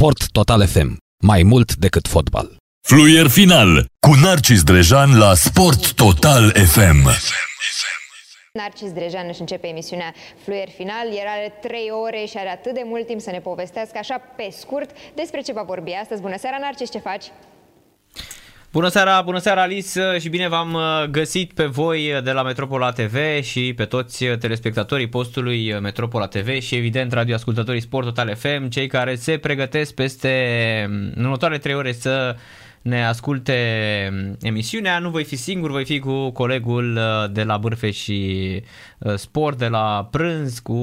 Sport Total FM. Mai mult decât fotbal. Fluier final cu Narcis Drejan la Sport Total FM. Narcis Drejan își începe emisiunea Fluier Final, iar are 3 ore și are atât de mult timp să ne povestească așa pe scurt despre ce va vorbi astăzi. Bună seara, Narcis, ce faci? Bună seara, Alice, și bine v-am găsit pe voi de la Metropola TV și pe toți telespectatorii postului Metropola TV și evident radioascultătorii Sport Total FM, cei care se pregătesc peste în următoarele 3 ore să ne asculte emisiunea. Nu voi fi singur, voi fi cu colegul de la Bârfe și Sport, de la prânz, cu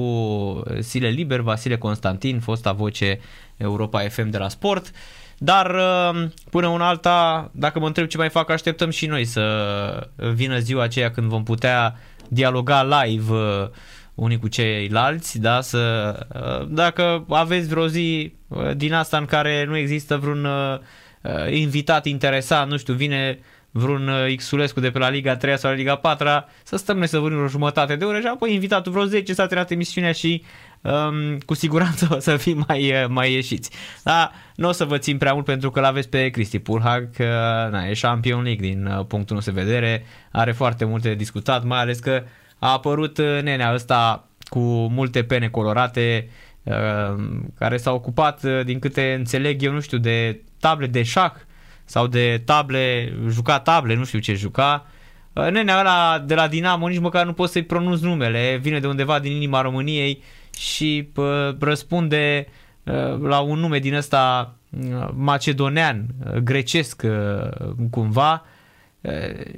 Sile Liber, Vasile Constantin, fosta voce Europa FM de la Sport. Dar până una alta, dacă mă întreb ce mai fac, așteptăm și noi să vină ziua aceea când vom putea dialoga live unii cu ceilalți, da? Dacă aveți vreo zi din asta în care nu există vreun invitat interesant, nu știu, vine vreun Xulescu de pe la Liga 3 sau la Liga 4, să stăm noi să vorbim o jumătate de oră și apoi invitatul vreo 10 s-a terminat emisiunea și cu siguranță o să fim mai ieșiți. Dar nu o să vă țin prea mult pentru că l-aveți pe Cristi Pulhag, e Champions League din punctul nostru de vedere, are foarte multe de discutat, mai ales că a apărut nenea ăsta cu multe pene colorate, care s-a ocupat, din câte înțeleg eu, nu știu, de table de șah sau de juca table, nu știu ce juca. Nenea ăla de la Dinamo, nici măcar nu pot să-i pronunț numele, vine de undeva din inima României și răspunde la un nume din ăsta macedonean, grecesc cumva,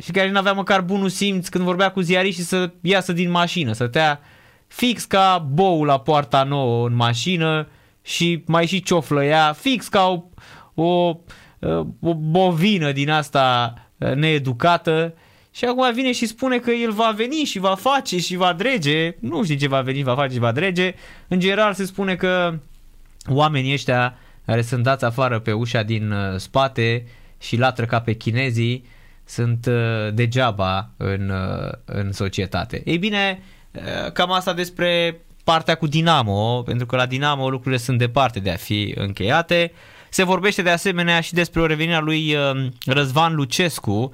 și care nu avea măcar bunul simț când vorbea cu ziariștii să iasă din mașină, să tea fix ca boul la poarta nouă în mașină și mai și cioflăia, fix ca o bovină din asta needucată. Și acum vine și spune că el va veni și va face și va drege. Nu știu ce va veni, va face și va drege. În general se spune că oamenii ăștia care sunt dați afară pe ușa din spate și latră ca pe chinezii sunt degeaba în societate. Ei bine, cam asta despre partea cu Dinamo, pentru că la Dinamo lucrurile sunt departe de a fi încheiate. Se vorbește de asemenea și despre revenirea lui Răzvan Lucescu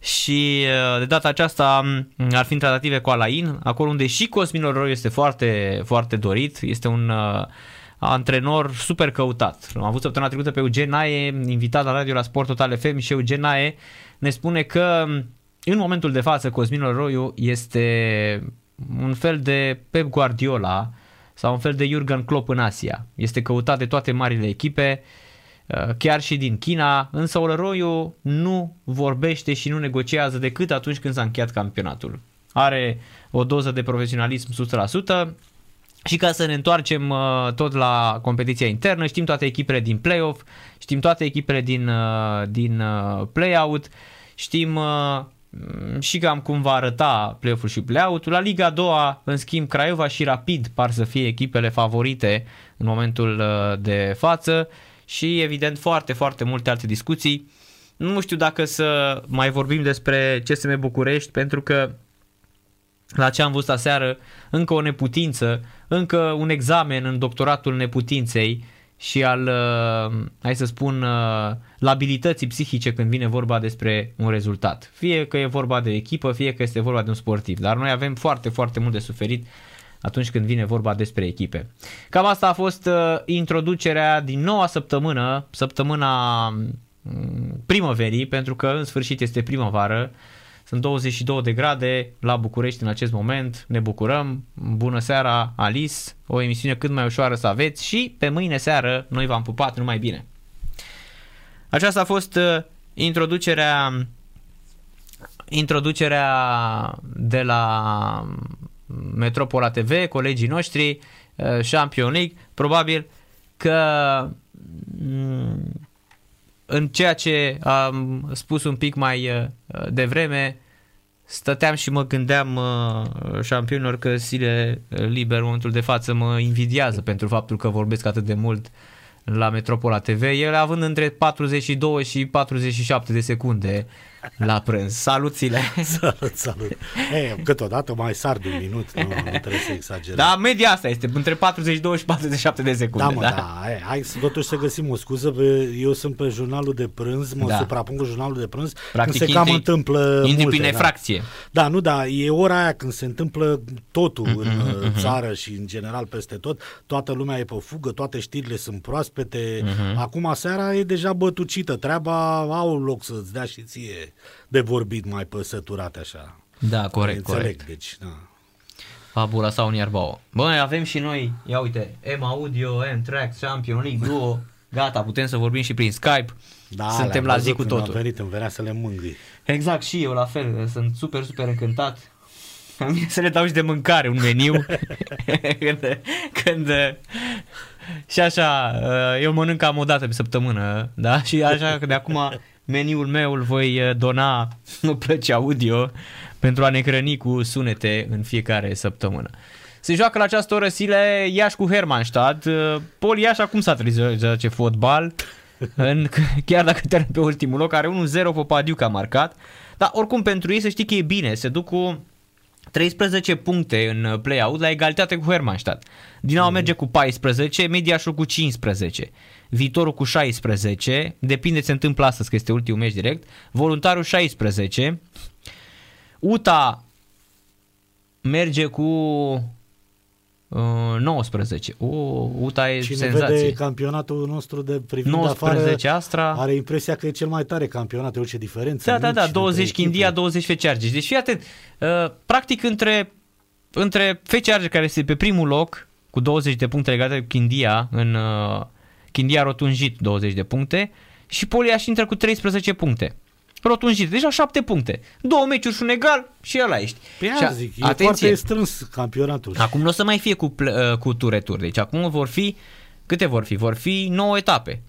și de data aceasta ar fi în tratative cu Alain, acolo unde și Cosmin Oroi este foarte, foarte dorit. Este un antrenor super căutat. Am avut săptămâna trecută pe Eugen Nae, invitat la radio la Sport Total FM, și Eugen Nae ne spune că în momentul de față Cosmin Oroi este un fel de Pep Guardiola sau un fel de Jurgen Klopp în Asia. Este căutat de toate marile echipe, chiar și din China, însă Olăroiu nu vorbește și nu negociază decât atunci când s-a încheiat campionatul. Are o doză de profesionalism 100%. Și ca să ne întoarcem tot la competiția internă, știm toate echipele din play-off, știm toate echipele din play-out, știm și cam cum va arăta play-off-ul și play-out-ul. La Liga a doua, în schimb, Craiova și Rapid par să fie echipele favorite în momentul de față. Și evident foarte, foarte multe alte discuții. Nu știu dacă să mai vorbim despre CSM București, pentru că la ce am văzut aseară, încă o neputință, încă un examen în doctoratul neputinței și al, hai să spun, labilității psihice când vine vorba despre un rezultat. Fie că e vorba de echipă, fie că este vorba de un sportiv. Dar noi avem foarte, foarte mult de suferit atunci când vine vorba despre echipe. Cam asta a fost introducerea din noua săptămână, săptămâna primăverii, pentru că în sfârșit este primăvară. Sunt 22 de grade la București în acest moment. Ne bucurăm. Bună seara, Alice. O emisiune cât mai ușoară să aveți și pe mâine seară noi v-am pupat, numai bine. Aceasta a fost introducerea de la Metropola TV, colegii noștri, Champions League. Probabil că în ceea ce am spus un pic mai devreme, stăteam și mă gândeam, șampionilor, că Sile Liber în momentul de față mă invidiază pentru faptul că vorbesc atât de mult la Metropola TV, el având între 42 și 47 de secunde la prânz. Saluțile! Salut, salut! Hey, câteodată mai sar de un minut, nu trebuie să exagerăm. Da, media asta este, între 42 și 47 de secunde. Da, mă, da. Hey, hai totuși să găsim o scuză, eu sunt pe jurnalul de prânz, mă suprapun cu jurnalul de prânz, practic, când se cam întâmplă multe. Prin efracție. Da, nu, da, e ora aia când se întâmplă totul în țară și în general peste tot, toată lumea e pe fugă, toate știrile sunt proaspete, acum seara e deja bătucită, treaba au loc să-ți dea și ție de vorbit mai păsăturate așa. Da, corect, înțeleg, corect. Deci, da. Fabula sau un Iarbao. Bă, avem și noi, ia uite, M-Audio, M-Track, Champion League, Duo, gata, putem să vorbim și prin Skype, da, suntem la zi cu totul. Venit, îmi venea să le mângâi. Exact, și eu la fel, sunt super, super încântat. Să le dau și de mâncare un meniu. când și așa, eu mănânc cam o dată pe săptămână, da? Și așa că de acum meniul meu îl voi dona plăci audio pentru a ne hrăni cu sunete în fiecare săptămână. Se joacă la această oră zile Iași cu Hermannstadt. Pol Iași acum s-a trezit ce fotbal, chiar dacă termină pe ultimul loc, are 1-0 Popadiu că a marcat. Dar oricum pentru ei să știi că e bine, se duc cu 13 puncte în play-out la egalitate cu Hermannstadt. Dinamo merge cu 14, Mediașul cu 15, Viitorul cu 16, depinde ce se întâmplă astăzi că este ultimul meci direct, Voluntarul 16, UTA merge cu 19. UTA e cine senzație. Cine vede campionatul nostru de privind 19, afară Astra, are impresia că e cel mai tare campionat, e orice diferență. Da, da, da, 20 Chindia, 20 FC Argeș. Deci fii atent, practic între FC Argeș care este pe primul loc cu 20 de puncte legate cu Chindia, în Chindia rotunjit 20 de puncte și Poliaș intră cu 13 puncte. Rotunjit, deja 7 puncte. 2 meciuri și un egal și ăla ești. Zic, e foarte strâns campionatul. Acum nu o să mai fie cu ture-turi. Deci acum vor fi, câte vor fi? Vor fi 9 etape.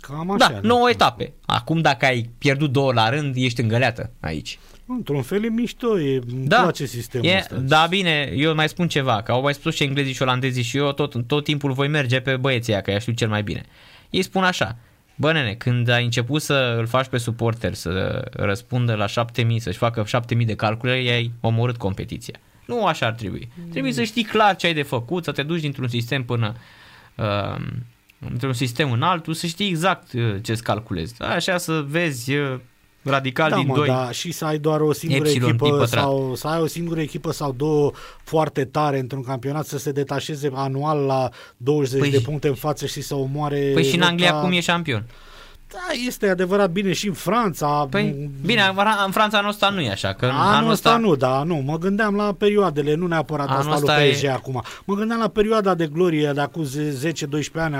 Cam așa. Da, 9 etape. Acum dacă ai pierdut 2 la rând, ești îngăleată aici. Într-un fel e mișto, e place sistemul ăsta. Da, bine, eu mai spun ceva, că au mai spus și englezii și olandezii și eu tot timpul voi merge pe băieții aia, că i-a știu cel mai bine. Ei spun așa: bă, nene, când ai început să îl faci pe suporter să răspundă la 7.000, să-și facă 7.000 de calcule, i-ai omorât competiția. Nu așa ar trebui. Trebuie să știi clar ce ai de făcut, să te duci dintr-un sistem până într-un sistem în altul, să știi exact ce-ți calculezi. Așa să vezi radical din doi. Da, și să ai doar o singură echipă sau să ai o singură echipă sau două foarte tare într-un campionat să se detașeze anual la 20 de puncte în față și să omoare. Păi și în Anglia acum e șampion. Da, este adevărat, bine, și în Franța. Păi, bine, în Franța anul ăsta nu e așa. Că anul ăsta nu, dar nu. Mă gândeam la perioadele, nu neapărat asta lui PSG acum. Mă gândeam la perioada de glorie de acum 10-12 ani,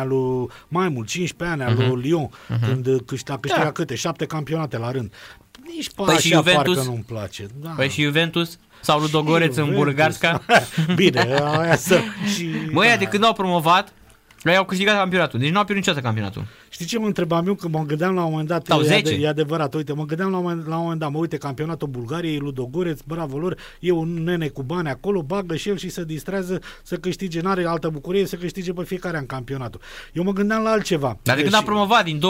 mai mult, 15 ani, lui Lyon, când a câștigat câte? 7 campionate la rând. Nici pe așa parcă nu-mi place. Da. Păi și Juventus? Sau lui Dogoreț în Bulgarska? Bine, aia să... Măi, de când au promovat, le-au câștigat campionatul, deci nu au pierdut niciodată campionatul. Știi ce mă întrebam eu când mă gândeam la un moment dat? Sau 10? E adevărat, uite, mă gândeam la un moment dat, mă uite, campionatul Bulgariei, Ludogoreț, bravo lor, e un nene cu bani acolo, bagă și el și se distrează să câștige, n-are altă bucurie, să câștige pe fiecare an campionatul. Eu mă gândeam la altceva. Dar de când a promovat, din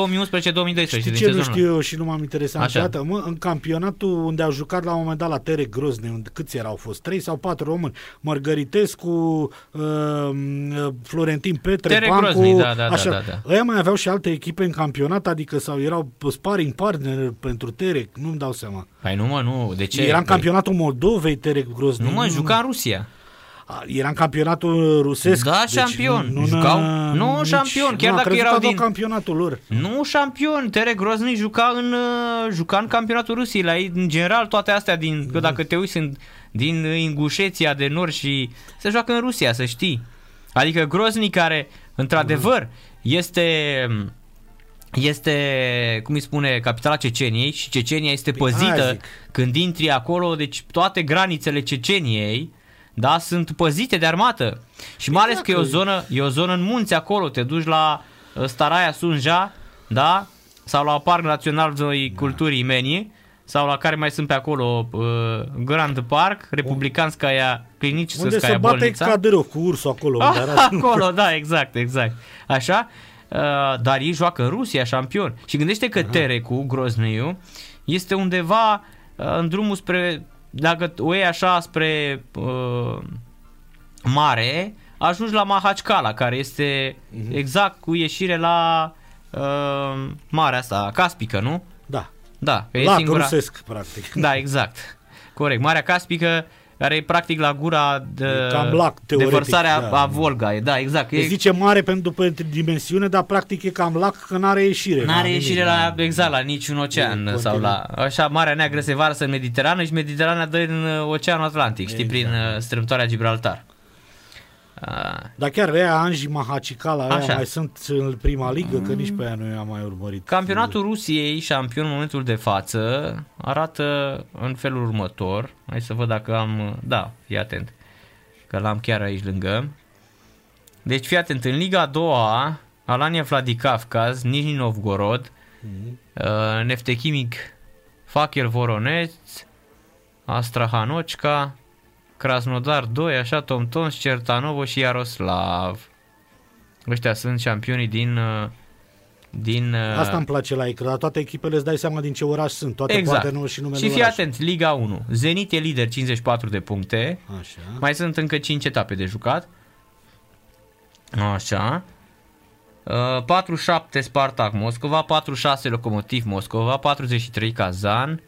2011-2012. Știi ce nu știu eu și nu m-am interesat niciodată? Mă, în campionatul unde au jucat la un moment dat la Tere Grozne, unde câți erau fost? 3 sau 4 români, Mărgăritescu, Florentin Petre, Bancu, așa. Ăia mai aveau și alte echipe în campionat, adică sau erau sparring partner pentru Terek, nu-mi dau seama. Păi nu, mă, nu, de ce? Era în campionatul Moldovei Terek Grozny. Nu, mă, juca în Rusia. Era în campionatul rusesc. Da, deci șampion. Nu, jucau? Nu, șampion, chiar dacă erau din campionatul lor. Nu, șampion, Terek Grozny juca în campionatul Rusiei, la ei, în general toate astea că dacă te uiți sunt din Ingușeția de Nord și se joacă în Rusia, să știi. Adică Grozny care, într-adevăr, este, cum îi spune, capitala Ceceniei și Cecenia este păzită când intri acolo, deci toate granițele Ceceniei, da, sunt păzite de armată. Și mai ales că e o zonă în munți acolo, te duci la Staraia Sunja, da, sau la Parc Național Culturii Imenii, sau la care mai sunt pe acolo Grand Park, Republicanskaya Clinichskaya Bolnița. Unde se bate Kadyrov cu ursul acolo. Acolo, da, exact. Așa, dar ei joacă în Rusia, șampion. Și gândește că Terecu, Grozniu, este undeva în drumul spre, dacă o iei așa spre mare, ajungi la Mahachkala, care este exact cu ieșire la marea asta caspică, nu? Da. Da, că e singura... rusesc, practic. Da, exact. Corect. Marea Caspică, care e practic la gura de vărsarea a Volga. Da, exact. Se zice mare pentru dimensiune, dar practic e cam lac, că n-are ieșire. N-are ieșire la niciun ocean. Sau la, așa, Marea Neagră se varsă în Mediterană și Mediterana dă în Oceanul Atlantic, știi, prin strâmtoarea Gibraltar. Dar chiar aia, Anji Mahachkala, aia mai sunt în prima ligă, că nici pe aia nu am mai urmărit. Campionatul Rusiei, șampion în momentul de față, arată în felul următor. Hai să văd dacă am... Da, fii atent, că l-am chiar aici lângă. Deci fii atent, în Liga a doua, Alanya Vladikavkaz, Nizhny Novgorod, Neftekhimik, Fakel Voronezh, Astrahanochka, Krasnodar 2, așa, Tomton, Certanovo și Iaroslav. Ăștia sunt campionii din... Asta îmi place la ecran, toate echipele îți dai seama din ce oraș sunt, toate exact. Poate nu și numele. Și fii atent, Liga 1, Zenit e lider 54 de puncte, așa. Mai sunt încă 5 etape de jucat, așa, 47 Spartak Moscova, 46 Locomotiv Moscova, 43 Kazan,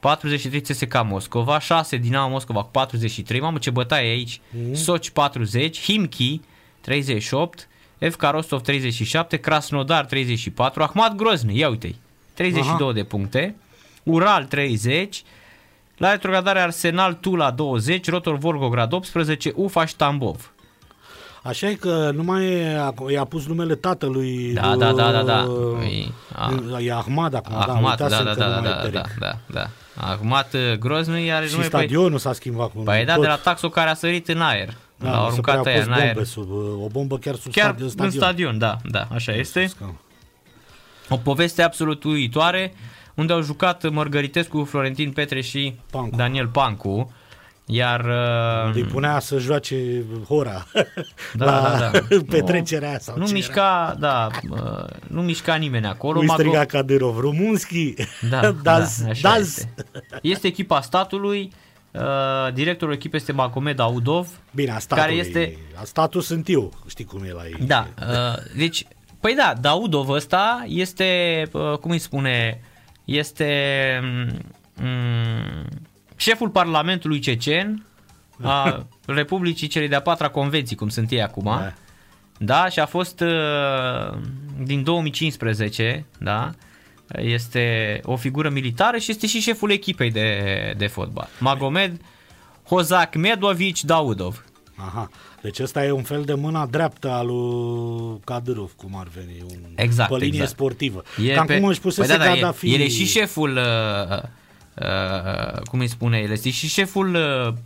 43 CSKA Moscova, 6 Dinamo Moscova cu 43, mamă ce bătaie aici, Sochi 40, Himki 38, FK Rostov 37, Krasnodar 34, Ahmad Grozny, ia uite-i, 32 de puncte, Ural 30, la retrogradare Arsenal Tula 20, Rotor Volgograd 18, Ufa și Tambov. Așa e că nu mai i-a pus numele tatălui. Da. E Ahmad acum, da. Ahmad Grozny are numele. Și stadionul s-a schimbat acum. Păi da, de la taxul care a sărit în aer. Da, l-a aruncat aia în aer. O bombă chiar sub stadion. În stadion, da, așa este. O poveste absolut uitoare, unde au jucat Mărgăritescu, Florentin Petre și Pancu. Daniel Pancu. Iar îi punea să joace Hora la petrecerea aia sau nu mișca nimeni acolo. Îi striga Kadyrov, Rumunski este echipa statului. Directorul echipei este Magomed Audov. Bine, a statul sunt eu, știi cum e la ei. Deci, păi da, Daudov ăsta este, cum îi spune, este șeful Parlamentului Cecen, a Republicii Celei de-a patra convenții, cum sunt ei acum, da, și a fost din 2015, da, este o figură militară și este și șeful echipei de fotbal. Magomed Hozakhmedovici Daudov. Aha, deci ăsta e un fel de mâna dreaptă a lui Kadyrov, cum ar veni, pe linie sportivă. Cam cum își pusese Gaddafi. El e și șeful... cum îi spune el, este și șeful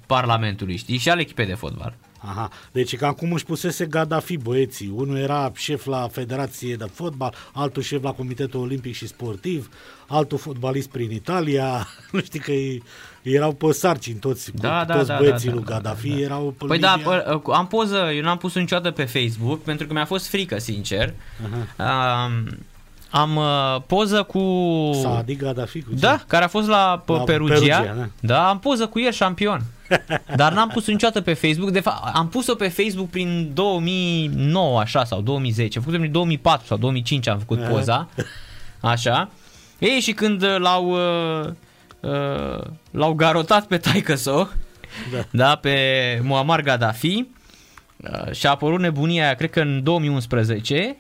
Parlamentului, știi, și al echipei de fotbal. Aha, deci cam cum își pusese Gaddafi băieții, unul era șef la Federație de Fotbal, altul șef la Comitetul Olimpic și Sportiv, altul fotbalist prin Italia, nu știi că erau pe sarcini toți băieții lui Gaddafi, erau pe linia. Am poză, eu n-am pus niciodată pe Facebook, pentru că mi-a fost frică, sincer. Am poză cu Saadi Gaddafi, care a fost la Perugia. Da, am poză cu el șampion. Dar n-am pus niciodată pe Facebook. De fapt, am pus-o pe Facebook prin 2009 așa sau 2010. Am făcut în 2004 sau 2005 am făcut poza. Așa. Ei, și când l-au garotat pe taică-so, pe Muammar Gaddafi, și a apărut nebunia aia, cred că în 2011.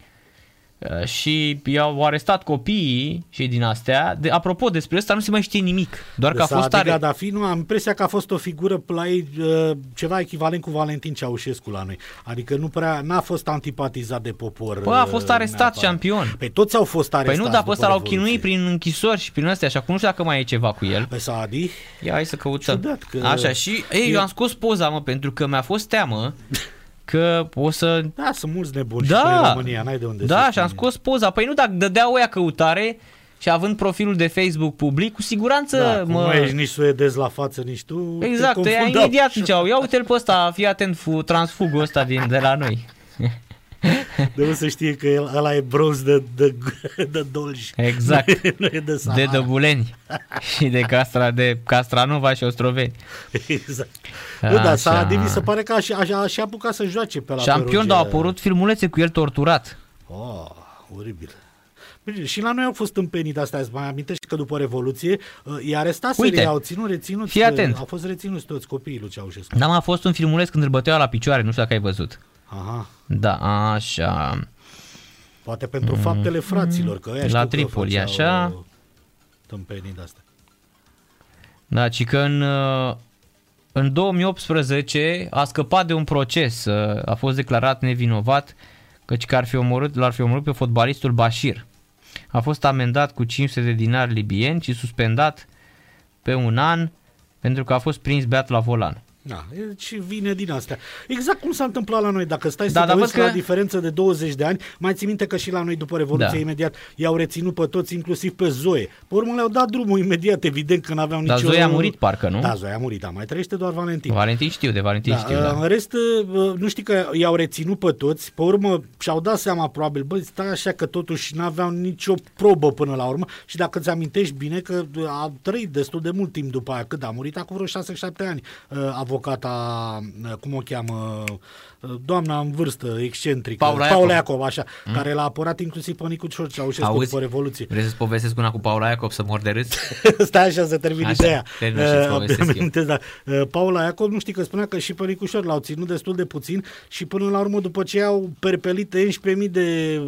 Și i-au arestat copiii și din astea. Apropo, despre asta nu se mai știe nimic. Doar că a fost tare. Gaddafi, nu, am impresia că a fost o figură la ei, ceva echivalent cu Valentin Ceaușescu la noi. Adică nu prea, n-a fost antipatizat de popor. Păi a fost arestat șampion. Păi toți au fost arestați. Păi nu, dar pe ăsta l-au chinuit prin închisori și prin astea. Și acum nu știu dacă mai e ceva cu el. Pe Saadi. Ia, hai să căutăm. Așa, și eu am scos poza, mă, pentru că mi-a fost teamă că o să... Da, sunt mulți nebuni și în România, n-ai de unde să spune. Și am scos poza. Păi nu, dacă dădeau oia căutare și având profilul de Facebook public, cu siguranță... Da, nu ești nici suedez la față, nici tu... Exact, imediat ziceau, ia uite-l pe ăsta, fii atent, transfugul ăsta de la noi. De să știe că el, ăla e bronz de dolj. Exact. Nu e de Sahara. De Dăbuleni și de Castranova și Ostroveni. Exact. Nu, dar Saadivi se pare că așa a apucat să joace pe la Champion, dar au apărut filmulețe cu el torturat. Oh, oribil. Și la noi au fost împenit astea, îți mai amintești că după Revoluție i arestaseră, i-au ținut reținuți, au fost reținuți toți copiii lui Ceaușescu. Dar a fost un filmuleț când îl băteau la picioare, nu știu dacă ai văzut. Aha. Da, așa. Poate pentru faptele fraților, că ăia la Tripoli, că așa. Tâmpenii de astea. Da, ci că în 2018 a scăpat de un proces, a fost declarat nevinovat, căci că l-ar fi omorât pe fotbalistul Bashir. A fost amendat cu 500 de dinari libieni și suspendat pe un an pentru că a fost prins beat la volan. Da, deci vine din astea. Exact cum s-a întâmplat la noi, dacă stai să te uiți la diferență de 20 de ani, mai ții minte că și la noi după Revoluție imediat i-au reținut pe toți, inclusiv pe Zoe. Pe urmă le-au dat drumul imediat, evident că n-aveau nicio... Dar Zoe a murit parcă, nu? Da, Zoe a murit, mai trăiește doar Valentin. Valentin știu. În rest, nu știu că i-au reținut pe toți, pe urmă și-au dat seama probabil, bă, stai așa că totuși n-aveau nicio probă până la urmă și dacă îți amintești bine că a trăit destul de mult timp după aia, cât a murit, acum vreo 6-7 ani, avocata, cum o cheamă, doamna în vârstă, excentrică, Paula Iacob, așa, care l-a apărat inclusiv pe Nicu Ceaușescu după Revoluție. Vrei să-ți povestesc una cu Paula Iacob să mor de râs? Stai așa să termin ideea. Paula Iacob, nu știi că spunea că și pe Nicușor l-au ținut destul de puțin și până la urmă, după ce au perpelit 11.000 de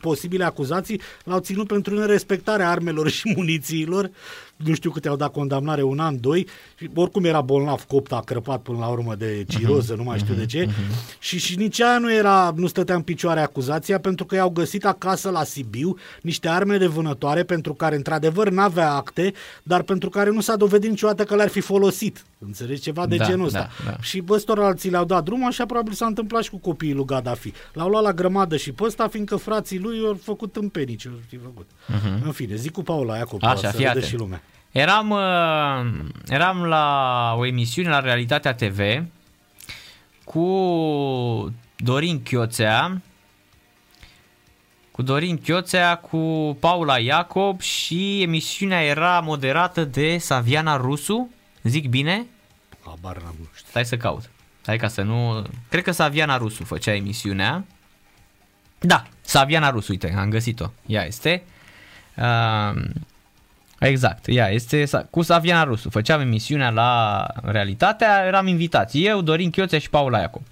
posibile acuzații, l-au ținut pentru nerespectarea armelor și munițiilor. Nu știu câte au dat condamnare, un an, doi. Oricum era bolnav, copt, a crăpat până la urmă de ciroză, nu mai știu de ce. Și nici aia nu stătea în picioare acuzația, pentru că i-au găsit acasă la Sibiu niște arme de vânătoare pentru care într-adevăr n-avea acte, dar pentru care nu s-a dovedit niciodată că le-ar fi folosit. Înțelegi? Ceva de genul ăsta. Da. Și bă, ăstoralții le-au dat drumul, așa probabil s-a întâmplat și cu copiii lui Gaddafi. L-au luat la grămadă și pe ăsta, fiindcă frații lui i-au făcut tâmpenici. În fine, zic cu Paula Iacob, așa, să râde și lumea. Eram la o emisiune la Realitatea TV cu Dorin Chioțea, cu Paula Iacob și emisiunea era moderată de Saviana Rusu, zic bine? Habar n-am, nu știu. Stai să caut. Stai ca să nu... Cred că Saviana Rusu făcea emisiunea. Da, Saviana Rusu, uite, am găsit-o. Ea este... Exact, ea este cu Saviana Rusu. Făceam emisiunea la Realitatea, eram invitați eu, Dorin Chioțea și Paula Iacob.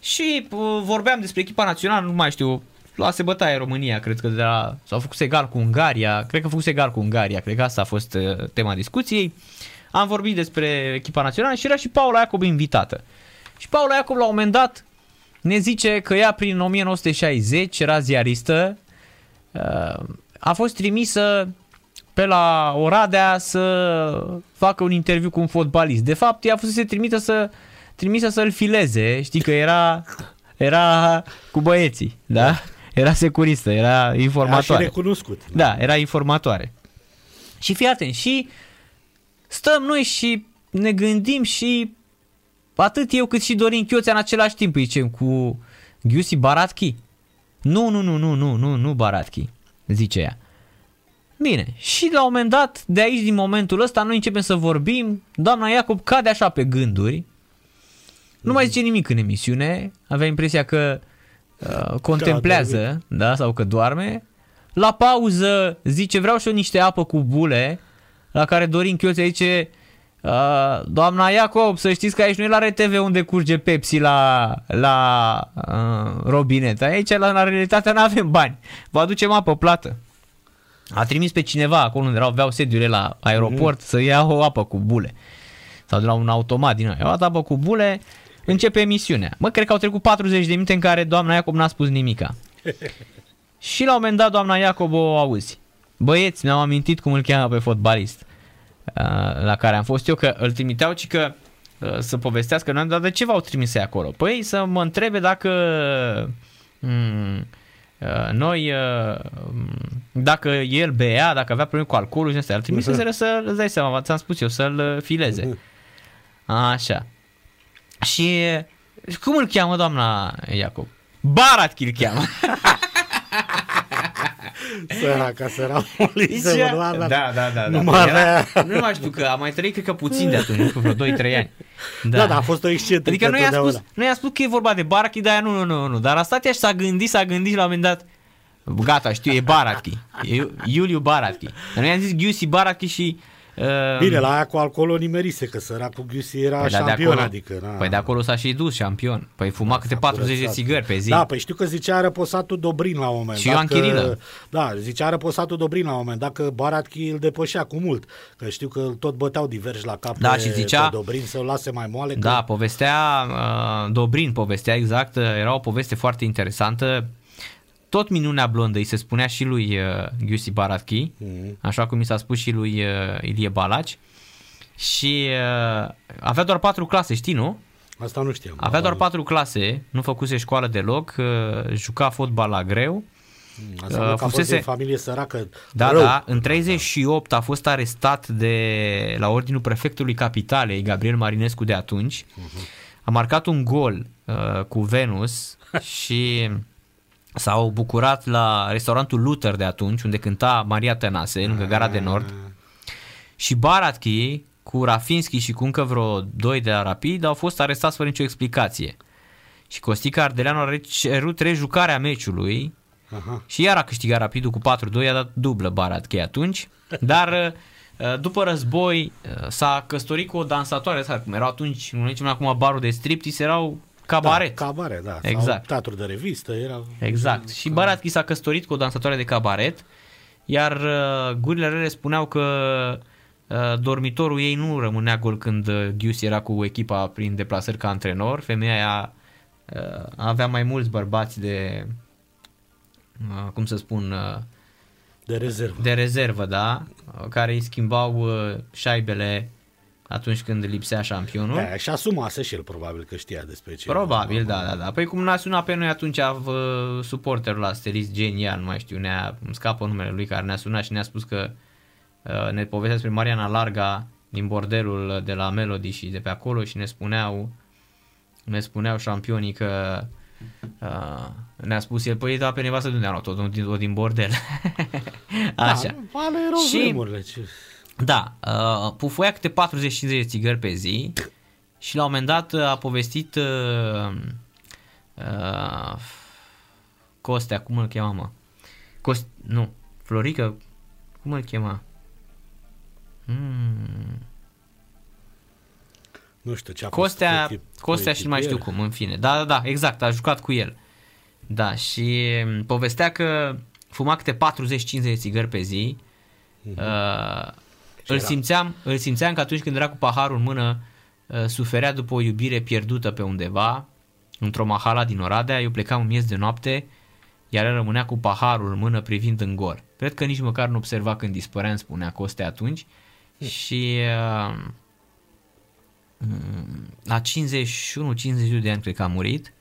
Și vorbeam despre echipa națională, nu mai știu, luase bătaie România, cred că s-au făcut egal cu Ungaria, cred că asta a fost tema discuției. Am vorbit despre echipa națională și era și Paula Iacob invitată. Și Paula Iacob la un moment dat ne zice că ea prin 1960 era ziaristă, a fost trimisă pe la Oradea să facă un interviu cu un fotbalist. De fapt, ea a fost trimisă să-l fileze. Știi că era cu băieții, da? Era securistă, era informatoare. Era și recunoscut. Da, era informatoare. Și fii atent, și stăm noi și ne gândim și atât eu cât și Dorin Chioțea în același timp, zicem, cu Ghiusi Baratchi. Nu, Baratchi, zice ea. Bine, și la un moment dat, de aici, din momentul ăsta, noi începem să vorbim, doamna Iacob cade așa pe gânduri, nu mai zice nimic în emisiune, avea impresia că contemplează, da, sau că doarme. La pauză zice, vreau și eu niște apă cu bule, la care Dorin Chioțea zice, doamna Iacob, să știți că aici nu e la RTV unde curge Pepsi la robinet, aici la Realitatea nu avem bani, vă aducem apă plată. A trimis pe cineva acolo unde aveau sediile la aeroport să ia o apă cu bule. Sau de la un automat din aia. Au luat apă cu bule, începe emisiunea. Mă, cred că au trecut 40 de minute în care doamna Iacob n-a spus nimica. Și la un moment dat doamna Iacob o auzi. Băieți, mi-am amintit cum îl cheamă pe fotbalist la care am fost eu, că îl trimiteau și că să povestească. Noi am dat, de ce v-au trimis ei acolo? Păi să mă întrebe dacă... noi, dacă el bea, dacă avea probleme cu alcoolul și astea, ar trebui să îți dai seama, ți-am spus eu, să-l fileze. Așa. Și cum îl cheamă doamna Iacob? Barat îl cheamă. Săraca, da. Nu mai știu, că am mai trăit cred că puțin de atunci, vreo 2-3 ani. Da, a fost o excentrică. Adică noi i-a spus că e vorba de Barat, dar nu. Dar a stat ea și s-a gândit la un moment dat. Gata, știu, e Baratki. E Iuliu Baratki. Dar noi am zis Giussi Baratki și... Bine, la aia cu alcoolul nimerise, că săracul Giussi era șampion. De acolo, de acolo s-a și dus șampion. Păi fuma câte 40 curățat. De țigări pe zi. Da, păi știu că zicea răposatul Dobrin la un moment. Și Ioan Chirilă. Da, zicea răposatul Dobrin la un moment, dacă Baratki îl depășea cu mult. Că știu că tot băteau diverși la cap, da, și zicea, pe Dobrin să-l lase mai moale. Că... Da, povestea Dobrin, exact, era o poveste foarte interesantă. Tot minunea blondă îi se spunea și lui Giussi Baratki, așa cum i s-a spus și lui Ilie Balaci, și avea doar 4 clase, știi, nu? Asta nu știam. Avea doar 4 clase, nu făcuse școală deloc, juca fotbal la greu. Asta fusese în familie săracă. Da, în 38 a fost arestat la ordinul prefectului Capitalei, Gabriel Marinescu de atunci. A marcat un gol cu Venus și... S-au bucurat la restaurantul Luther de atunci, unde cânta Maria Tănase, lângă Gara de Nord. Și Baratki, cu Rafinski și cu încă vreo 2 de la Rapid, au fost arestați fără nicio explicație. Și Costică Ardeleanu a cerut rejucarea meciului. Și iar a câștigat Rapidul cu 4-2, i-a dat dublă Baratki atunci. Dar după război s-a căsătorit cu o dansatoare, cum erau atunci, nu zicem acum barul de striptease, erau... Cabaret. Da, cabaret, da. Exact. Sau teatru de revistă. Era... Exact. Și Baratki s-a căsătorit cu o dansatoare de cabaret, iar gurile rele spuneau că dormitorul ei nu rămânea gol când Giussi era cu echipa prin deplasări ca antrenor. Femeia aia avea mai mulți bărbați de, cum să spun... De rezervă. De rezervă, da. Care îi schimbau șaibele atunci când lipsea șampionul. Da, și asumase și el probabil că știa despre ce. Probabil, da. Păi cum n-a sunat pe noi atunci suporterul Asterix genial, nu mai știu, îmi scapă numele lui, care ne-a sunat și ne-a spus că ne povestea despre Mariana Larga din bordelul de la Melody și de pe acolo și ne spuneau șampionii că ne-a spus el, păi da, pe nevastă de unde a luat-o? Tot din bordel. Așa. Da, ale erau și... vremurile. Da, pufuia câte 40-50 de țigări pe zi și la un moment dat a povestit Costea, cum îl chema, mă? Florică, cum îl chema? Nu știu ce a fost. Costea și nu mai știu cum, în fine. Da, exact, a jucat cu el. Da, și povestea că fuma câte 40-50 de țigări pe zi. Îl simțeam că atunci când era cu paharul în mână suferea după o iubire pierdută pe undeva, într-o mahala din Oradea. Eu plecam în miez de noapte, iar el rămânea cu paharul în mână privind în gol. Cred că nici măcar nu observa când dispărea, îmi spunea Costea atunci. Și la 51-52 de ani cred că a murit.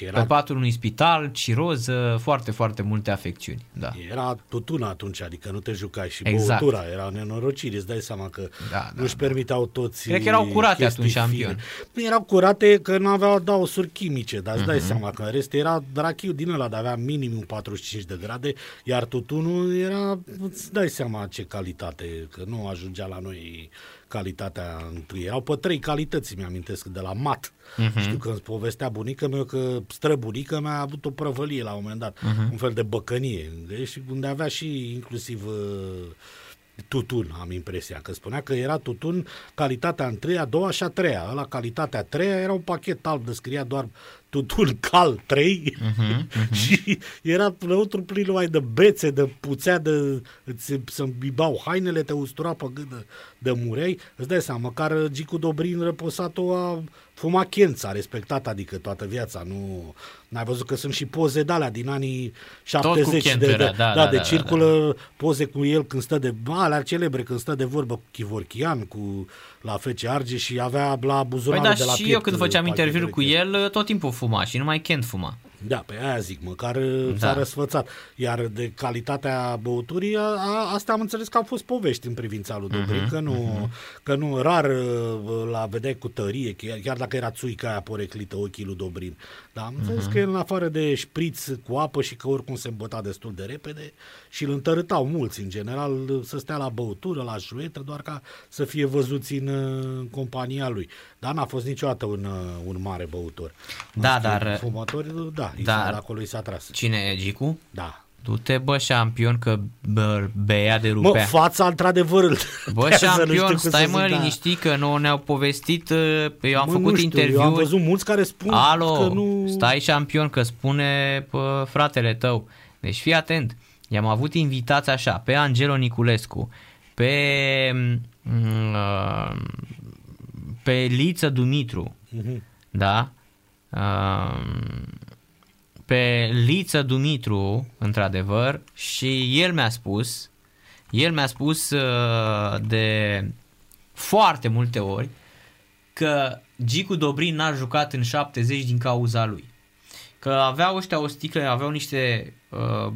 Era... Pe patul unui spital, ciroză, foarte, foarte multe afecțiuni. Da. Era tutun atunci, adică nu te jucai și băutura, era nenorocire, îți dai seama că nu-și permiteau toți. Cred că erau curate atunci șampioni. Erau curate că nu aveau daosuri chimice, dar îți dai seama că în rest era drachiu din ăla, dar avea minim 45 de grade, iar tutunul era, îți dai seama ce calitate, că nu ajungea la noi... calitatea întâi. Erau pe 3 calități, mi-amintesc, de la mat. Știu că îmi povestea bunica mea că străbunica mea a avut o prăvălie la un moment dat, un fel de băcănie, unde avea și inclusiv tutun, am impresia, că spunea că era tutun calitatea întâia, a doua și a treia. Ăla calitatea a treia era un pachet alb, descria doar tutun cal 3 și era înăuntru plin numai de bețe, de puțea, de să îmbibau hainele, te ustura pe gât de murei. Îți dai seama, măcar Gicu Dobrin Răposat-o a fumat chența, respectat, adică toată viața. Nu, n-ai văzut că sunt și poze de alea din anii 70 circulă poze cu el când stă de alea celebre, când stă de vorbă cu Chivorchian, cu la FC Argeș și avea la buzunarul de la piept. Păi da, și eu când făceam interviul cu el, tot timpul fuma și numai Kent fuma. Da, pe aia zic, măcar s-a răsfățat. Iar de calitatea băuturii, asta am înțeles că au fost povești în privința lui Dobrin, că nu rar la vedeai cu tărie, chiar dacă era țuica aia poreclită, ochii lui Dobrin. Dar am înțeles că el, în afară de șpriț cu apă și că oricum se îmbăta destul de repede și îl întărâtau mulți, în general, să stea la băutură, la juetă, doar ca să fie văzuți în compania lui. Dar n-a fost niciodată un mare băutor. Da, dar... fumători, da, dar acolo i s-a tras. Cine e Gicu? Da. Du-te, bă, șampion, că bea de rupea. Mă, fața, într-adevăr. Bă, șampion, stai, mă, liniștit, că nu ne-au povestit. Eu am făcut interviuri. Eu am văzut mulți care spun că nu... Stai, șampion, că spune fratele tău. Deci fii atent. I-am avut invitați așa, pe Angelo Niculescu, pe Liță Dumitru, da? Pe Liță Dumitru, într-adevăr, și el mi-a spus de foarte multe ori că Gicu Dobrin n-a jucat în 70 din cauza lui. Că aveau ăștia o sticlă, aveau niște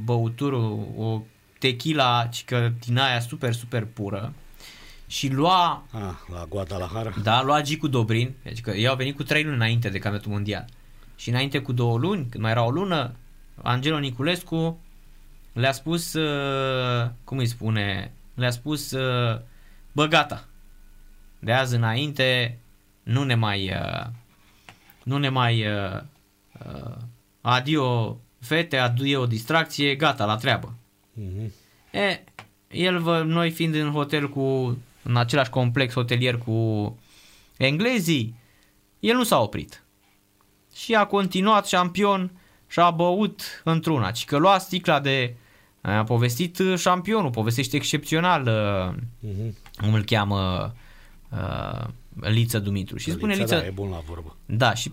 băuturi, o tequila, că din aia super, super pură. Și lua... la Guadalajara. Da, lua Gicu Dobrin. Deci că ei au venit cu 3 luni înainte de campionatul mondial. Și înainte cu 2 luni, când mai era o lună, Angelo Niculescu le-a spus, cum îi spune, le-a spus, bă, gata, de azi înainte nu ne mai adio fete, aduie o distracție, gata, la treabă. Noi fiind în hotel în același complex hotelier cu englezii, el nu s-a oprit. Și a continuat, șampion, și a băut într-una. Și că lua sticla de... A povestit șampionul, povestește excepțional, cum îl cheamă, Liță Dumitru. Și spune Liță... Da, e bun la vorbă. Da, și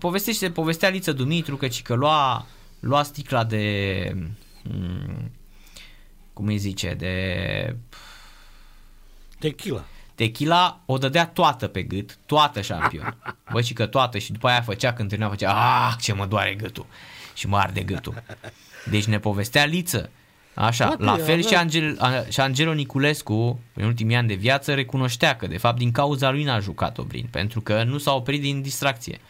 povestea Liță Dumitru că lua sticla de... cum îi zice, de... Tequila. Tequila o dădea toată pe gât, toată, șampion. Bă, și că toată, și după aia când târnea, făcea, ce mă doare gâtul. Și mă arde gâtul. Deci ne povestea Liță. Așa, toate la fel și Angelo Niculescu, în ultimii ani de viață, recunoștea că, de fapt, din cauza lui n-a jucat Dobrin, pentru că nu s-a oprit din distracție.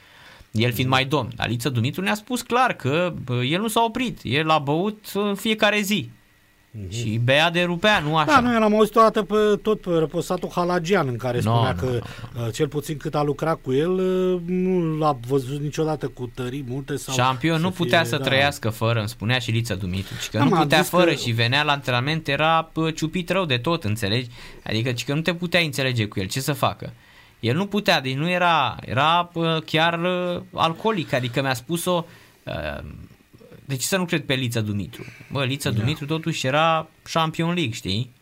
El fiind mai domn. Dar Liță Dumitru ne-a spus clar că el nu s-a oprit. El a băut fiecare zi. Și bea de rupea, nu așa. Da, noi l-am auzit tot pe răposatul Halagian, în care spunea că cel puțin cât a lucrat cu el, nu l-a văzut niciodată cu tării multe. Sau șampion nu putea să trăiască fără, îmi spunea și Liță Dumitru, că nu putea fără și venea la antrenament, era ciupit rău de tot, înțelegi? Adică că nu te puteai înțelege cu el, ce să facă? El nu putea, deci nu era chiar alcoolic, adică mi-a spus-o... Deci să nu cred pe Liță Dumitru. Bă, Liță Dumitru totuși era Champions League, știi?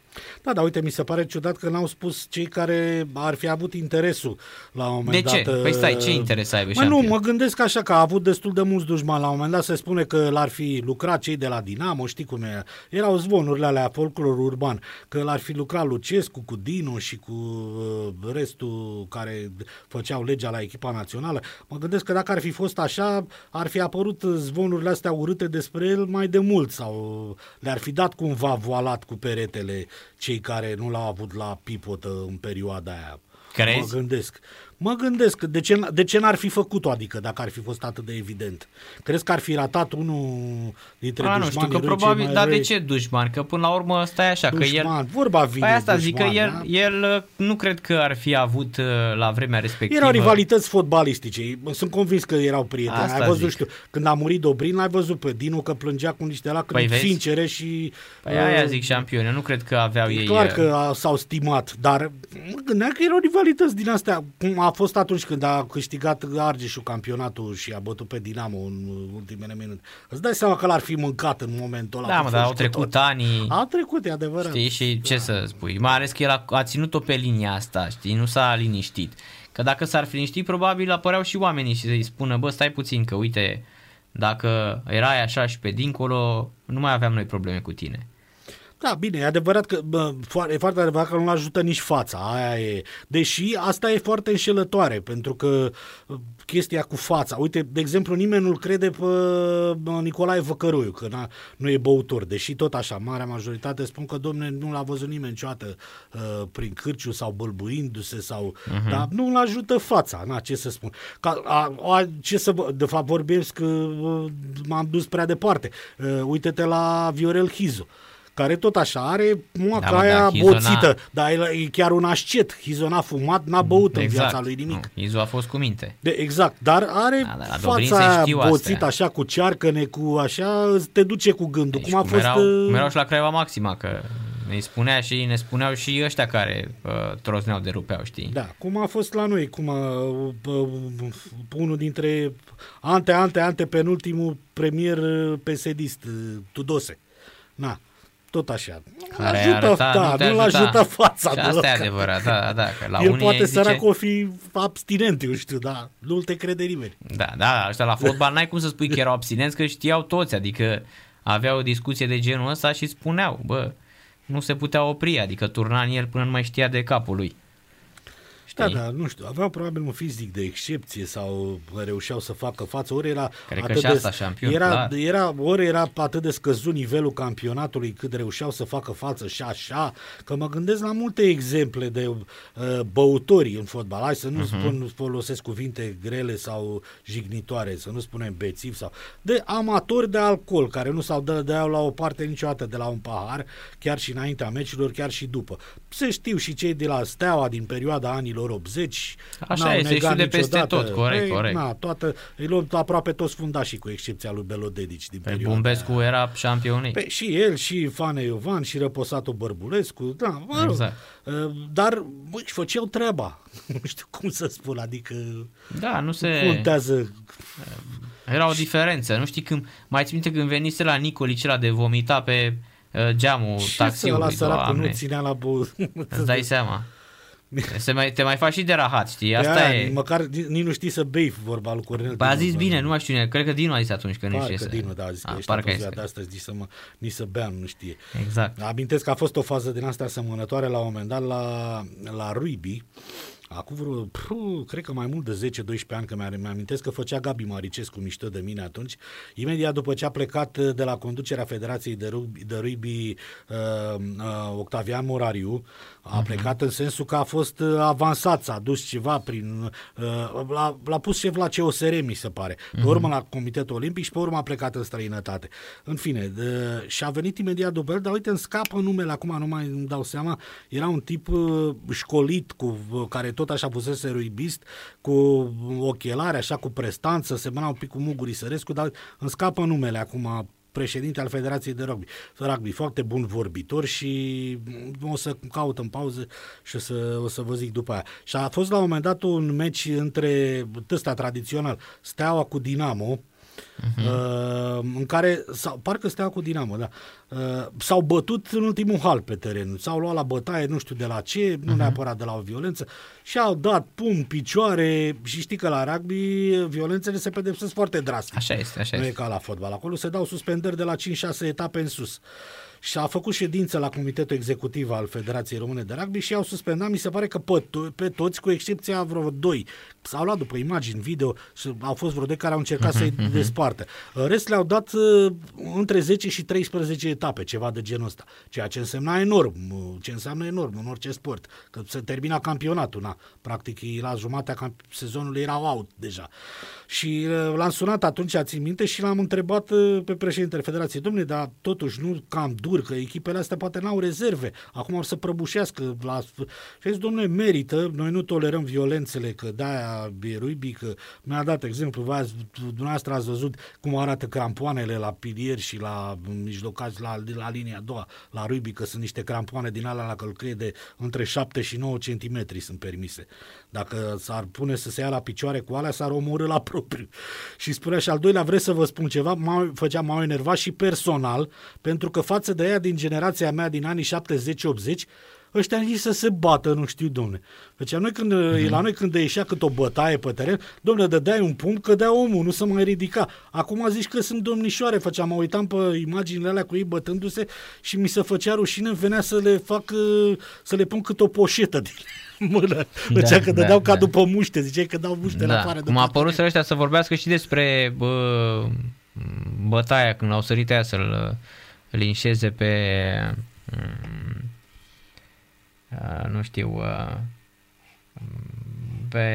Da, dar uite, mi se pare ciudat că n-au spus cei care ar fi avut interesul la un moment dat. De ce? Păi stai, ce interes aibă Champions? Nu, mă gândesc așa că a avut destul de mulți dușmani. La un moment dat se spune că l-ar fi lucrat cei de la Dinamo, știi cum e? Erau zvonurile alea, folclor urban, că l-ar fi lucrat Lucescu cu Dino și cu restul care făceau legea la echipa națională. Mă gândesc că dacă ar fi fost așa, ar fi apărut zvonurile astea urâte despre el mai de mult sau le-ar fi dat cumva voalat cu peretele cei care nu l-au avut la pipotă în perioada aia. Crezi? Mă gândesc. De ce n-ar fi făcut-o, adică, dacă ar fi fost atât de evident? Crezi că ar fi ratat unul dintre dușmani? Nu știu, că probabil, dar de ce dușman? Că până la urmă stai așa, dușman, că el... Vorba vine, asta dușman, zic că el nu cred că ar fi avut la vremea respectivă. Erau rivalități fotbalistice, sunt convins că erau prieteni. Asta ai văzut, știu, când a murit Dobrin, ai văzut pe Dinu că plângea cu niște lacrimi sincere și... Păi aia zic, șampion, nu cred că aveau ei... Clar că s-au stimat, dar mă gândeam că erau rivalități din astea, cum a fost atunci când a câștigat Argeșul campionatul și a bătut pe Dinamo în ultimele minute. Îți dai seama că l-ar fi mâncat în momentul ăla. Da, mă, dar au trecut ani. Au trecut, e adevărat. Știi, și ce să spui? Mai ales că el a ținut-o pe linia asta, știi, nu s-a liniștit. Că dacă s-ar fi liniștit, probabil apăreau și oamenii și să-i spună, bă, stai puțin, că uite, dacă erai așa și pe dincolo, nu mai aveam noi probleme cu tine. Da, bine, e adevărat că e foarte adevărat că nu ajută nici fața, aia e. Deși asta e foarte înșelătoare, pentru că chestia cu fața, uite, de exemplu, nimeni nu-l crede pe Nicolae Văcăroiu, că nu e băutor, deși tot așa, marea majoritate spun că, domne, nu l-a văzut nimeni niciodată prin cârciu sau bâlbuindu-se, sau, dar nu-l ajută fața, na, ce să spun. De fapt vorbesc că m-am dus prea departe. Uite-te la Viorel Hizu, care tot așa are moaca aia boțită, dar e chiar un ascet. Hizo n-a fumat, n-a băut în viața lui nimic. Hizo a fost cu minte. Exact, dar are fața aia boțită, așa, cu cearcăne, cu așa, te duce cu gândul. Deci, cum a fost... Merau și la Craiova Maxima, că ne spuneau și ăștia care trosneau de rupeau, știi? Da, cum a fost la noi, unul dintre penultimul premier PSD-ist, Tudose. Na, tot așa. Nu l-ajută fața. Și asta e adevărat, da. Că la el poate sărac o fi abstinent, eu știu, dar nu-l te crede nimeni. Da, ăștia la fotbal n-ai cum să spui că erau abstinenți, că știau toți, adică aveau o discuție de genul ăsta și spuneau, nu se putea opri, adică turna în el până nu mai știa de capul lui. Știi? Da, nu știu, aveau probabil un fizic de excepție sau reușeau să facă față, ori era atât de scăzut nivelul campionatului cât reușeau să facă față și așa, că mă gândesc la multe exemple de băutori în fotbal, hai să nu folosesc cuvinte grele sau jignitoare, să nu spunem bețivi, sau de amatori de alcool, care nu s-au dădeau la o parte niciodată de la un pahar, chiar și înaintea meciurilor, chiar și după. Se știu și cei de la Steaua din perioada anilor 80, așa este, și de peste tot, corect. Îi luăm aproape toți fundașii, cu excepția lui Belodedici din perioada. Bumbescu era șampionist. Și el, și Fane Iovan, și Răposatul Bărbulescu, exact. Dar își făceau treaba, nu știu cum să spun, adică nu se contează. Era o diferență, nu știi când, mai ții minte când venise la Nicolici ăla de vomita pe geamul taxiului. Și să nu ținea la îți dai seama. Te mai faci și de rahat, știi? Măcar nici nu știi să bei, vorba lui Cornel. A zis bine, nu mai știu cine, cred că Dinu a zis atunci când parcă ești. Dinu, a zis că ești de astăzi, zici să nici să beam, nu știe. Exact. Amintesc că a fost o fază din asta asemănătoare la un moment dat la Ruibii, acum cred că mai mult de 10-12 ani, că mi-amintesc că făcea Gabi Maricescu mișto de mine atunci, imediat după ce a plecat de la conducerea Federației de Rugby Octavian Morariu, a plecat în sensul că a fost avansat, s-a dus ceva prin... l-a pus șef la COSR, mi se pare, pe urmă la Comitetul Olimpic și pe urmă a plecat în străinătate. În fine, și a venit imediat după el, dar uite, îmi scapă numele, acum nu mai îmi dau seama, era un tip școlit, care tot așa fusese ruibist, cu ochelare, așa, cu prestanță, semăna un pic cu Muguri Sărescu, dar îmi scapă numele acum, președinte al Federației de Rugby, foarte bun vorbitor, și o să caut în pauză și o să vă zic după aia. Și a fost la un moment dat un meci între ăsta tradițional, Steaua cu Dinamo, în care, parcă Steaua cu Dinamo, da, s-au bătut în ultimul hal pe teren, s-au luat la bătaie, nu știu de la ce, nu neapărat de la o violență, și au dat pumn, picioare, și știi că la rugby violențele se pedepsesc foarte drastic. Așa este. E ca la fotbal, acolo se dau suspendări de la 5-6 etape în sus. Și a făcut ședință la Comitetul Executiv al Federației Române de Rugby și i-au suspendat, mi se pare că pe toți, cu excepția vreo 2. S-au luat după imagini, video, și au fost vreo 2 care au încercat să-i despartă. În rest le-au dat între 10 și 13 etape, ceva de genul ăsta. Ceea ce însemna enorm, în orice sport. Că se termina campionatul, practic la jumatea sezonului erau out deja. Și l-am sunat atunci, țin minte, și l-am întrebat pe președintele Federației, dom'le, dar totuși nu cam că echipele astea poate n-au rezerve, acum o să prăbușească. Și domnule, merită, noi nu tolerăm violențele, că de-aia e rugby, că mi-a dat exemplu, dumneavoastră ați văzut cum arată crampoanele la pilieri și la mijlocași, la linia a doua, la rugby, că sunt niște crampoane din alea la călcâie de între 7 și 9 centimetri sunt permise. Dacă s-ar pune să se ia la picioare cu alea, s-ar omorâ la propriu. Și spunea, și al doilea, vreți să vă spun ceva, m-au enervat și personal, pentru că față de aia din generația mea din anii 70-80, ăștia nici să se bată, nu știu, domne. Deci noi când, la noi când ieșea cât o bătaie pe teren, domne, dădeai un pumn, cădea omul, nu se mai ridica. Acum zici că sunt domnișoare, făceam, mă uitam pe imaginile alea cu ei bătându-se și mi se făcea rușine, venea să le fac, să le pun cât o poșetă din mână. Zicea că dădeau ca după muște, ziceai că dau muștele afară. Cum a apărut ăștia să vorbească și despre bătaia, când au sărit aia să-l linșeze pe... nu știu, pe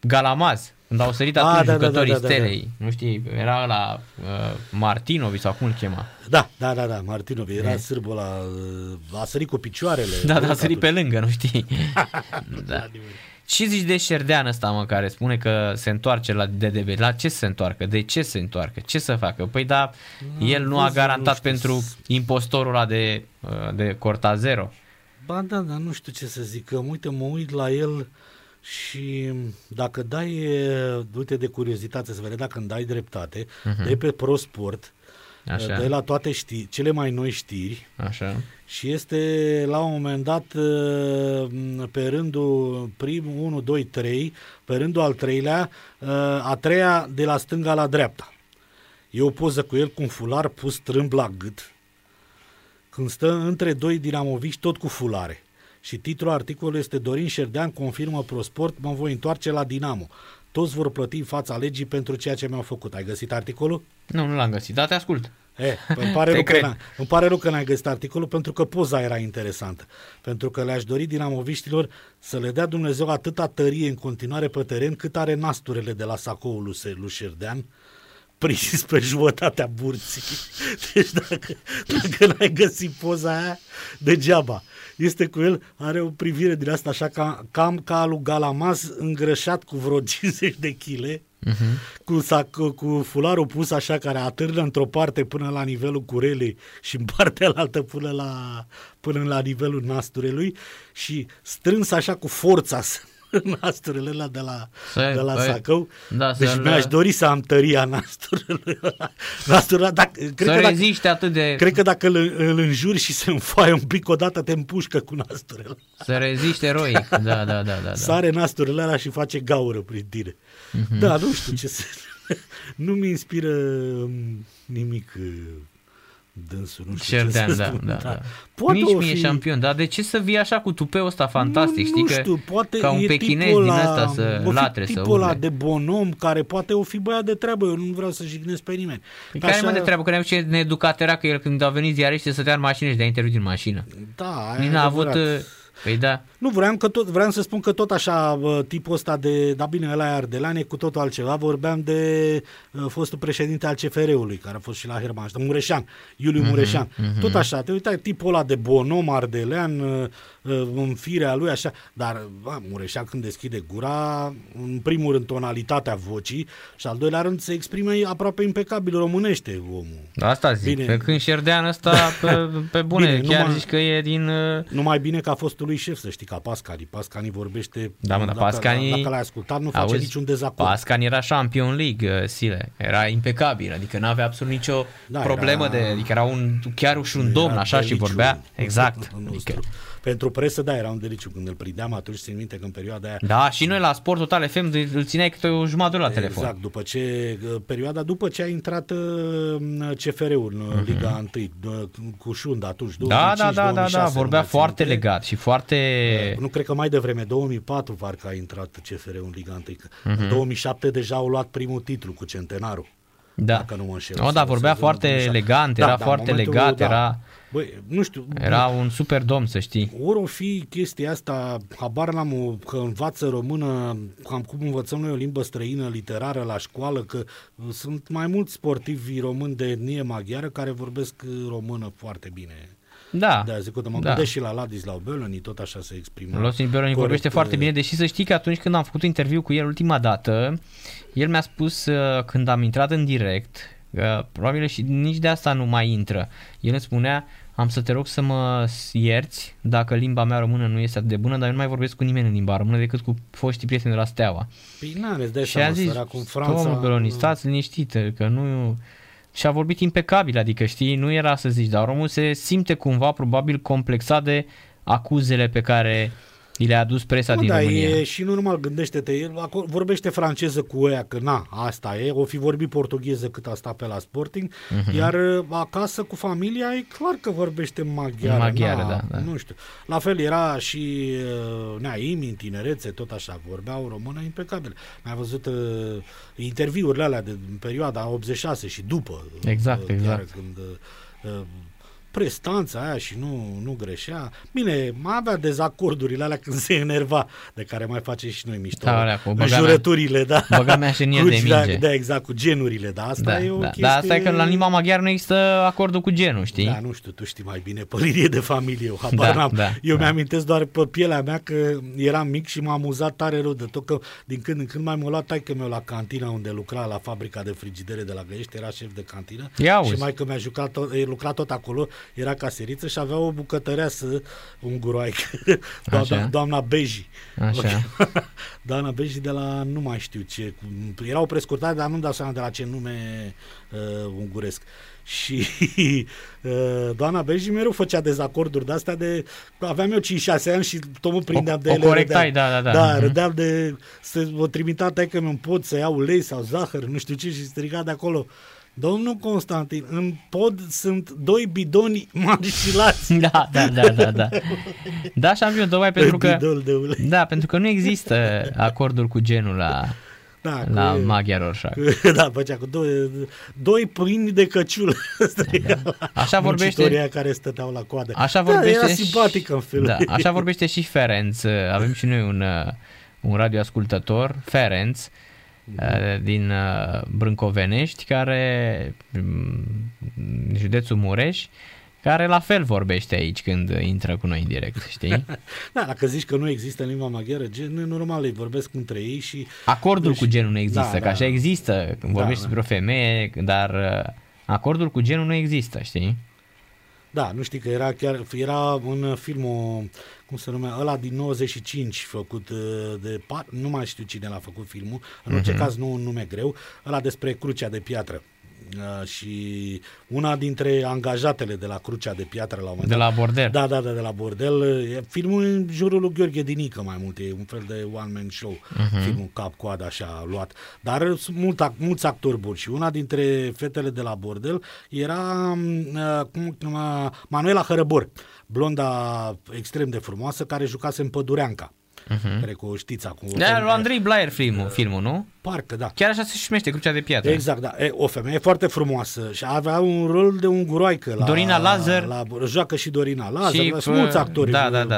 Galamaz, când au sărit atunci jucătorii Stelei, nu știi, era la Martinovi sau cum îl chema. Da, Martinovi, era sârbul ăla, a sărit cu picioarele. Da, a sărit pe lângă, nu știi. Da. Și zici de Șerdean ăsta, mă, care spune că se întoarce la DDB. La ce se întoarcă? De ce se întoarcă? Ce să facă? Păi da, el nu a garantat pentru impostorul ăla de Cortazero. Ba da, dar nu știu ce să zic, că uite, mă uit la el și dacă dai, uite, de curiozitate să vede dacă îmi dai dreptate, dai pe ProSport, dai la toate știri, cele mai noi știri. Așa. Și este la un moment dat pe rândul primul, 1, 2, 3, pe rândul al treilea, a treia de la stânga la dreapta. E o poză cu el cu un fular pus strâmb la gât, când stă între doi dinamoviști tot cu fulare. Și titlul articolului este: Dorin Șerdean confirmă ProSport, mă voi întoarce la Dinamo. Toți vor plăti în fața legii pentru ceea ce mi-au făcut. Ai găsit articolul? Nu l-am găsit, dar te ascult. Îmi pare rău că n-ai găsit articolul, pentru că poza era interesantă. Pentru că le-aș dori dinamoviștilor să le dea Dumnezeu atâta tărie în continuare pe teren cât are nasturele de la sacoul lui Șerdean, prins pe jumătatea burții. Deci dacă n-ai găsit poza aia, degeaba. Este cu el, are o privire din asta așa cam ca al lui Galamaz, îngrășat cu vreo 50 de chile, cu fularul pus așa, care atârnă într-o parte până la nivelul curelei și în partea altă până la nivelul nasturelui și strâns așa cu forța nasturele ăla de la sacău. Da, deci mi-aș dori să am tăria nasturele ăla. Cred că dacă îl înjuri și se înfoaie un pic, odată te împușcă cu nasturele. Să reziști eroic. Da. Sare nasturele ăla și face gaură prin tine. Da, nu știu ce să... Nu mi inspiră nimic... Dânsul, nu știu Șerdean, ce da. Poate nici mie șampion, dar de ce să vii așa cu tupeul ăsta fantastic? Nu știu, poate ca un pechinez din ăsta să latre, să urle. Tipul ăla de bonom, care poate o fi băiat de treabă, eu nu vreau să jignesc pe nimeni. Care mă de treabă, că ne-am zis că needucat era, că el când a venit ziariștii să te ia în mașină și de-a interviu din mașină. Da, aia n-a avut... Păi da. Nu, vreau să spun că tot așa tipul ăsta de, da bine, ăla e Ardelean, e cu totul altceva. Vorbeam de fostul președinte al CFR-ului, care a fost și la Herman, Mureșan, Iuliu Mureșan. Tot așa, te uitai, tipul ăla de bonom, Ardelean, în firea lui, așa. Dar Mureșan, când deschide gura, în primul rând tonalitatea vocii și al doilea rând se exprime aproape impecabil românește omul. Asta zic, bine. Pe când Șerdean ăsta, pe bune, bine, chiar zici că e din... Numai bine că a fost lui șef, să știi, ca Pascani vorbește, dacă l-ai ascultat, nu face niciun dezacord. Pascani era Champion League, Sile, era impecabil, adică n-avea absolut nicio problemă, adică era chiar un domn așa și vorbea, exact. Adică. Pentru presă, era un deliciu, când îl prindeam atunci, țin minte că în perioada aia... Da, și noi la Sport Total FM îl țineai câte o jumătate la telefon. Exact, după ce a intrat CFR-ul în Liga 1, cu Șund atunci, 2005-2006. Da, vorbea foarte legat și foarte... Nu cred că mai devreme, 2004 parcă a intrat CFR-ul în Liga 1. În 2007 deja au luat primul titlu cu Centenarul. Da, vorbea foarte elegant, era foarte legat, era... Băi, nu știu, era un super domn, să știi. Ori o fi chestia asta, habar n-am, că învață română, cam cum învățăm noi o limbă străină literară la școală, că sunt mai mulți sportivi români de etnie maghiară care vorbesc română foarte bine. Da. Da, zic, uite, mă gândesc și la Ladislau Beloni, tot așa se exprimă. Ladislau Beloni vorbește foarte bine, deși să știi că atunci când am făcut interviu cu el ultima dată, el mi-a spus, când am intrat în direct, probabil și nici de asta nu mai intră. El îmi spunea: am să te rog să mă ierți dacă limba mea română nu este atât de bună, dar eu nu mai vorbesc cu nimeni în limba română decât cu foștii prieteni de la Steaua. Și a zis, domnul Beloni, stați liniștită, că nu... Și a vorbit impecabil, adică, știi, nu era să zici, dar omul se simte cumva probabil complexat de acuzele pe care i le-a adus presa din România. E și normal, gândește-te, el vorbește franceză cu ea, că na, asta e, o fi vorbit portugheză cât a stat pe la Sporting, iar acasă cu familia e clar că vorbește maghiară. Maghiară, na, da, da. Nu știu. La fel era și Naimi în tinerețe, tot așa, vorbea o română impecabilă. Mi-a văzut interviurile alea de perioada 86 și după. Exact, exact. Când prestanța aia și nu greșea. Bine, mai avea dezacordurile alea când se enerva, de care mai face și noi mișto. Da, jurăturile, da. Băga și de minge. Da, exact, cu genurile, da. Asta da, e o da, chestie. Da, asta e că la limba maghiară nu există acordul cu genul, știi? Da, nu știu, tu știi mai bine pe linie de familie, eu habar n-am. Da, eu mi-amintesc doar pe pielea mea că eram mic și m-am amuzat tare rău de tot, că din când în când mai m-a luat taică-meu la cantina unde lucra, la fabrica de frigidere de la Găiești, era șef de cantină. Și mai că lucra tot acolo. Era caseriță și avea o bucătăreasă, un guroaică, doamna Beji. Așa. Doamna Beji de la nu mai știu ce, era o prescurtare, dar nu-mi dau seama de la ce nume unguresc. Și doamna Beji mereu făcea dezacorduri de astea de... Aveam eu 5-6 ani și tot mă prindeam de ele. O corectai, da. Da, râdeam de... O trimitea taică mi-un pot să iau ulei sau zahăr, nu știu ce, și striga de acolo: domnul Constantin, în pod sunt doi bidoni marșilați. Da. Da, și am zis, tocmai pentru că... Da, pentru că nu există acordul cu genul la... Da, la maghiar Orșac. Da, făcea cu doi pâini de căciulă. Da. Așa vorbește care stăteau la coadă. Așa vorbește. Da, era simpatică în felul. Da, așa vorbește și Ferenț. Avem și noi un radioascultător, Ferenț, din Brâncovenești, care județul Mureș, care la fel vorbește aici când intră cu noi în direct, știi? Da, dacă zici că nu există în limba maghiară, nu e normal, ei vorbesc între ei și... Acordul cu genul nu există, că așa există, când vorbești despre o femeie, dar acordul cu genul nu există, știi? Da, nu știi că era un film, cum se numea, ăla din 95 făcut de, nu mai știu cine l-a făcut filmul, în orice caz nu un nume greu, ăla despre Crucea de Piatră. Și una dintre angajatele de la Crucea de Piatră la un moment dat, la bordel. Da, de la bordel. Filmul în jurul lui Gheorghe Dinică mai mult, e un fel de one-man show, filmul cap-coadă așa luat. Dar sunt mulți actori buni și una dintre fetele de la bordel era Manuela Hărăbor, blonda extrem de frumoasă care jucase în Pădureanca. Cred că o știți acum. Da, lui Andrei Blair filmul, nu? Parcă, da. Chiar așa se numește, Crucea de Piatră. Exact, da. O femeie foarte frumoasă și avea un rol de un guroaică. Dorina Lazar. Joacă și Dorina Lazar. Și mulți actori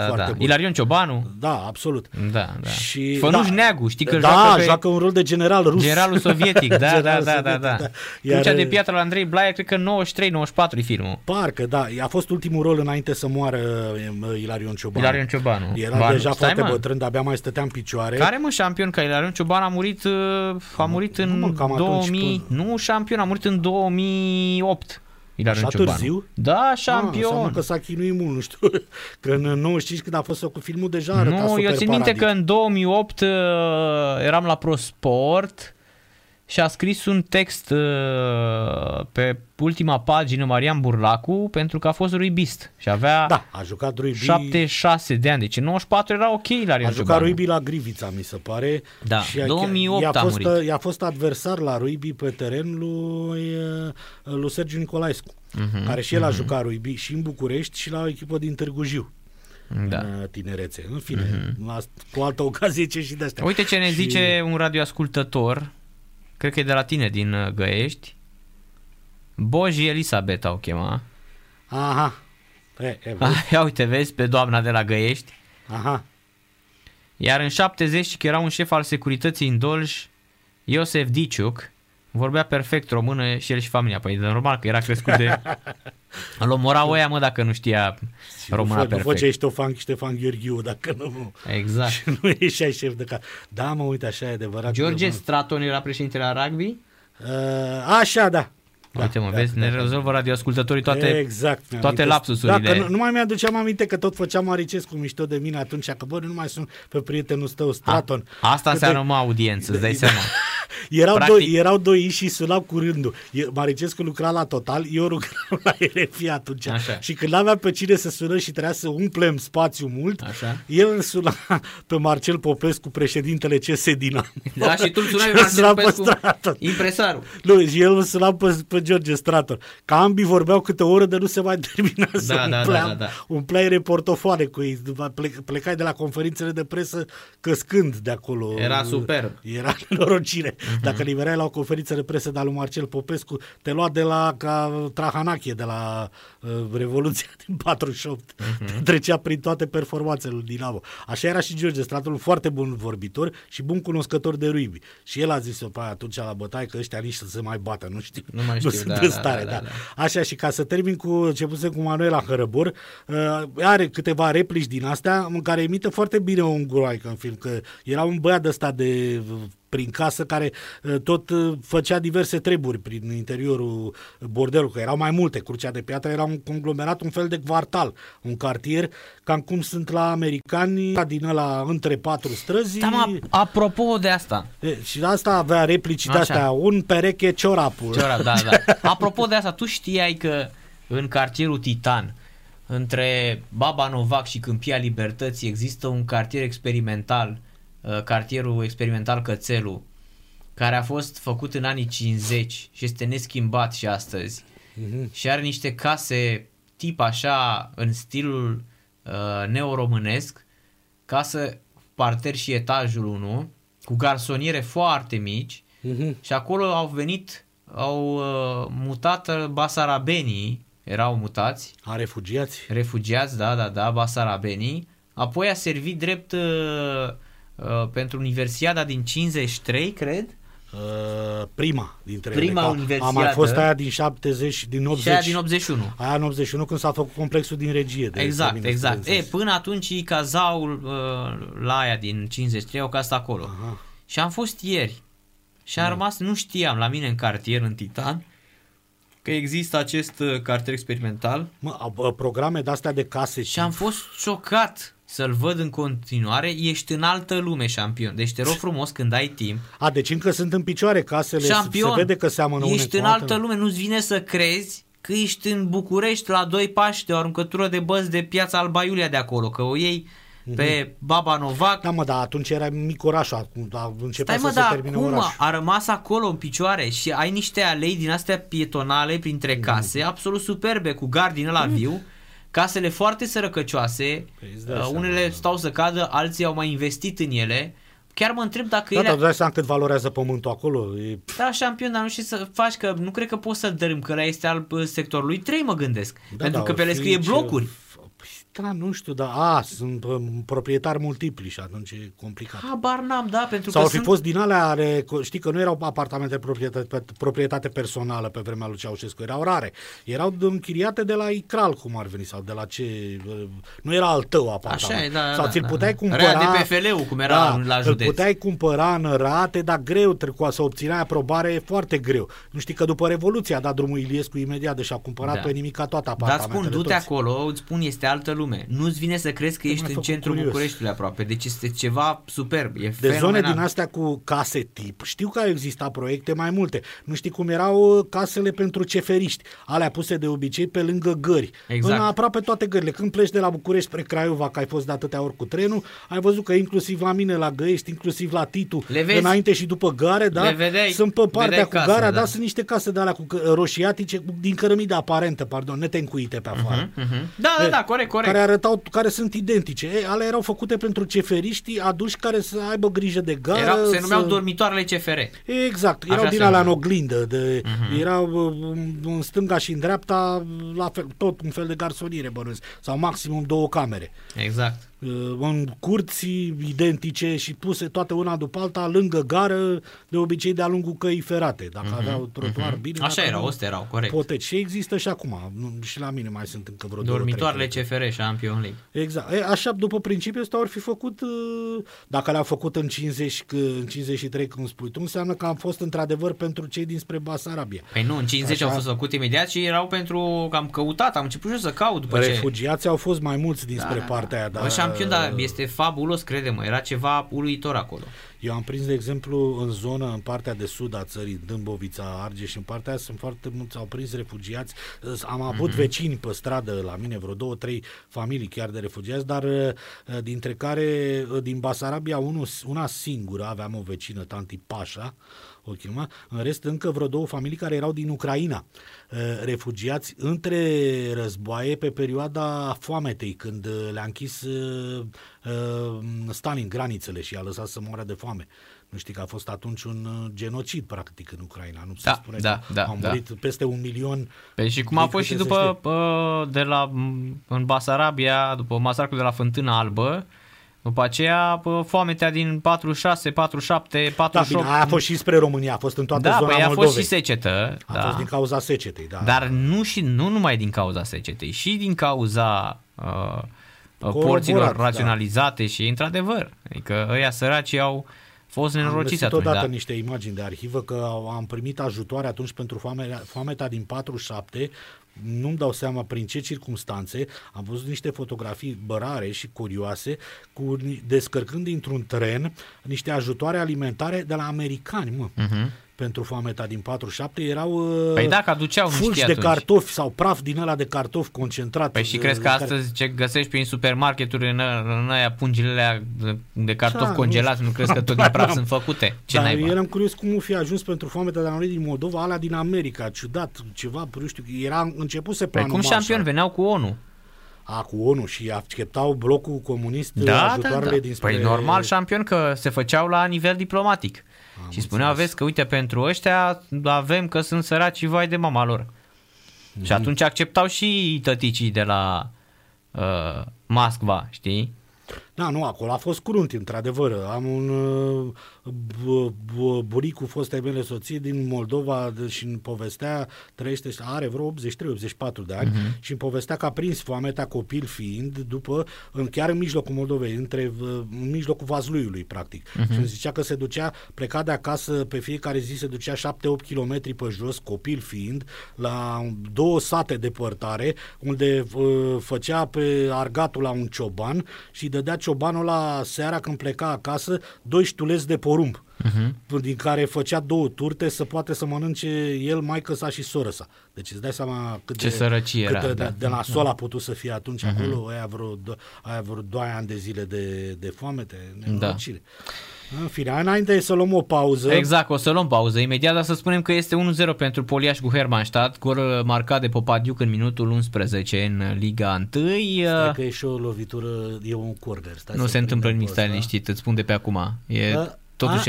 foarte buni. Ilarion Ciobanu. Da, absolut. Da. Și Fănuș Neagu, știi că joacă un rol de general rus. Generalul sovietic, da. Crucea de Piatră la Andrei Blair, cred că 93-94 e filmul. Parcă, da. A fost ultimul rol înainte să moară Ilarion Ciobanu. Era deja foarte bătrân, abia mai stătea în picioare. Care mă șampion? Că Ilarion Ciobanu a murit în 2000, nu șampion, a murit în 2008. Așa târziu? Da, șampion. Înseamnă că s-a chinuit mult, nu știu. Că în 95, când a fost făcut filmul, deja arăta super paradis. Nu, eu țin minte că în 2008 eram la ProSport și a scris un text pe ultima pagină Marian Burlacu, pentru că a fost ruibist și avea a jucat ruibii 76 de ani, deci în 94 era ok la Ilarion Ciobanu. A jucat ruibii la Grivița, mi se pare. Da, și 2008 a murit. I-a fost adversar la ruibii pe teren lui Sergiu Nicolaescu, care și el a jucat ruibii și în București și la o echipă din Târgu Jiu. În tinerețe. În fine, cu altă ocazie ce și de-astea. Uite ce ne zice un radioascultător, cred că e de la tine, din Găiești. Boji Elisabeta o chema. Aha. Ia uite, vezi, pe doamna de la Găiești. Aha. Iar în 70, că era un șef al securității în Dolj, Iosef Diciuc, vorbea perfect română și el și familia. Păi, normal că era crescut de... Îl omorau ăia, mă, dacă nu știa româna perfect. Nu făceai Ștefan Gheorghiu, dacă nu... Exact. Și nu ieșeai șef de casă. Da, mă, uite, așa e adevărat. George Straton era președintele la rugby? Așa, da. Da, uite mă, da, vezi, da, ne rezolvă radioascultătorii toate lapsusurile. Da, nu mai mi-aduceam aminte că tot făceam Maricescu mișto de mine atunci, că bă, nu mai sunt pe prietenul tău Straton. Asta înseamnă mă audiență, îți dai seama. Erau doi și sunau cu rândul. Maricescu lucra la Total, eu lucram la RFI atunci. Așa. Și când l-avea pe cine să sună și trebuia să umplem spațiu mult, așa, el suna pe Marcel Popescu, președintele CS Dinamo. Da, și tu sunai Marcel Popescu, impresarul. Nu, și el suna pe George Straton. Că ambii vorbeau câte o oră de nu se mai termina să umpleai reportofoane cu ei. Plecai de la conferințele de presă căscând de acolo. Era superb. Era norocire. Dacă liberai la o conferință de presă de-a lui Marcel Popescu, te lua de la ca Trahanache, de la Revoluția din 48. Te trecea prin toate performanțele lui Dinamo. Așa era și George Straton, foarte bun vorbitor și bun cunoscător de rugby. Și el a zis-o pe aia atunci la bătaie că ăștia nici să se mai bată, nu știu. Nu sunt în stare. Așa, și ca să termin cu ce puse cu Manuela Hărăbor, are câteva replici din astea în care imită foarte bine o unguroaică în film, că era un băiat ăsta de prin casă care tot făcea diverse treburi prin interiorul bordelului, că erau mai multe, Crucea de Piatră era un conglomerat, un fel de quartal, un cartier, cam cum sunt la americani, din ăla între patru străzi. Da, mă, apropo de asta. Și asta avea replici de astea, un pereche ciorapul. Ciorap, da, da. Apropo de asta, tu știai că în cartierul Titan, între Baba Novac și Câmpia Libertății, există un cartier experimental, cartierul experimental Cățelu, care a fost făcut în anii 50 și este neschimbat și astăzi. Și are niște case tip așa în stilul neoromânesc, casă, parter și etajul 1, cu garsoniere foarte mici, și acolo au mutat basarabenii, erau mutați. A, refugiați. Refugiați, da, basarabenii. Apoi a servit drept pentru Universiada din 53, cred. Prima universiadă. A mai fost aia din 70, din 80. Și aia din 81. Aia în 81 când s-a făcut complexul din regie. Exact. Până atunci îi cazau la aia din 53, au cazat acolo. Aha. Și am fost ieri. Și am rămas, nu știam, la mine în cartier, în Titan, că există acest cartier experimental. Programe de-astea de case. Și am fost șocat să-l văd în continuare. Ești în altă lume, șampion. Deci te rog frumos, când ai timp. A, deci încă sunt în picioare casele, șampion, se vede că seamănă unele cu altele. Ești în altă lume, nu-ți vine să crezi că ești în București la doi pași de o aruncătură de băzi de piața Alba Iulia de acolo, că o iei pe Baba Novac. Da, mă, dar atunci era mic orașul, acum începea să se termine orașul. Acum a rămas acolo în picioare și ai niște alei din astea pietonale printre case, absolut superbe, cu gard din ăla viu. Casele foarte sărăcăcioase, unele stau să cadă, alții au mai investit în ele. Chiar mă întreb dacă ele... Da, dar dai seama cât valorează pământul acolo. Da, șampion, dar nu știi să faci, că nu cred că poți să-l dărâm, că ăla este al sectorului 3, mă gândesc. Da, pentru că pe ele scrie blocuri. Da, nu știu, dar sunt proprietari multipli și atunci e complicat. Habar n-am, pentru sau că sunt... Sau fi fost din alea, știi că nu erau apartamente proprietate personală pe vremea lui Ceaușescu, erau rare. Erau închiriate de la Icral, cum ar veni, sau de la ce... Nu era al tău apartament. Așa e, da, sau ți-l puteai cumpăra... Rea de PFL-ul, cum era la județ. Îl puteai cumpăra în rate, dar greu trecua să obțineai aprobare, e foarte greu. Nu știi că după Revoluție a dat drumul Iliescu imediat, deci a cumpărat pe nimica toate apartamentele. Dar spun, du-te acolo, îți spun, este altă lume. Nu-ți vine să crezi că ești în centrul Bucureștiului aproape. Deci este ceva superb. E de fenomenal. Zone din astea cu case tip. Știu că au existat proiecte mai multe. Nu știi cum erau casele pentru ceferiști. Alea puse de obicei pe lângă gări. Exact. În aproape toate gările. Când pleci de la București spre Craiova, că ai fost de atâtea ori cu trenul, ai văzut că inclusiv la mine, la Găiești, inclusiv la Titu, înainte și după gare, sunt pe partea cu casele, gara, sunt niște case de alea cu roșiatice, din cărămidă aparentă, netencuite pe afară. Da, corect. Care sunt identice. Alea erau făcute pentru ceferiștii aduși care să aibă grijă de gară. Se numeau dormitoarele CFR. Exact. Erau din alea în oglindă. Erau în stânga și în dreapta, la fel, tot un fel de garsonire, bănuiesc. Sau maximum două camere. Exact. În curți identice și puse toate una după alta, lângă gară, de obicei de-a lungul căi ferate. Dacă aveau trotuar bine... Așa erau, corect. Poteci. Și există și acum. Și la mine mai sunt încă vreo dormitoarele CFR. CFR, Champions League. Exact. E, așa, după principiul ăsta, ar fi făcut, dacă l-am făcut în 50, în 53, cum spui tu, înseamnă că am fost într-adevăr pentru cei dinspre Basarabia. Păi nu, în 50 au fost făcut imediat și erau pentru că am căutat, am început și să caut după refugiații ce... au fost mai mulți dinspre partea aia. Dar... Champions, da, este fabulos, crede-mă, era ceva uluitor acolo. Eu am prins, de exemplu, în zonă, în partea de sud a țării, Dâmbovița, Argeș, în partea aia sunt foarte mulți, au prins refugiați. Am avut vecini pe stradă la mine, vreo 2-3 familii chiar de refugiați, dar dintre care, din Basarabia, una singură, aveam o vecină, tanti Pașa, o chema, în rest încă vreo 2 familii care erau din Ucraina, refugiați între războaie, pe perioada foametei, când le-a închis Stalin granițele și a lăsat să moară de foame. Nu știi că a fost atunci un genocid practic în Ucraina, nu se spune că au murit peste 1 milion. Păi și cum a fost și după în Basarabia, după masacrul de la Fântâna Albă, după aceea foametea din 46, 47, 48... Da, bine, a fost și spre România, a fost în toată zona Moldovei. Da, a fost și secetă. A fost din cauza secetei, da. Dar nu numai din cauza secetei, și din cauza... porților raționalizate și într-adevăr, adică ăia săraci au fost nenorociți atunci. Am găsit odată niște imagini de arhivă că am primit ajutoare atunci pentru foamea din 47, nu-mi dau seama prin ce circumstanțe, am văzut niște fotografii bărare și curioase cu descărcând dintr-un tren niște ajutoare alimentare de la americani, mă. Uh-huh. Pentru foamea din 47 erau fulgi de cartofi sau praf din ăla de cartofi concentrat. Păi și crezi că astăzi ce găsești prin supermarketuri în aia pungilele de cartofi congelați, nu crezi că tot din praf sunt făcute? Dar eram curios cum fi ajuns pentru foamea de la noi din Moldova ala din America, ciudat, ceva, nu știu, era început să planul. Păi cum Champion veneau cu ONU? Cu ONU și acceptau blocul comunist ajutoarele dinspre... Păi normal, Champion, că se făceau la nivel diplomatic. Și spuneau, vezi că uite, pentru ăștia avem că sunt săraci și vai de mama lor. Mm-hmm. Și atunci acceptau și tăticii de la Moscova, știi? Da, nu, acolo a fost curunt, într-adevăr. Am un buricul fostei mele soții din Moldova și îmi povestea, trăiește, are vreo 83-84 de ani, și îmi povestea că a prins foamea copil fiind, după, chiar în mijlocul Moldovei, în mijlocul Vazluiului, practic. Și îmi zicea că se ducea, pleca de acasă pe fiecare zi, se ducea 7-8 km pe jos, copil fiind, la 2 sate depărtare, unde făcea pe argatul la un cioban și dădea ciobanul la seara când pleca acasă 2 ștuleți de porumb, din care făcea 2 turte să poate să mănânce el, maică-sa și soră-sa. Deci îți dai seama cât de la sol a putut să fie atunci acolo, aia vreo 2 ani de zile de foamete, nenorocire. În fine, înainte să luăm o pauză. Exact, o să luăm pauză imediat, dar să spunem că este 1-0 pentru Poliaș cu Hermannstadt, gol marcat de Popadiuc în minutul 11 în Liga 1. Stai că e și o lovitură, e un corner. Nu se întâmplă nimic, stai liniștit, îți spun de pe acum. E... Totuși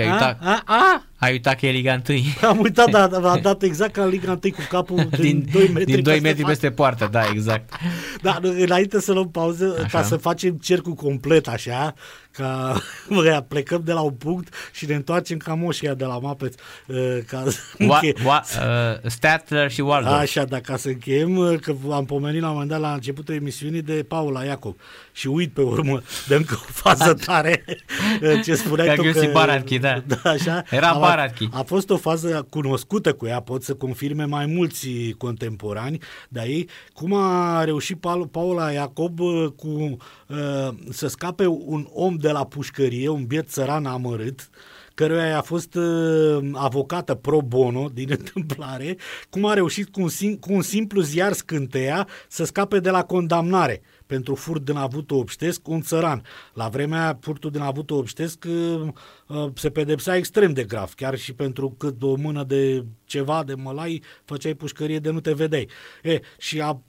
ai uitat că e Liga 1. Am uitat, dar a dat exact ca Liga 1 cu capul din 2 metri, peste poartă, da, exact. Da, înainte să luăm pauză, așa, ca să facem cercul complet așa, ca plecăm de la un punct și ne întoarcem ca moșia de la Muppets. Statler și Waldorf. Așa, da, ca să încheiem, că am pomenit la un moment dat la începutul emisiunii de Paula Iacob și uit pe urmă de încă o fază tare ce spuneai tu că... Baratchi, da. Da, așa, era Baratchi. A fost o fază cunoscută cu ea, pot să confirme mai mulți contemporani, dar ei, cum a reușit Paula Iacob să scape un om de la pușcărie, un biet țăran amărât, căruia i-a fost avocată pro bono din întâmplare, cum a reușit cu un simplu ziar scânteia să scape de la condamnare pentru furt din avutul obștesc, un țăran. La vremea, furtul din avutul obștesc se pedepsea extrem de grav, chiar și pentru cât o mână de ceva de mălai făceai pușcărie de nu te vedeai. Și a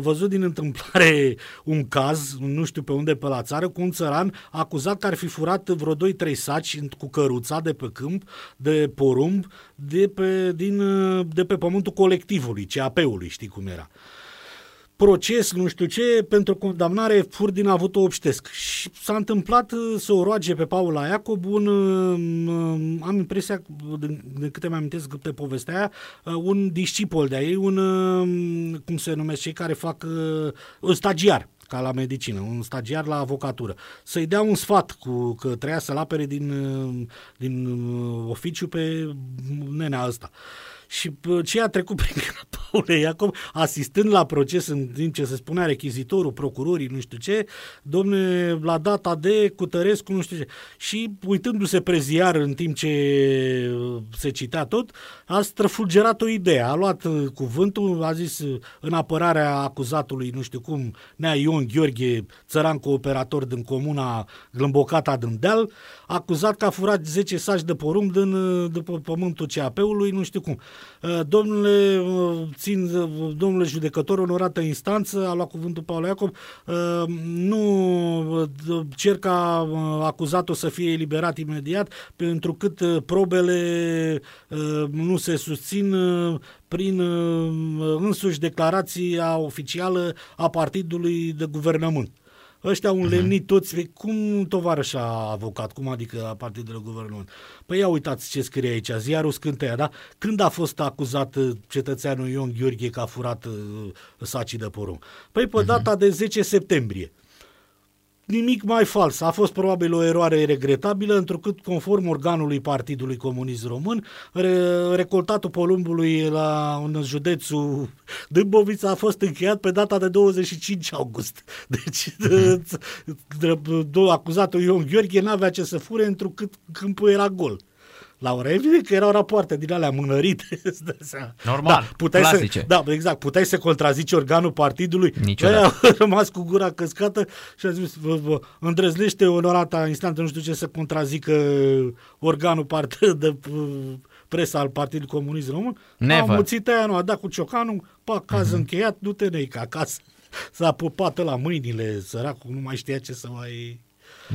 văzut din întâmplare un caz, nu știu pe unde, pe la țară, cu un țăran acuzat că ar fi furat vreo 2-3 saci cu căruța de pe câmp, de porumb, de pe pământul colectivului, CAP-ului, știi cum era. Proces, nu știu ce, pentru condamnare furt din avutul obștesc. Și s-a întâmplat să o roage pe Paula Iacob, am impresia, de câte mi-amintesc de povestea aia, un discipol de-a ei, cum se numesc cei care fac, un stagiar, ca la medicină, un stagiar la avocatură, să-i dea un sfat cu că treia să-l apere din oficiu pe nenea ăsta. Și ce a trecut prin Paule Iacob, asistând la proces în timp ce se spunea rechizitorul, procurorii, nu știu ce, domne, la data de Cutărescu, nu știu ce. Și uitându-se pe ziar în timp ce se citea tot, a străfulgerat o idee, a luat cuvântul, a zis în apărarea acuzatului, nu știu cum, Nea Ion Gheorghe, țăran cooperator din comuna Glâmbocata din Deal, acuzat că a furat 10 saci de porumb de pe pământul CAP-ului, nu știu cum. Domnule judecător, onorată instanță, a luat cuvântul Paula Iacob, nu cer ca acuzatul să fie eliberat imediat, pentru că probele nu se susțin prin însuși declarația oficială a partidului de guvernământ. Ăștia au înlemnit toți, cum tovarășa avocat, cum adică partidul guvernământ. Păi ia uitați ce scrie aici, ziarul Scânteia, da? Când a fost acuzat cetățeanul Ion Gheorghe că a furat sacii de porumb? Păi pe data de 10 septembrie. Nimic mai fals. A fost probabil o eroare regretabilă, întrucât conform organului Partidului Comunist Român, recoltatul porumbului în județul Dâmbovița a fost încheiat pe data de 25 august. Deci acuzatul Ion Gheorghe n-avea ce să fure, întrucât câmpul era gol. La ora, evident că erau rapoarte din alea mânărite. Normal, da, clasice. Da, exact, puteai să contrazici organul partidului. Niciodată. Aia a rămas cu gura căscată și a zis, îndrăzlește onorata instantă, nu știu ce, să contrazică organul de presa al Partidului Comunist Român. A muțit aia, nu, a dat cu ciocanul, pa, caz încheiat, du-te neica acasă. S-a pupat ăla mâinile, săracul, nu mai știa ce să mai...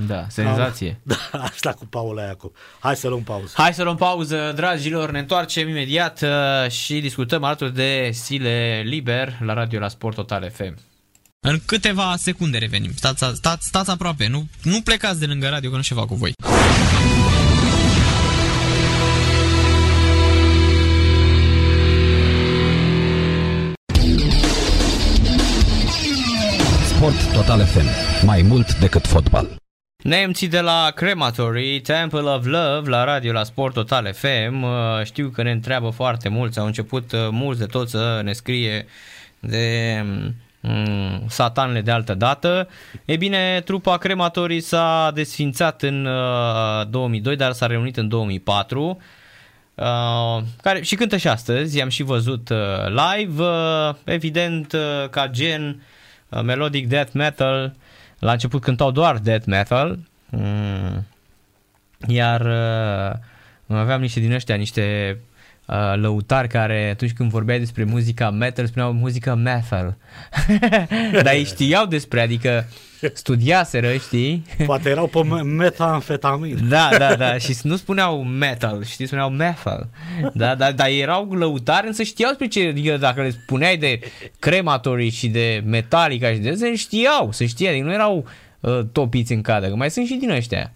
Da, senzație. Da, așa cu Paula Iacob. Hai să luăm pauză. Hai să luăm pauză, dragilor, ne întoarcem imediat și discutăm alături de Stile Liber la Radio La Sport Total FM. În câteva secunde revenim. Stați aproape, nu plecați de lângă radio, că nu știu ceva cu voi. Sport Total FM, mai mult decât fotbal. Nemții de la Crematory, Temple of Love, la radio, la Sport Total FM. Știu că ne întreabă foarte mulți, au început mulți de tot să ne scrie de satanele de altă dată. E bine, trupa Crematory s-a desfințat în 2002, dar s-a reunit în 2004. Care și cântă și astăzi, i-am și văzut live. Evident, ca gen melodic death metal, la început cântau doar death metal, iar aveam niște din ăștia, niște lăutari care atunci când vorbeai despre muzica metal, spuneau muzica metal. Dar ei știau despre, adică studiaseră, știi? Poate erau pe metamfetamină. Da, și nu spuneau metal, știi, spuneau metal. Dar erau lăutari, însă știau despre ce, adică dacă le spuneai de Crematorii și de Metallica și de astea, știau, se știa, adică nu erau topiți în cadă, că mai sunt și din ăștia.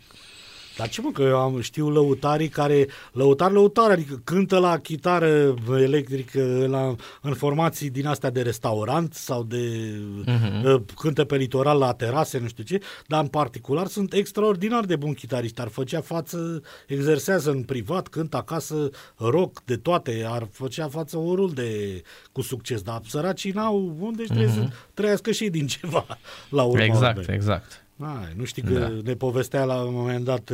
Dar ce mă, că eu știu lăutarii care, lăutari, adică cântă la chitară electrică în formații din astea de restaurant sau de cântă pe litoral la terase, nu știu ce, dar în particular sunt extraordinar de buni chitariști, ar făcea față, exersează în privat, cântă acasă rock de toate, ar făcea față orul de cu succes, dar săracii n-au unde și trebuie să trăiască și din ceva la urmă. Exact. Ai, nu știi că ne povestea la un moment dat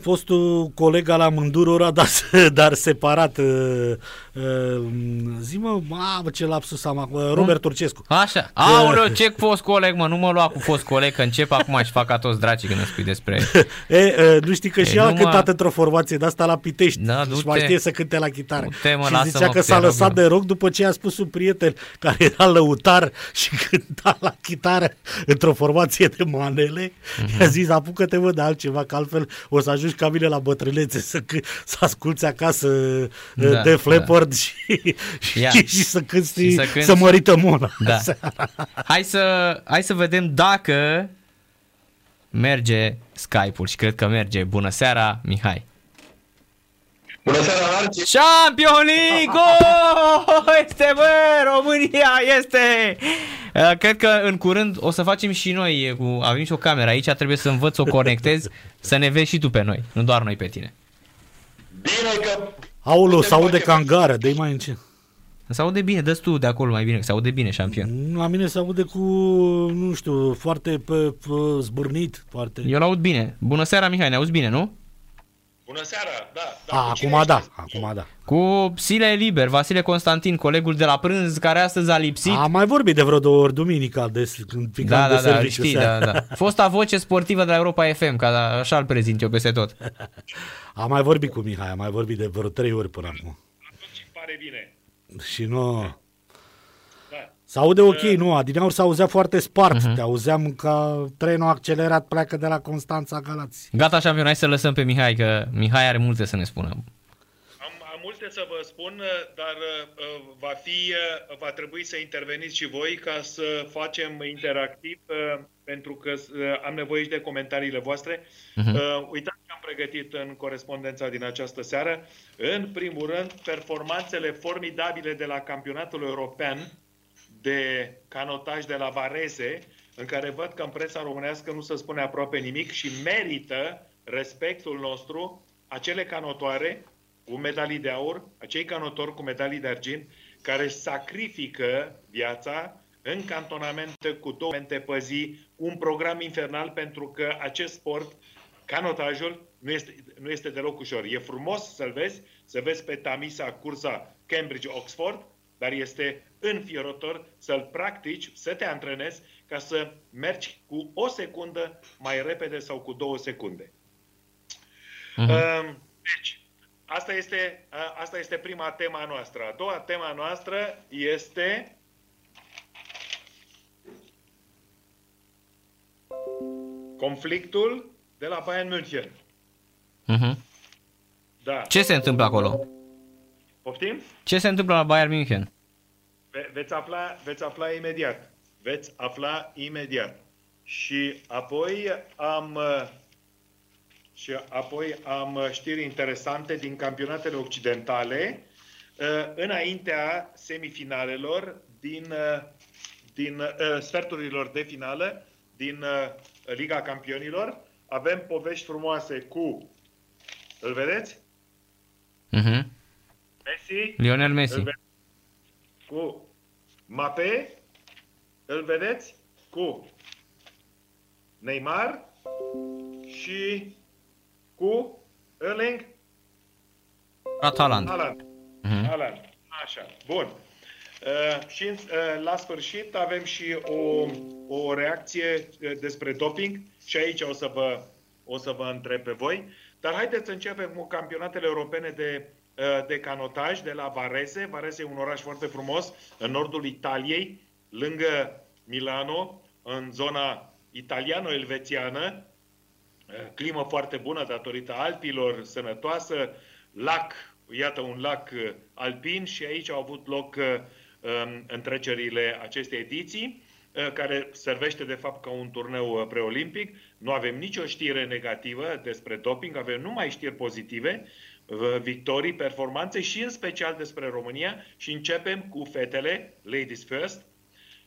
fostul coleg la Mândurora, dar separat, zi-mă, ce lapsus am acum, Robert Turcescu. Așa, aoleu, ce fost coleg, mă, nu mă lua cu fost coleg, că încep acum și fac ca toți dracii când îmi spui despre... nu știi că și ea a cântat într-o formație de asta la Pitești, da, și mai știe să cânte la chitară. Și zicea că s-a lăsat de rock după ce a spus un prieten care era lăutar și cânta la chitară într-o formație de manele, i-a zis, apucă-te, mă, de altceva, că altfel o să ajungi ca mine la bătrânețe să asculți acasă de Flappard și să cânti să mărită mona. Da. Hai să vedem dacă merge Skype-ul și cred că merge. Bună seara, Mihai! Bună seara, Arci! Champions League! Este, bă, România este! Cred că în curând o să facem și noi, avem și o cameră aici, trebuie să învăț să o conectez, să ne vezi și tu pe noi, nu doar noi pe tine. Bine că... Aolo, s-aude ca în gară, dă-i mai încet. S-aude bine, dă-ți tu de acolo mai bine, că s-aude bine, Champion. La mine s-aude cu, nu știu, foarte zbârnit, foarte... Eu l-aud bine. Bună seara, Mihai, ne auzi bine, nu? Bună seara, da. Acum da. Cu Sile Liber, Vasile Constantin, colegul de la prânz, care astăzi a lipsit. Am mai vorbit de vreo două ori duminica, când de serviciu. Fosta voce sportivă de la Europa FM, ca așa îl prezint eu peste tot. Am mai vorbit cu Mihai, am mai vorbit de vreo 3 ori până acum. Atunci pare bine. Și nu... Da. S-aude ok, nu? Adineauri s-auzea foarte spart. Te auzeam că trenul accelerat pleacă de la Constanța Galați. Gata, așa, Champion, hai să lăsăm pe Mihai, că Mihai are multe să ne spună. Am multe să vă spun, dar va trebui să interveniți și voi ca să facem interactiv, pentru că am nevoie și de comentariile voastre. Uitați ce am pregătit în corespondența din această seară. În primul rând, performanțele formidabile de la Campionatul European de canotaj de la Varese, în care văd că în presa românească nu se spune aproape nimic și merită respectul nostru acele canotoare cu medalii de aur, acei canotori cu medalii de argint, care sacrifică viața în cantonamente cu 2 momente pe zi, cu un program infernal, pentru că acest sport, canotajul, nu este deloc ușor. E frumos să-l vezi, să vezi pe Tamisa cursa Cambridge-Oxford, dar este înfiorător să-l practici, să te antrenezi ca să mergi cu 1 secundă mai repede sau cu 2 secunde. Deci, asta este prima tema noastră. A doua tema noastră este... conflictul de la Bayern München. Da. Ce se întâmplă acolo? Poftim? Ce se întâmplă la Bayern München? Veți afla imediat. Și apoi am știri interesante din campionatele occidentale, înaintea semifinalelor din sferturilor de finală din Liga Campionilor. Avem povești frumoase cu... Îl vedeți? Messi. Lionel Messi. Cu Mbappé. Îl vedeți? Cu Neymar. Și cu Erling Haaland. Așa, bun. Și la sfârșit avem și o reacție despre doping și aici o să vă întreb pe voi. Dar haideți să începem cu campionatele europene de canotaj de la Varese. Varese e un oraș foarte frumos în nordul Italiei, lângă Milano, în zona italiano-elvețiană. Climă foarte bună datorită alpilor, sănătoasă, lac, iată un lac alpin și aici au avut loc întrecerile acestei ediții, care servește de fapt ca un turneu preolimpic. Nu avem nicio știre negativă despre doping, avem numai știri pozitive, victorii, performanțe și în special despre România. Și începem cu fetele, ladies first.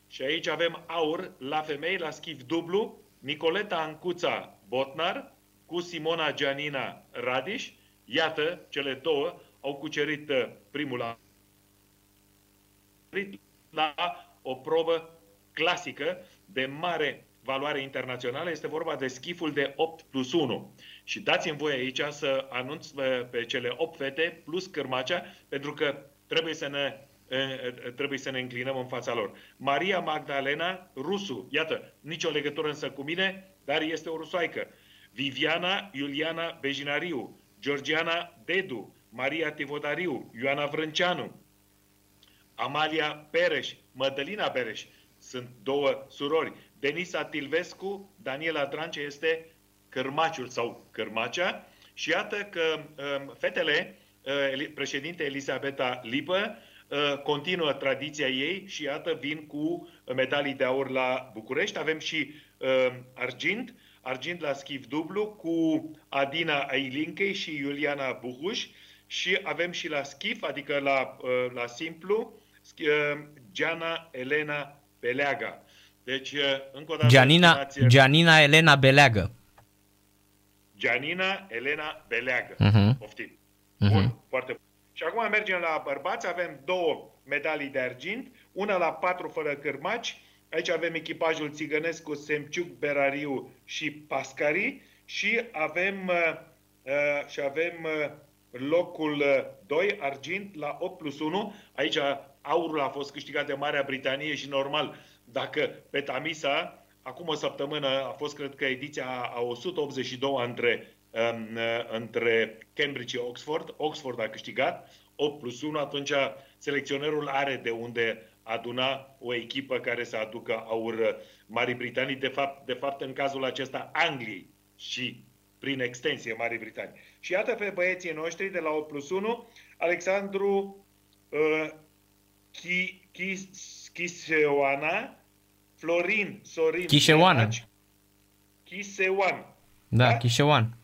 Și aici avem aur la femei, la schimb dublu, Nicoleta Ancuța Botnar cu Simona Gianina Radiș. Iată, cele două au cucerit primul la o probă clasică de mare valoare internațională. Este vorba de schiful de 8+1. Și dați-mi voi aici să anunț pe cele 8 fete plus Cârmacea, pentru că trebuie să ne înclinăm în fața lor. Maria Magdalena Rusu, iată, nicio legătură însă cu mine, dar este o rusoaică. Viviana Iuliana Bejinariu, Georgiana Dedu, Maria Tivodariu, Ioana Vrânceanu, Amalia Pereș, Mădălina Pereș, sunt 2 surori. Denisa Tilvescu, Daniela Drancea este Cârmaciul sau Cârmacea. Și iată că fetele, președinte Elisabeta Lipă, continuă tradiția ei și iată vin cu medalii de aur la București. Avem și argint la schimb dublu cu Adina Ailinkei și Iuliana Buhuș. și avem și la schif, adică la simplu, Giana Elena Beleaga. Deci, încă o dată... Gianina Elena Beleagă. Gianina Elena Beleagă. Poftim. Bun, foarte bun. Și acum mergem la bărbați, avem 2 medalii de argint, una la 4 fără cârmaci. Aici avem echipajul Țigănescu, Semciuc, Berariu și Pascari și avem, locul 2, argint, la 8+1. Aici aurul a fost câștigat de Marea Britanie și normal, dacă pe Tamisa, acum o săptămână, a fost, cred că, ediția a 182-a între Cambridge și Oxford. Oxford a câștigat 8+1, atunci selecționerul are de unde aduna o echipă care să aducă aur Marii Britanii, de fapt în cazul acesta Angliei și prin extensie Marii Britanii. Și iată pe băieții noștri de la 8+1, Alexandru Chiseoana, Florin Sorin Chiseoana. Chiseoan. Da, Chiseoan.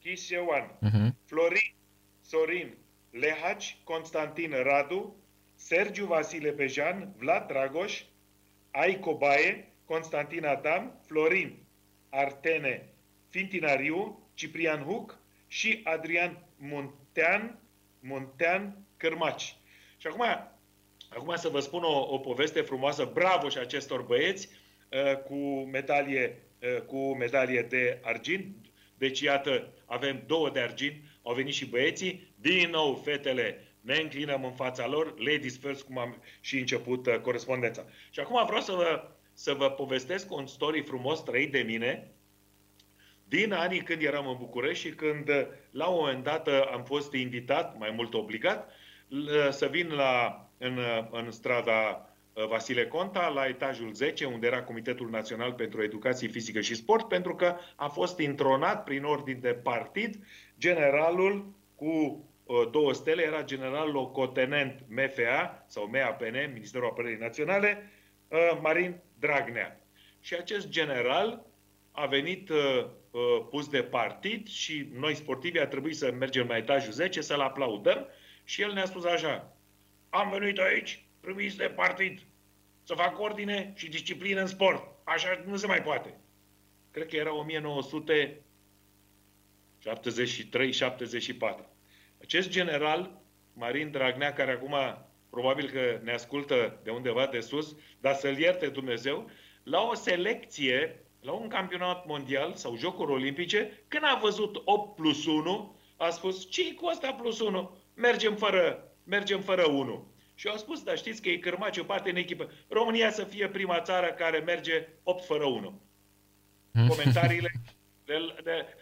Chiseoan. Florin Sorin Lehaci, Constantin Radu, Sergiu Vasile Bejan, Vlad Dragoș, Aico Baie, Constantin Adam, Florin Artene Fintinariu, Ciprian Huc și Adrian Muntean Cârmaci. Și acum să vă spun o poveste frumoasă, bravo și acestor băieți, cu medalie de argint. Deci iată, avem 2 de argint, au venit și băieții, din nou fetele ne înclinăm în fața lor, ladies first, cum am și început corespondența. Și acum vreau să vă povestesc un story frumos trăit de mine, din anii când eram în București și când la un moment dat am fost invitat, mai mult obligat, să vin în strada Vasile Conta, la etajul 10, unde era Comitetul Național pentru Educație Fizică și Sport, pentru că a fost intronat prin ordin de partid generalul cu 2 stele, era general locotenent MFA sau MAPN, Ministerul Apărării Naționale, Marin Dragnea. Și acest general a venit pus de partid și noi sportivi a trebuit să mergem la etajul 10 să-l aplaudăm și el ne-a spus așa: am venit aici primis de partid să fac ordine și disciplină în sport. Așa nu se mai poate. Cred că era 1973-74. Acest general, Marin Dragnea, care acum probabil că ne ascultă de undeva de sus, dar să-l ierte Dumnezeu, la o selecție, la un campionat mondial sau Jocuri Olimpice, când a văzut 8+1, a spus: ce-i cu asta +1? Mergem fără 1. Și au spus: dar știți că e Cârmaciu parte în echipă. România să fie prima țară care merge 8-1. Comentariile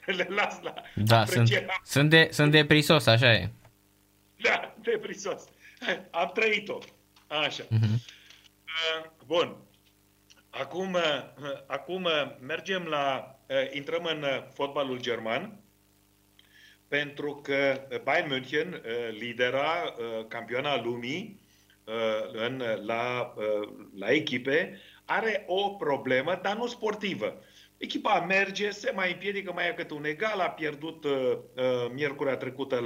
le las la... Da, sunt deprisos, așa e. Da, deprisos. Am trăit-o. Așa. Bun. Acum mergem intrăm în fotbalul german, pentru că Bayern München lidera campioana lumii la echipe, are o problemă, dar nu sportivă. Echipa merge, se mai împiedică, mai e cât un egal, a pierdut miercurea trecută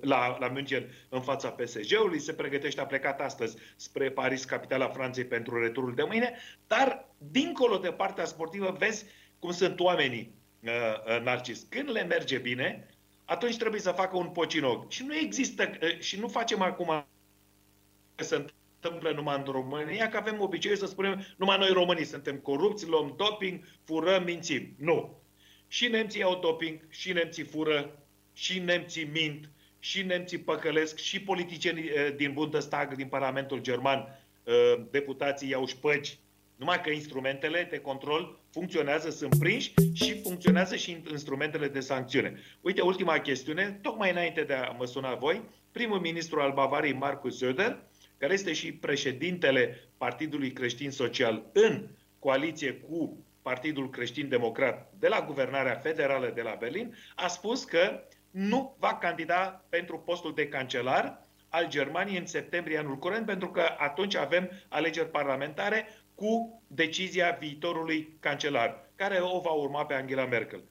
la München în fața PSG-ului, se pregătește, a plecat astăzi spre Paris, capitala Franței, pentru returul de mâine, dar dincolo de partea sportivă vezi cum sunt oamenii, Narcis. Când le merge bine, atunci trebuie să facă un pocinoc. Și nu există, și nu facem acum că sunt numai în România, că avem obiceiul să spunem numai noi românii suntem corupți, luăm doping, furăm, mințim. Nu. Și nemții au doping, și nemții fură, și nemții mint, și nemții păcălesc, și politicienii din Bundestag, din Parlamentul German, deputații iau șpăgi. Numai că instrumentele de control funcționează, sunt prinși și funcționează și instrumentele de sancțiune. Uite, ultima chestiune, tocmai înainte de a mă suna voi, primul ministru al Bavariei, Markus Söder, care este și președintele Partidului Creștin Social în coaliție cu Partidul Creștin Democrat de la Guvernarea Federală de la Berlin, a spus că nu va candida pentru postul de cancelar al Germaniei în septembrie anul curent, pentru că atunci avem alegeri parlamentare cu decizia viitorului cancelar, care o va urma pe Angela Merkel.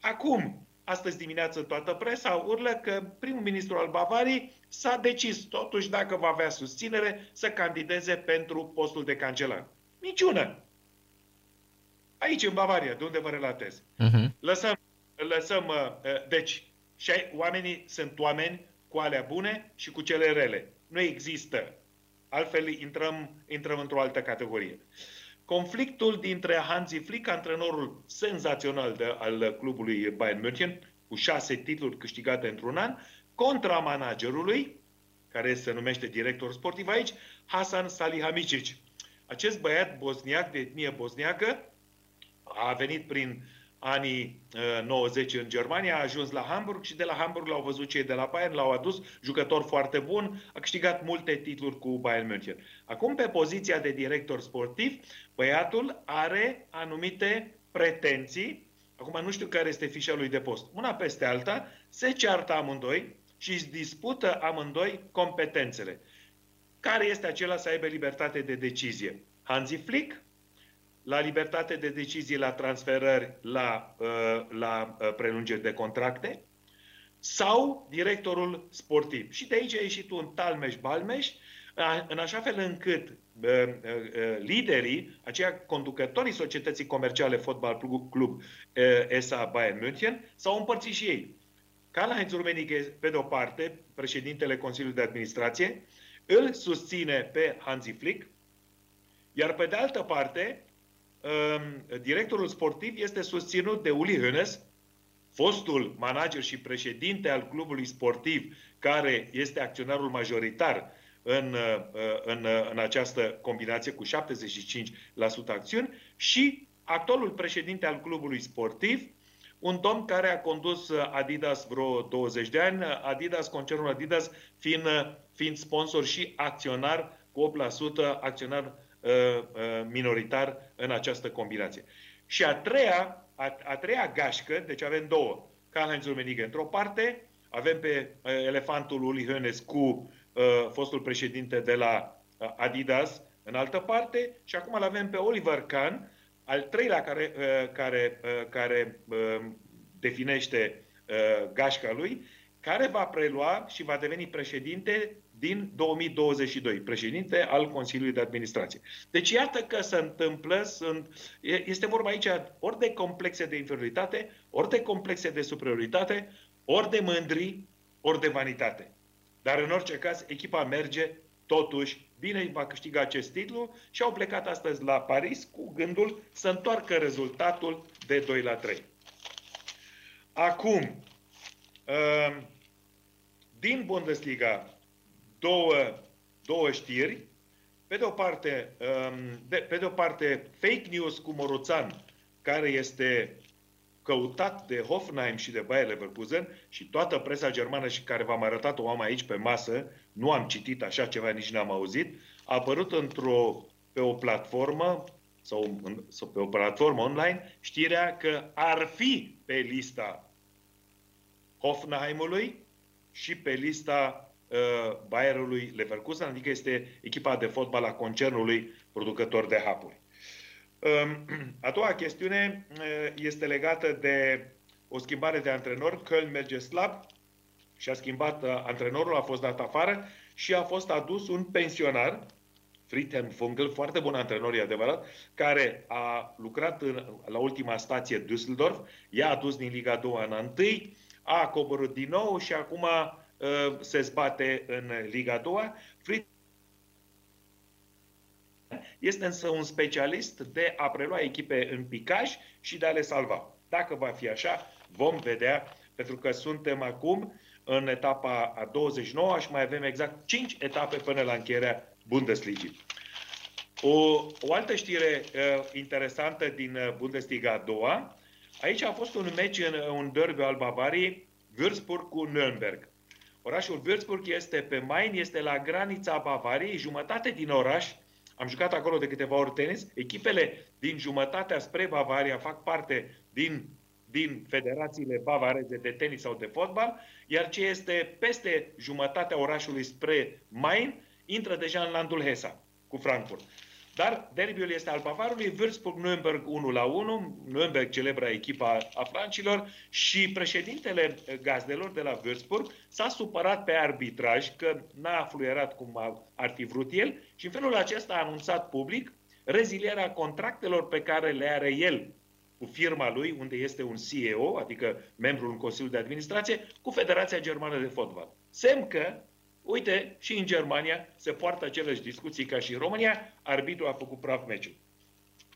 Acum, astăzi dimineață toată presa urlă că primul ministru al Bavariei s-a decis totuși dacă va avea susținere să candideze pentru postul de cancelar. Niciună. Aici, în Bavaria, de unde vă relatez. Deci, și oamenii sunt oameni cu alea bune și cu cele rele. Nu există. Altfel intrăm într-o altă categorie. Conflictul dintre Hansi Flick, antrenorul senzațional al clubului Bayern München, cu 6 titluri câștigate într-un an, contra managerului, care se numește director sportiv aici, Hasan Salihamidzic. Acest băiat bosniac, de etnie bosniacă, a venit prin anii 90 în Germania, a ajuns la Hamburg și de la Hamburg l-au văzut cei de la Bayern, l-au adus, jucător foarte bun, a câștigat multe titluri cu Bayern München. Acum, pe poziția de director sportiv, băiatul are anumite pretenții, acum nu știu care este fișa lui de post, una peste alta, se ceartă amândoi și își dispută amândoi competențele. Care este acela să aibă libertate de decizie? Hansi Flick, la libertate de decizii, la transferări, la prelungiri de contracte, sau directorul sportiv. Și de aici a ieșit un talmeș-balmeș, în așa fel încât liderii, aceia conducătorii societății comerciale Fotbal Club SA Bayern München, s-au împărțit și ei. Karl-Heinz Rummenigge, pe de-o parte, președintele Consiliului de Administrație, îl susține pe Hansi Flick, iar pe de altă parte, directorul sportiv este susținut de Uli Hoeneß, fostul manager și președinte al clubului sportiv, care este acționarul majoritar în această combinație cu 75% acțiuni, și actualul președinte al clubului sportiv, un domn care a condus Adidas vreo 20 de ani, Adidas, concernul Adidas fiind sponsor și acționar cu 8% acționar minoritar în această combinație. Și a treia gașcă, deci avem două, Karl-Heinz Rummenigge într-o parte, avem pe elefantul Uli Hoeneß cu fostul președinte de la Adidas în altă parte, și acum îl avem pe Oliver Kahn, al treilea care definește gașca lui, care va prelua și va deveni președinte din 2022, președinte al Consiliului de Administrație. Deci iată că se întâmplă, este vorba aici ori de complexe de inferioritate, ori de complexe de superioritate, ori de mândri, ori de vanitate. Dar în orice caz, echipa merge totuși bine, va câștiga acest titlu și au plecat astăzi la Paris cu gândul să întoarcă rezultatul de 2-3. Acum, din Bundesliga, două știri. Pe de o parte, fake news cu Moruțan, care este căutat de Hoffenheim și de Bayer Leverkusen și toată presa germană, și care v-am arătat-o am aici pe masă, nu am citit așa ceva, nici n-am auzit, a apărut pe o platformă online știrea că ar fi pe lista Hoffenheimului și pe lista Bayerului Leverkusen, adică este echipa de fotbal a concernului producător de hapuri. A doua chestiune este legată de o schimbare de antrenor. Köln merge slab și a schimbat antrenorul, a fost dat afară și a fost adus un pensionar, Friedhelm Funkel, foarte bun antrenor, e adevărat, care a lucrat la ultima stație Düsseldorf, i-a adus din Liga 2 în 1, a coborât din nou și acum se zbate în Liga 2. Este însă un specialist de a prelua echipe în picaj și de a le salva. Dacă va fi așa, vom vedea, pentru că suntem acum în etapa a 29 și mai avem exact 5 etape până la încheierea Bundesligii. O altă știre interesantă din Bundesliga a doua. Aici a fost un meci, un derby al Bavariei, Würzburg cu Nürnberg. Orașul Würzburg este pe Main, este la granița Bavariei, jumătate din oraș. Am jucat acolo de câteva ori tenis. Echipele din jumătatea spre Bavaria fac parte din federațiile bavareze de tenis sau de fotbal, iar ce este peste jumătatea orașului spre Main intră deja în landul Hesa, cu Frankfurt. Dar derbiul este al Bavarului, Würzburg-Nürnberg 1-1, Nürnberg, celebra echipa a francilor, și președintele gazdelor de la Würzburg s-a supărat pe arbitraj că n-a fluierat cum ar fi vrut el și în felul acesta a anunțat public rezilierea contractelor pe care le are el cu firma lui, unde este un CEO, adică membrul în Consiliul de Administrație, cu Federația Germană de Fotbal. Semn că, uite, și în Germania se poartă aceleași discuții ca și în România, arbitrul a făcut praf meciul.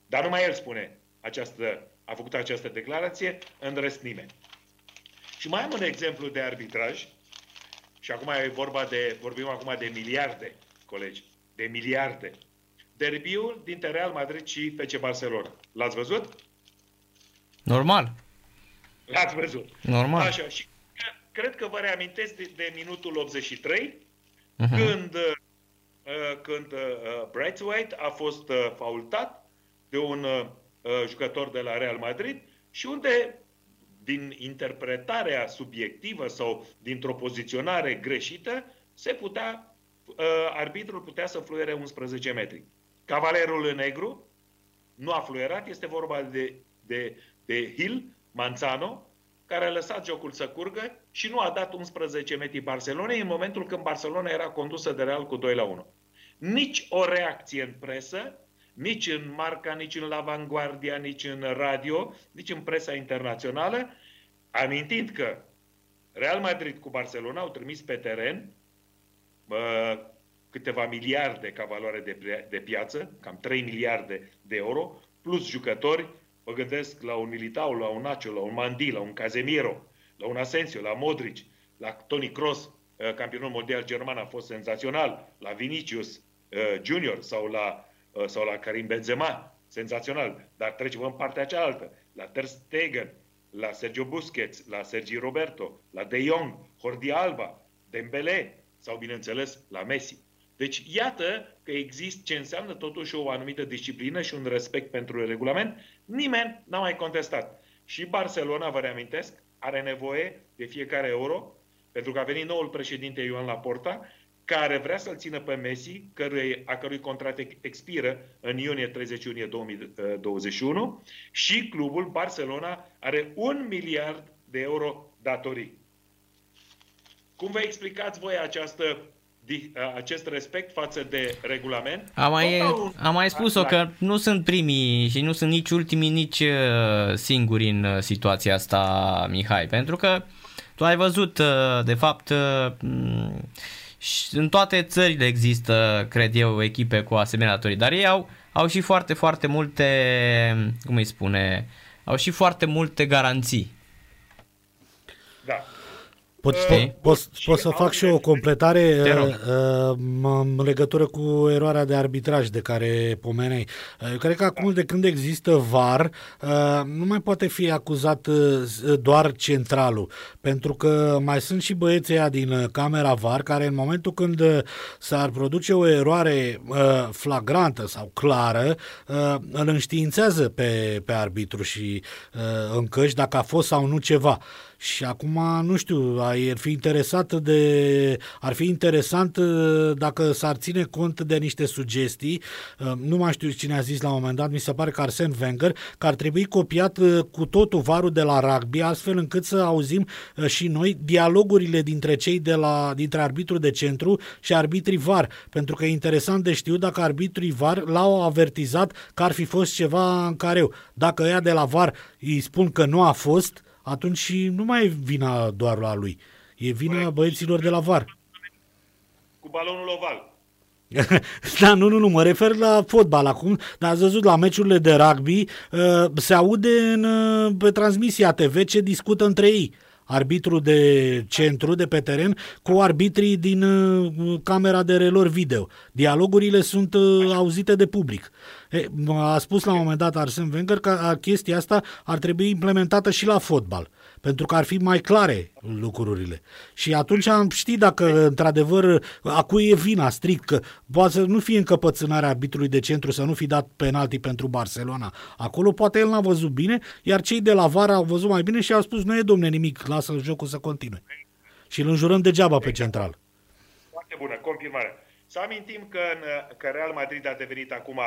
Dar numai el spune, a făcut această declarație, în rest nimeni. Și mai am un exemplu de arbitraj, și acum e vorba de, vorbim acum de miliarde, colegi, de miliarde. Derbiul dintre Real Madrid și FC Barcelona. L-ați văzut? Normal. L-ați văzut. Normal. Așa, și cred că vă reamintesc de minutul 83, când Braithwaite a fost faultat de un jucător de la Real Madrid și unde, din interpretarea subiectivă sau dintr-o poziționare greșită, se putea, arbitrul putea să fluiere 11 metri. Cavalerul în negru nu a fluierat, este vorba de Gil Manzano, care a lăsat jocul să curgă și nu a dat 11 metri Barcelonei în momentul când Barcelona era condusă de Real cu 2-1. Nici o reacție în presă, nici în Marca, nici în La Vanguardia, nici în radio, nici în presa internațională, amintind că Real Madrid cu Barcelona au trimis pe teren câteva miliarde ca valoare de piață, cam 3 miliarde de euro, plus jucători. Mă gândesc la un Militao, la un Nacho, la un Mandi, la un Casemiro, la un Asensio, la Modric, la Toni Kroos, campionul mondial german, a fost senzațional, la Vinicius Junior sau la Karim Benzema, senzațional. Dar trecem în partea cealaltă, la Ter Stegen, la Sergio Busquets, la Sergi Roberto, la De Jong, Jordi Alba, Dembélé sau, bineînțeles, la Messi. Deci iată că există ce înseamnă totuși o anumită disciplină și un respect pentru regulament. Nimeni n-a mai contestat. Și Barcelona, vă reamintesc, are nevoie de fiecare euro, pentru că a venit noul președinte Ioan Laporta, care vrea să-l țină pe Messi, a cărui contract expiră în iunie 30 iunie 2021, și clubul Barcelona are 1 miliard de euro datorii. Cum vă explicați voi acest respect față de regulament? Am mai spus-o că nu sunt primii și nu sunt nici ultimii, nici singuri în situația asta, Mihai, pentru că tu ai văzut, de fapt, în toate țările există, cred eu, echipe cu asemenea datorii, dar ei au și foarte, foarte multe, au și foarte multe garanții. Da. Pot să fac și eu o completare în legătură cu eroarea de arbitraj de care pomeneai. Eu cred că acum, de când există VAR, nu mai poate fi acuzat doar centralul, pentru că mai sunt și băieții din camera VAR care, în momentul când s-ar produce o eroare flagrantă sau clară, îl înștiințează pe arbitru și încăși dacă a fost sau nu ceva. Și acum, nu știu, ar fi interesant dacă s-ar ține cont de niște sugestii. Nu mai știu cine a zis la un moment dat, mi se pare că Arsene Wenger, că ar trebui copiat cu totul VAR-ul de la rugby, astfel încât să auzim și noi dialogurile dintre cei dintre arbitru de centru și arbitrii VAR, pentru că e interesant de știut dacă arbitrii VAR l-au avertizat că ar fi fost ceva în careu. Dacă ăia de la VAR îi spun că nu a fost, atunci nu mai e vina doar la lui. E vina băieților de la VAR. Cu balonul oval. Da, nu, mă refer la fotbal acum, dar ați văzut la meciurile de rugby, se aude pe transmisia TV ce discută între ei arbitrul de centru de pe teren cu arbitrii din camera de relor video. Dialogurile sunt auzite de public. A spus la un moment dat Arsene Wenger că chestia asta ar trebui implementată și la fotbal, pentru că ar fi mai clare lucrurile. Și atunci am ști dacă, într-adevăr, a cui e vina strict, că poate să nu fie încăpățânarea arbitrului de centru să nu fi dat penalti pentru Barcelona. Acolo poate el n-a văzut bine, iar cei de la VAR au văzut mai bine și au spus: nu e, domne, nimic, lasă jocul să continue. Și îl înjurăm degeaba pe central. Foarte bună, confirmare. Să amintim că Real Madrid a devenit acum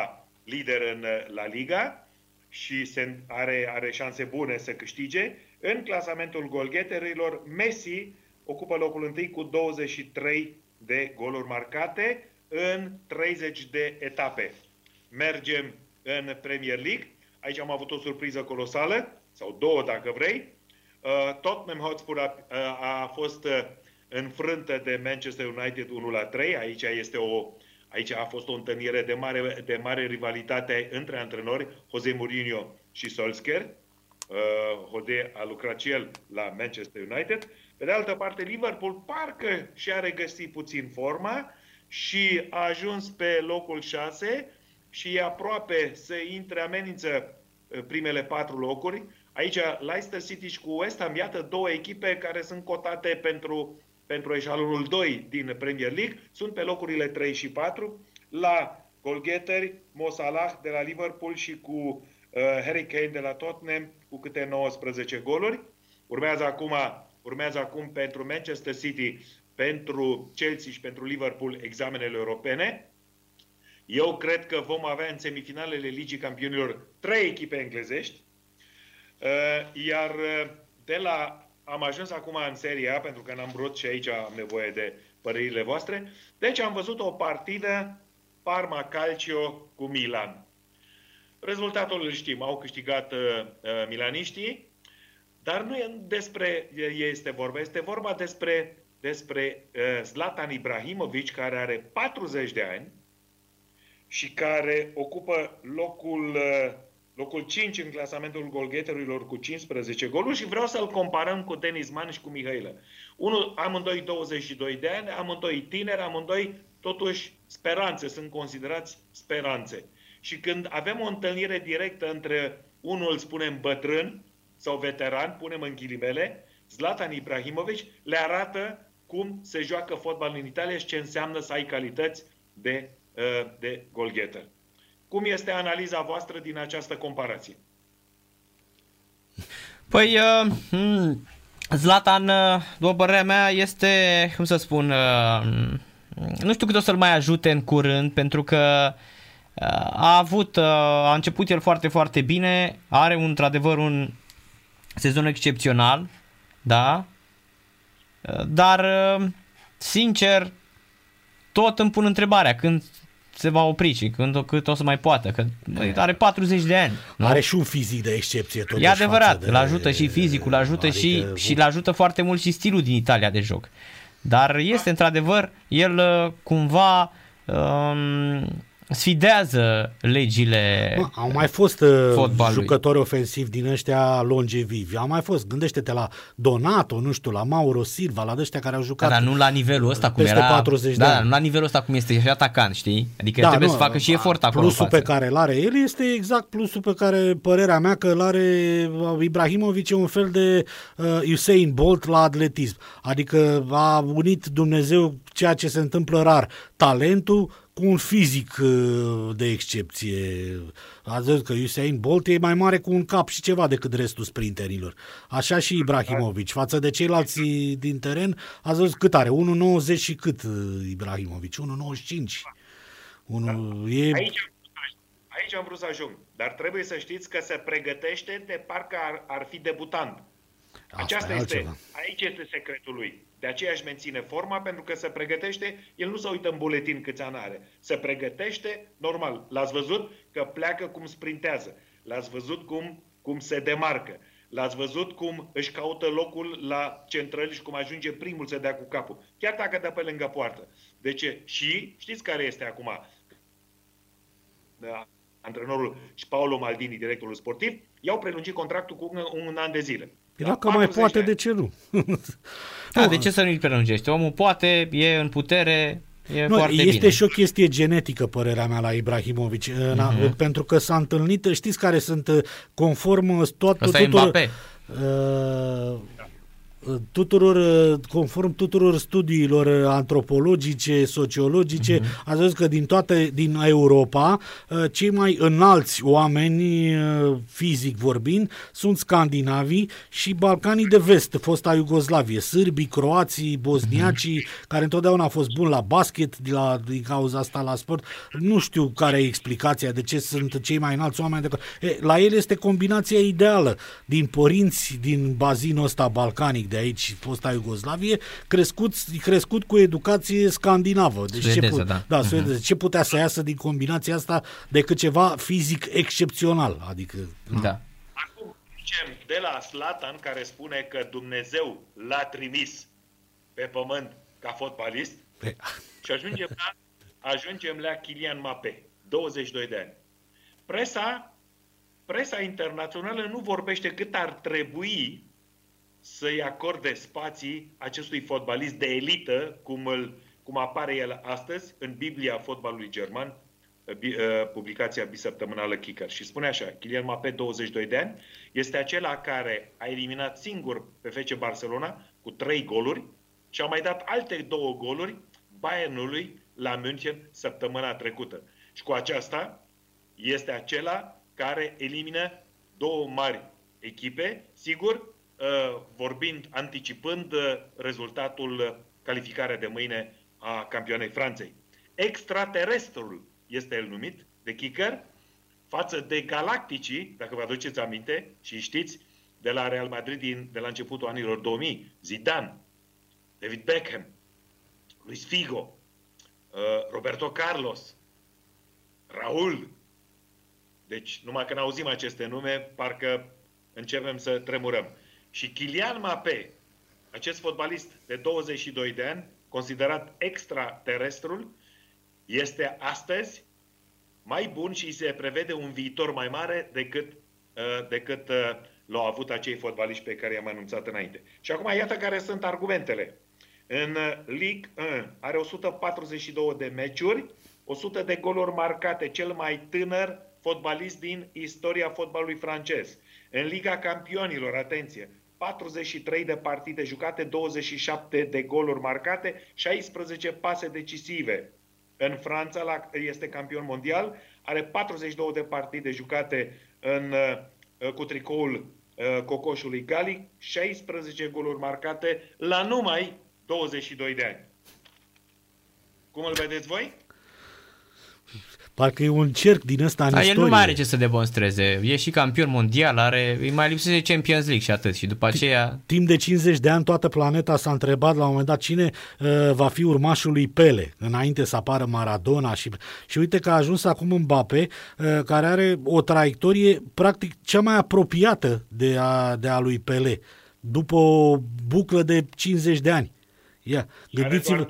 lider în La Liga și are șanse bune să câștige. În clasamentul golgheterilor, Messi ocupă locul întâi cu 23 de goluri marcate în 30 de etape. Mergem în Premier League. Aici am avut o surpriză colosală, sau două dacă vrei. Tottenham Hotspur a fost înfrântă de Manchester United 1-3. Aici a fost o întâlnire de mare rivalitate între antrenori, Jose Mourinho și Solskjaer. Jose a lucrat și el la Manchester United. Pe de altă parte, Liverpool parcă și-a regăsit puțin forma și a ajuns pe locul 6 și e aproape să intre, amenință primele 4 locuri. Aici Leicester City și cu West Ham, iată două echipe care sunt cotate pentru eșalonul 2 din Premier League, sunt pe locurile 3 și 4. La golgheteri, Mo Salah de la Liverpool și cu Harry Kane de la Tottenham cu câte 19 goluri. Urmează acum pentru Manchester City, pentru Chelsea și pentru Liverpool examenele europene. Eu cred că vom avea în semifinalele Ligii Campionilor 3 echipe englezești. Iar am ajuns acum în Serie A, pentru că n-am vrut și aici am nevoie de părerile voastre. Deci am văzut o partidă Parma Calcio cu Milan. Rezultatul îl știm, au câștigat milaniștii, dar nu e despre ei este vorba. Este vorba despre Zlatan Ibrahimović, care are 40 de ani și care ocupă locul 5 în clasamentul golgheterilor cu 15 goluri și vreau să-l comparăm cu Denis Man și cu Mihailă. Amândoi 22 de ani, amândoi tineri, amândoi totuși speranțe, sunt considerați speranțe. Și când avem o întâlnire directă între unul, spunem, bătrân sau veteran, punem în ghilimele, Zlatan Ibrahimović le arată cum se joacă fotbal în Italia și ce înseamnă să ai calități de golgheter. Cum este analiza voastră din această comparație? Păi, Zlatan, după părerea mea, este, cum să spun, nu știu cât o să-l mai ajute în curând, pentru că a început el foarte, foarte bine, are într-adevăr un sezon excepțional, da? Dar, sincer, tot îmi pun întrebarea când se va opri și cât o să mai poată, că are 40 de ani. Nu? Are și un fizic de excepție. E adevărat, îl ajută și fizicul, îl ajută adică și îl ajută foarte mult și stilul din Italia de joc. Dar este într-adevăr, el cumva sfidează legile. Au mai fost jucători ofensivi din ăștia longevivi. Au mai fost, gândește-te la Donato, nu știu, la Mauro Silva, la ăștia care au jucat. Dar nu la nivelul ăsta cum era. 40 de ani. Nu la nivelul ăsta cum este și atacant, știi? Adică trebuie să facă și efort acolo. Plusul pe care îl are el este exact plusul pe care, părerea mea, că îl are Ibrahimović, e un fel de Usain Bolt la atletism. Adică a unit Dumnezeu ceea ce se întâmplă rar, talentul cu un fizic de excepție. Ați văzut că Usain Bolt e mai mare cu un cap și ceva decât restul sprinterilor. Așa și Ibrahimović. Față de ceilalți din teren, ați văzut cât are? 1,90 și cât Ibrahimović? 1,95. Aici am vrut să ajung. Dar trebuie să știți că se pregătește de parcă ar fi debutant. Aici este secretul lui. De aceea își menține forma, pentru că se pregătește, el nu se uită în buletin câți ani are. Se pregătește normal. L-ați văzut că pleacă cum sprintează. L-ați văzut cum se demarcă. L-ați văzut cum își caută locul la centrări și cum ajunge primul să dea cu capul. Chiar dacă dă pe lângă poartă. Deci, și știți care este acum antrenorul și Paolo Maldini, directorul sportiv, i-au prelungit contractul cu un an de zile. Dacă mai poate, de ce nu? Da, de ce să nu-i prelungești? Omul poate, e în putere, este și o chestie genetică, părerea mea, la Ibrahimović, pentru că s-a întâlnit, știți care sunt, conform toată... Ăsta e Mbappé. conform tuturor studiilor antropologice, sociologice, am zis că din Europa, cei mai înalți oameni, fizic vorbind, sunt scandinavii și Balcanii de vest, fosta Iugoslavie, sârbii, croații, bosniacii, care întotdeauna au fost buni la basket, din cauza asta la sport. Nu știu care e explicația de ce sunt cei mai înalți oameni. La el este combinația ideală din părinți din bazinul ăsta balcanic de aici, fosta Iugoslavie, crescut cu educație scandinavă. Deci suedeză, suedeză. Ce putea să iasă din combinația asta decât ceva fizic excepțional? Adică, Acum zicem de la Zlatan, care spune că Dumnezeu l-a trimis pe pământ ca fotbalist, și ajungem la Kylian Mbappé, 22 de ani. Presa internațională nu vorbește cât ar trebui să-i acorde spații acestui fotbalist de elită, cum apare el astăzi în Biblia fotbalului german, publicația bisăptămânală Kicker. Și spune așa: Kylian Mbappé, 22 de ani, este acela care a eliminat singur pe FC Barcelona cu 3 goluri și a mai dat alte 2 goluri Bayernului la München săptămâna trecută. Și cu aceasta este acela care elimină 2 mari echipe, sigur, anticipând rezultatul, calificarea de mâine a campioanei Franței. Extraterestrul este el numit de Kicker, față de galacticii, dacă vă aduceți aminte și știți, de la Real Madrid de la începutul anilor 2000, Zidane, David Beckham, Luis Figo, Roberto Carlos, Raul. Deci, numai când auzim aceste nume, parcă începem să tremurăm. Și Kylian Mbappé, acest fotbalist de 22 de ani, considerat extraterestrul, este astăzi mai bun și se prevede un viitor mai mare decât l-au avut acei fotbaliști pe care i-am anunțat înainte. Și acum iată care sunt argumentele. În Ligue 1 are 142 de meciuri, 100 de goluri marcate, cel mai tânăr fotbalist din istoria fotbalului francez. În Liga Campionilor, atenție, 43 de partide jucate, 27 de goluri marcate, 16 pase decisive. În Franța este campion mondial, are 42 de partide jucate cu tricoul Cocoșului Galic, 16 goluri marcate la numai 22 de ani. Cum îl vedeți voi? Parcă e un cerc din ăsta în istorie. El nu mai are ce să demonstreze. E și campion mondial, îi mai lipsește Champions League și atât. Și după aceea... Timp de 50 de ani toată planeta s-a întrebat la un moment dat cine va fi urmașul lui Pele, înainte să apară Maradona. Și uite că a ajuns acum Mbappé, care are o traiectorie practic cea mai apropiată de a lui Pele, după o buclă de 50 de ani. Ia, gândiți-vă...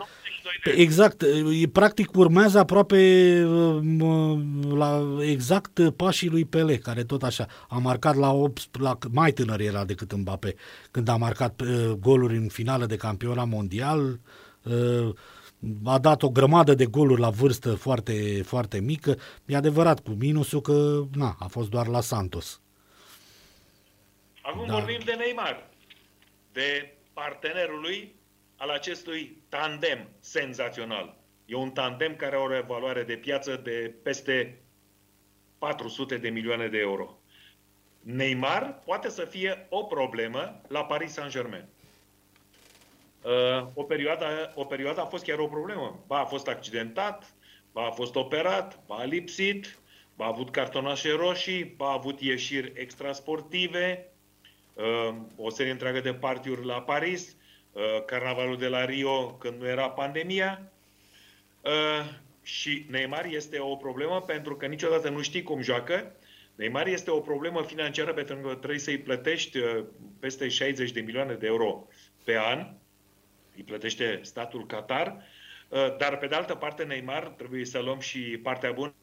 Exact, practic urmează aproape exact pașii lui Pele, care tot așa a marcat mai tânăr era decât Mbappé, când a marcat goluri în finală de campionat mondial, a dat o grămadă de goluri la vârstă foarte, foarte mică. E adevărat, cu minusul că a fost doar la Santos. Acum vorbim de Neymar, de partenerul lui, al acestui tandem senzațional. E un tandem care are o valoare de piață de peste 400 de milioane de euro. Neymar poate să fie o problemă la Paris Saint-Germain. O perioadă a fost chiar o problemă. Ba a fost accidentat, ba a fost operat, ba a lipsit, ba a avut cartonașe roșii, ba a avut ieșiri extrasportive, o serie întreagă de partiuri la Paris, carnavalul de la Rio când nu era pandemia, și Neymar este o problemă pentru că niciodată nu știi cum joacă. Neymar este o problemă financiară pentru că trebuie să-i plătești peste 60 de milioane de euro pe an, îi plătește statul Qatar, dar pe de altă parte Neymar, trebuie să luăm și partea bună,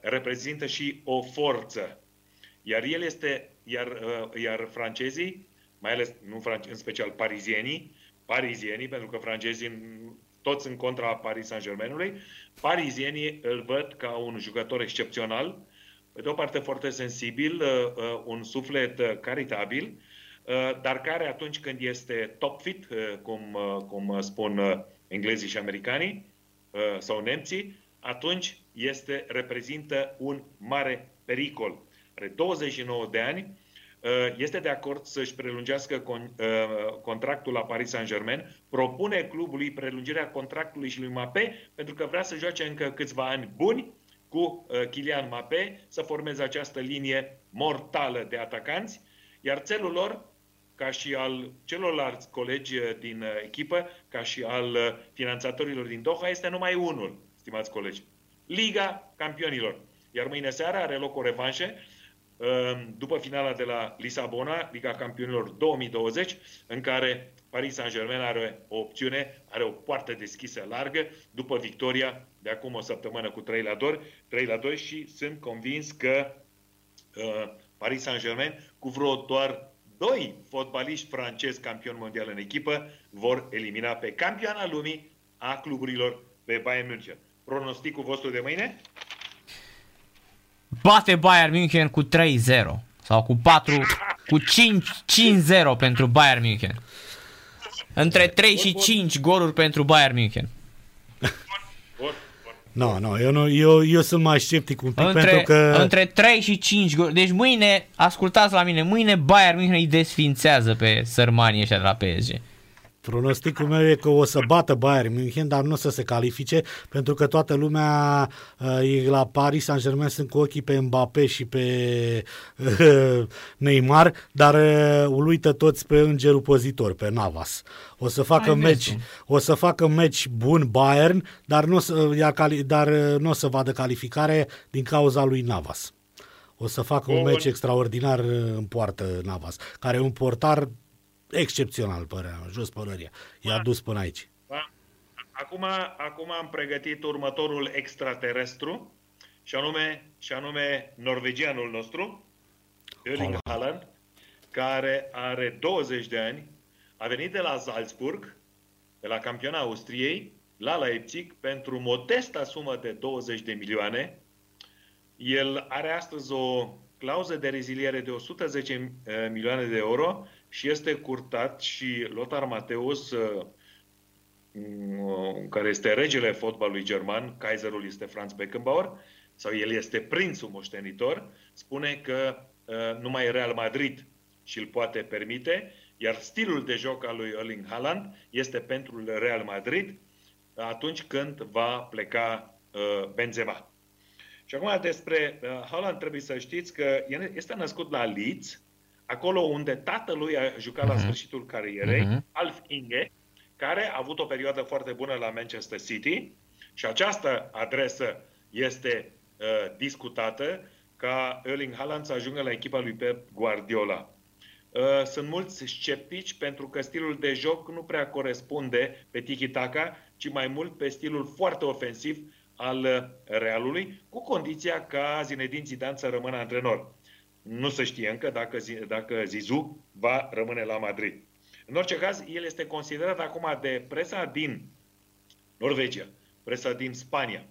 reprezintă și o forță. Iar francezii, mai ales, în special parizienii, pentru că francezii toți sunt contra Paris Saint-Germainului, parizienii îl văd ca un jucător excepțional, de o parte foarte sensibil, un suflet caritabil, dar care atunci când este top fit, cum spun englezii și americanii sau nemții, atunci reprezintă un mare pericol. Are 29 de ani, este de acord să-și prelungească contractul la Paris Saint-Germain, propune clubului prelungirea contractului și lui Mbappé, pentru că vrea să joace încă câțiva ani buni cu Kylian Mbappé, să formeze această linie mortală de atacanți, iar țelul lor, ca și al celorlalți colegi din echipă, ca și al finanțatorilor din Doha, este numai unul, stimați colegi. Liga Campionilor. Iar mâine seara are loc o revanșă după finala de la Lisabona, Liga Campionilor 2020, în care Paris Saint-Germain are o opțiune, are o poartă deschisă largă după victoria de acum o săptămână cu 3-2 și sunt convins că Paris Saint-Germain, cu vreo doar 2 fotbaliști francezi campioni mondial în echipă, vor elimina pe campioana lumii a cluburilor, pe Bayern München. Pronosticul vostru de mâine? Bate Bayern München cu 3-0 sau cu 5-0 pentru Bayern München. Între 3 și 5 goluri pentru Bayern München. Nu, eu sunt mai sceptic un pic pentru că... Între 3 și 5 goluri. Deci mâine, ascultați la mine, mâine Bayern München îi desfințează pe sărmanii ăștia de la PSG. Pronosticul meu e că o să bată Bayern München, dar nu o să se califice, pentru că toată lumea la Paris Saint-Germain sunt cu ochii pe Mbappé și pe Neymar, dar uită toți pe îngerul păzitor, pe Navas. O să facă meci bun Bayern, dar nu o să vadă calificare din cauza lui Navas. O să facă un meci extraordinar în poartă Navas, care e un portar excepțional, părerea, jos părerea. I-a dus până aici. Acum am pregătit următorul extraterestru, și anume norvegianul nostru, Erling Haaland, care are 20 de ani, a venit de la Salzburg, de la campioana Austriei, la Leipzig, pentru modesta sumă de 20 de milioane. El are astăzi o clauză de reziliere de 110 milioane de euro și este curtat și Lothar Matthäus, care este regele fotbalului german, Kaiserul este Franz Beckenbauer, sau el este prințul moștenitor, spune că numai Real Madrid și îl poate permite, iar stilul de joc al lui Erling Haaland este pentru Real Madrid atunci când va pleca Benzema. Și acum despre Haaland trebuie să știți că este născut la Leeds, acolo unde tatălui a jucat la sfârșitul carierei, Alf Inge, care a avut o perioadă foarte bună la Manchester City și această adresă este discutată ca Erling Haaland să ajungă la echipa lui Pep Guardiola. Sunt mulți sceptici pentru că stilul de joc nu prea corespunde pe tiki-taka, ci mai mult pe stilul foarte ofensiv al Realului, cu condiția ca Zinedine Zidane să rămână antrenor. Nu se știe încă dacă Zizou va rămâne la Madrid. În orice caz, el este considerat acum de presa din Norvegia, presa din Spania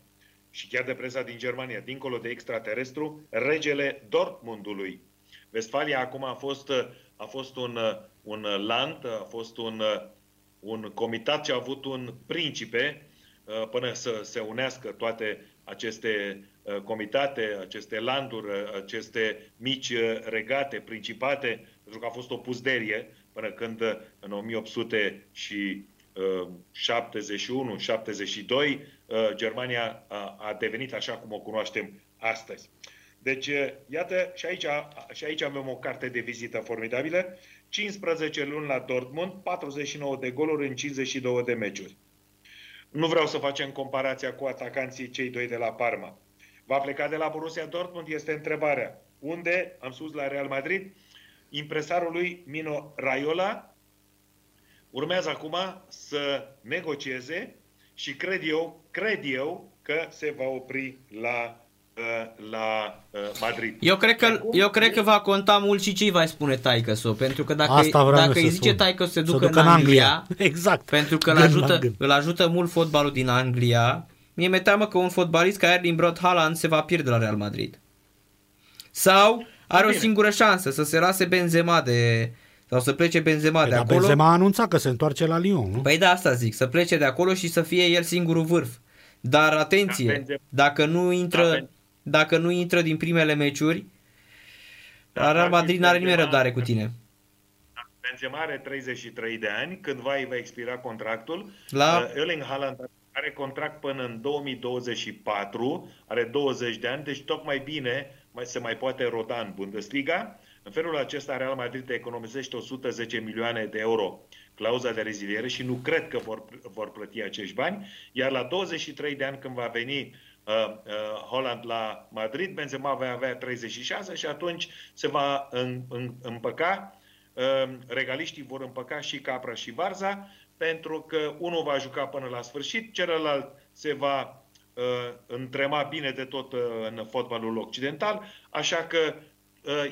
și chiar de presa din Germania, dincolo de extraterestru, regele Dortmundului. Vestfalia acum a fost un land, a fost un comitat ce a avut un principe până să se unească toate aceste comitate, aceste landuri, aceste mici regate, principate, pentru că a fost o puzderie până când în 1871-72 Germania a devenit așa cum o cunoaștem astăzi. Deci, iată, și aici avem o carte de vizită formidabilă. 15 luni la Dortmund, 49 de goluri în 52 de meciuri. Nu vreau să facem comparația cu atacanții cei doi de la Parma. Va pleca de la Borussia Dortmund, este întrebarea. Unde? Am spus la Real Madrid. Impresarul lui Mino Raiola urmează acum să negocieze și cred eu că se va opri la Madrid. Eu cred că va conta mult și ce va spune taică-său, pentru că dacă îi zice taică-său să ducă în Anglia, exact. Pentru că îl ajută mult fotbalul din Anglia. Mie mi-e teamă că un fotbalist ca Erling Braut Haaland se va pierde la Real Madrid. Sau are o singură șansă să se lase Benzema de Sau să plece Benzema de acolo. Benzema a anunțat că se întoarce la Lyon, nu? Păi da, asta zic, să plece de acolo și să fie el singurul vârf. Dar atenție, dacă nu intră din primele meciuri, da, Real Madrid n-are nimeni răbdare cu tine. Benzema are 33 de ani, cândva îi va expira contractul. Erling Haaland are contract până în 2024, are 20 de ani, deci tocmai bine se mai poate roda în Bundesliga. În felul acesta Real Madrid economisește 110 milioane de euro clauza de reziliere și nu cred că vor plăti acești bani. Iar la 23 de ani, când va veni Haaland la Madrid, Benzema va avea 36 și atunci se va împăca. Regaliștii vor împăca și capra și varza, pentru că unul va juca până la sfârșit, celălalt se va întrema bine de tot în fotbalul occidental, așa că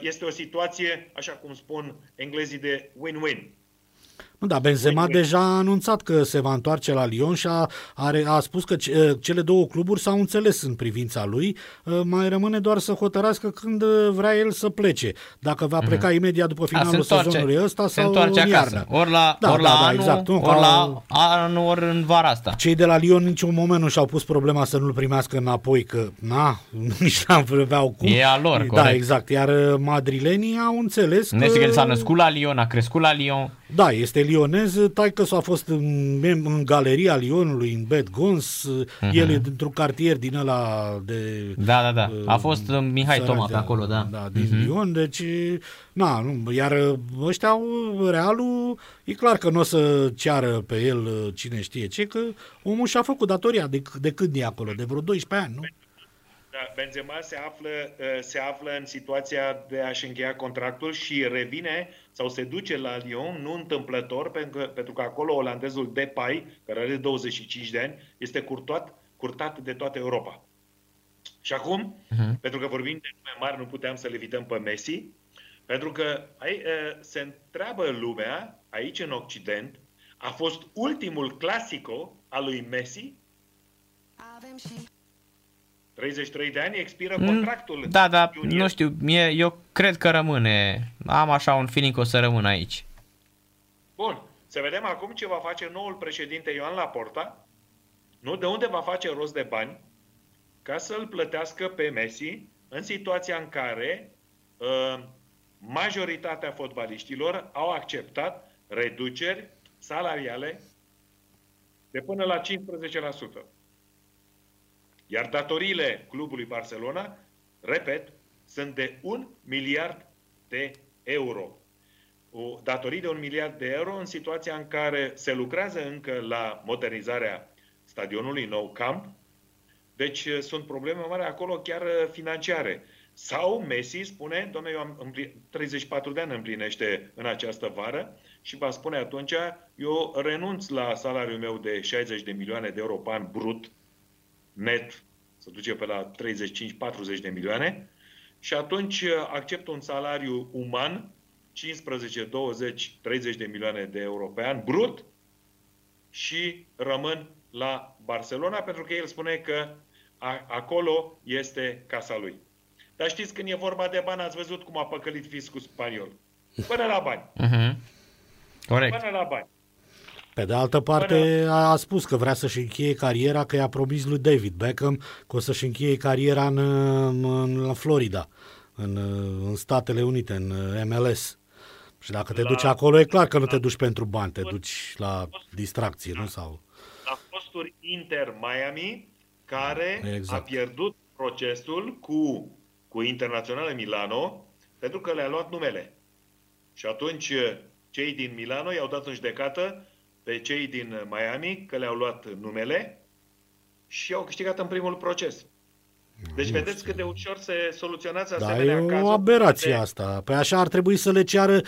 este o situație, așa cum spun englezii, de win-win. Nu, da, Benzema deja a anunțat că se va întoarce la Lyon și a spus că cele două cluburi s-au înțeles în privința lui. Mai rămâne doar să hotărască când vrea el să plece. Dacă va pleca imediat după finalul sezonului ăsta sau în iarnă. Ori la anul, ori în vara asta. Cei de la Lyon niciun moment nu și-au pus problema să nu-l primească înapoi, că nici n-am vreau cum. E a lor, corect. Da, exact. Iar madrilenii au înțeles că... Că el s-a născut la Lyon, a crescut la Lyon. Da, este lionez, taică-s-o a fost în galeria Lyonului, în Bedgons, el e dintr-un cartier din ăla de... Da, a fost Mihai Toma pe acolo, da. Din Lyon, deci, iar ăștia au Realul, e clar că nu o să ceară pe el cine știe ce, că omul și-a făcut datoria de când e acolo, de vreo 12 ani, nu? Da, Benzema se află în situația de a-și încheia contractul și revine sau se duce la Lyon, nu întâmplător, pentru că acolo olandezul Depay, care are 25 de ani, este curtat de toată Europa. Și acum, pentru că vorbim de nume mari, nu puteam să-l evităm pe Messi, pentru că se întreabă lumea, aici în Occident, a fost ultimul clasico al lui Messi? 33 de ani, expiră contractul. Da, nu știu, eu cred că rămâne. Am așa un feeling că o să rămân aici. Bun, să vedem acum ce va face noul președinte Ioan Laporta. Nu, de unde va face rost de bani ca să-l plătească pe Messi în situația în care majoritatea fotbaliștilor au acceptat reduceri salariale de până la 15%. Iar datoriile clubului Barcelona, repet, sunt de 1 miliard de euro. Datorii de 1 miliard de euro în situația în care se lucrează încă la modernizarea stadionului nou Camp. Deci sunt probleme mari acolo, chiar financiare. Sau Messi spune, domnule, eu am 34 de ani împlinește în această vară și va spune atunci, eu renunț la salariul meu de 60 de milioane de euro pe an brut, net, se duce pe la 35-40 de milioane și atunci accept un salariu uman, 15, 20, 30 de milioane de euro pe an, brut, și rămân la Barcelona, pentru că el spune că acolo este casa lui. Dar știți, când e vorba de bani, ați văzut cum a păcălit fiscul spaniol. Până la bani. Corect. Până la bani. Pe de altă parte a spus că vrea să-și încheie cariera, că i-a promis lui David Beckham că o să-și încheie cariera în Florida, în Statele Unite, în MLS. Și dacă te duci acolo, e clar că nu te duci pentru bani, te duci la distracție, nu? Sau... La fostul Inter Miami, care a pierdut procesul cu Internaționale Milano, pentru că le-a luat numele. Și atunci cei din Milano i-au dat în judecată pe cei din Miami, că le-au luat numele și au câștigat în primul proces. Deci vedeți cât de ușor se soluționează asemenea cazuri. Da, e o aberație asta. Păi așa ar trebui să le ceară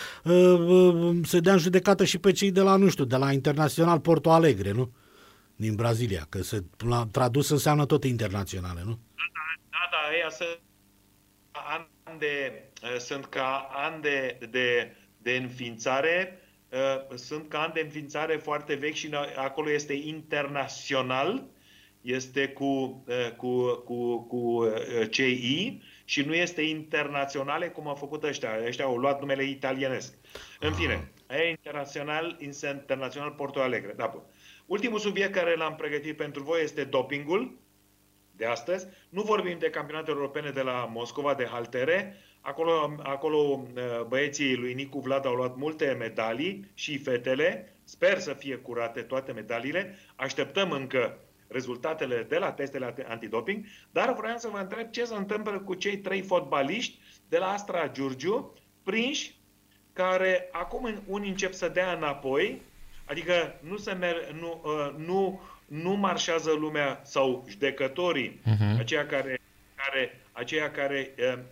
să dea în judecată și pe cei de la, de la Internațional Porto Alegre, nu? Din Brazilia, că se tradus înseamnă tot internaționale, nu? Da, ăia sunt ca ani de înființare. Sunt ca ani de înființare foarte vechi și acolo este internațional, este cu CI și nu este internaționale cum au făcut ăștia. Ăștia au luat numele italienesc. În fine, aia e internațional Porto Alegre. Da, ultimul subiect care l-am pregătit pentru voi este dopingul de astăzi. Nu vorbim de campionatele europene de la Moscova, de haltere. Acolo băieții lui Nicu Vlad au luat multe medalii și fetele. Sper să fie curate toate medaliile. Așteptăm încă rezultatele de la testele antidoping, dar vreau să vă întreb ce se întâmplă cu cei trei fotbaliști de la Astra Giurgiu, prinși, care acum unii încep să dea înapoi, adică nu marșează lumea sau judecătorii, aceia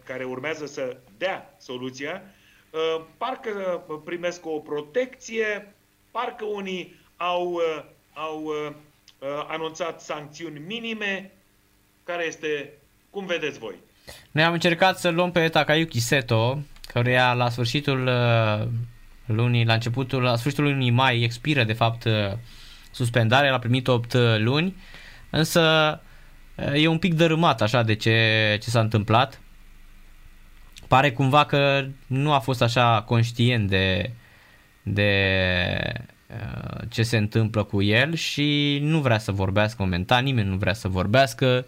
care urmează să dea soluția, parcă primesc o protecție, parcă unii au anunțat sancțiuni minime, care este, cum vedeți voi? Noi am încercat să luăm pe Takayuki Seto, căruia la sfârșitul lunii, la sfârșitul lunii mai expiră de fapt suspendarea, l-a primit 8 luni, însă e un pic dărâmat așa de ce s-a întâmplat. Pare cumva că nu a fost așa conștient de ce se întâmplă cu el și nu vrea să vorbească momentan, nimeni nu vrea să vorbească.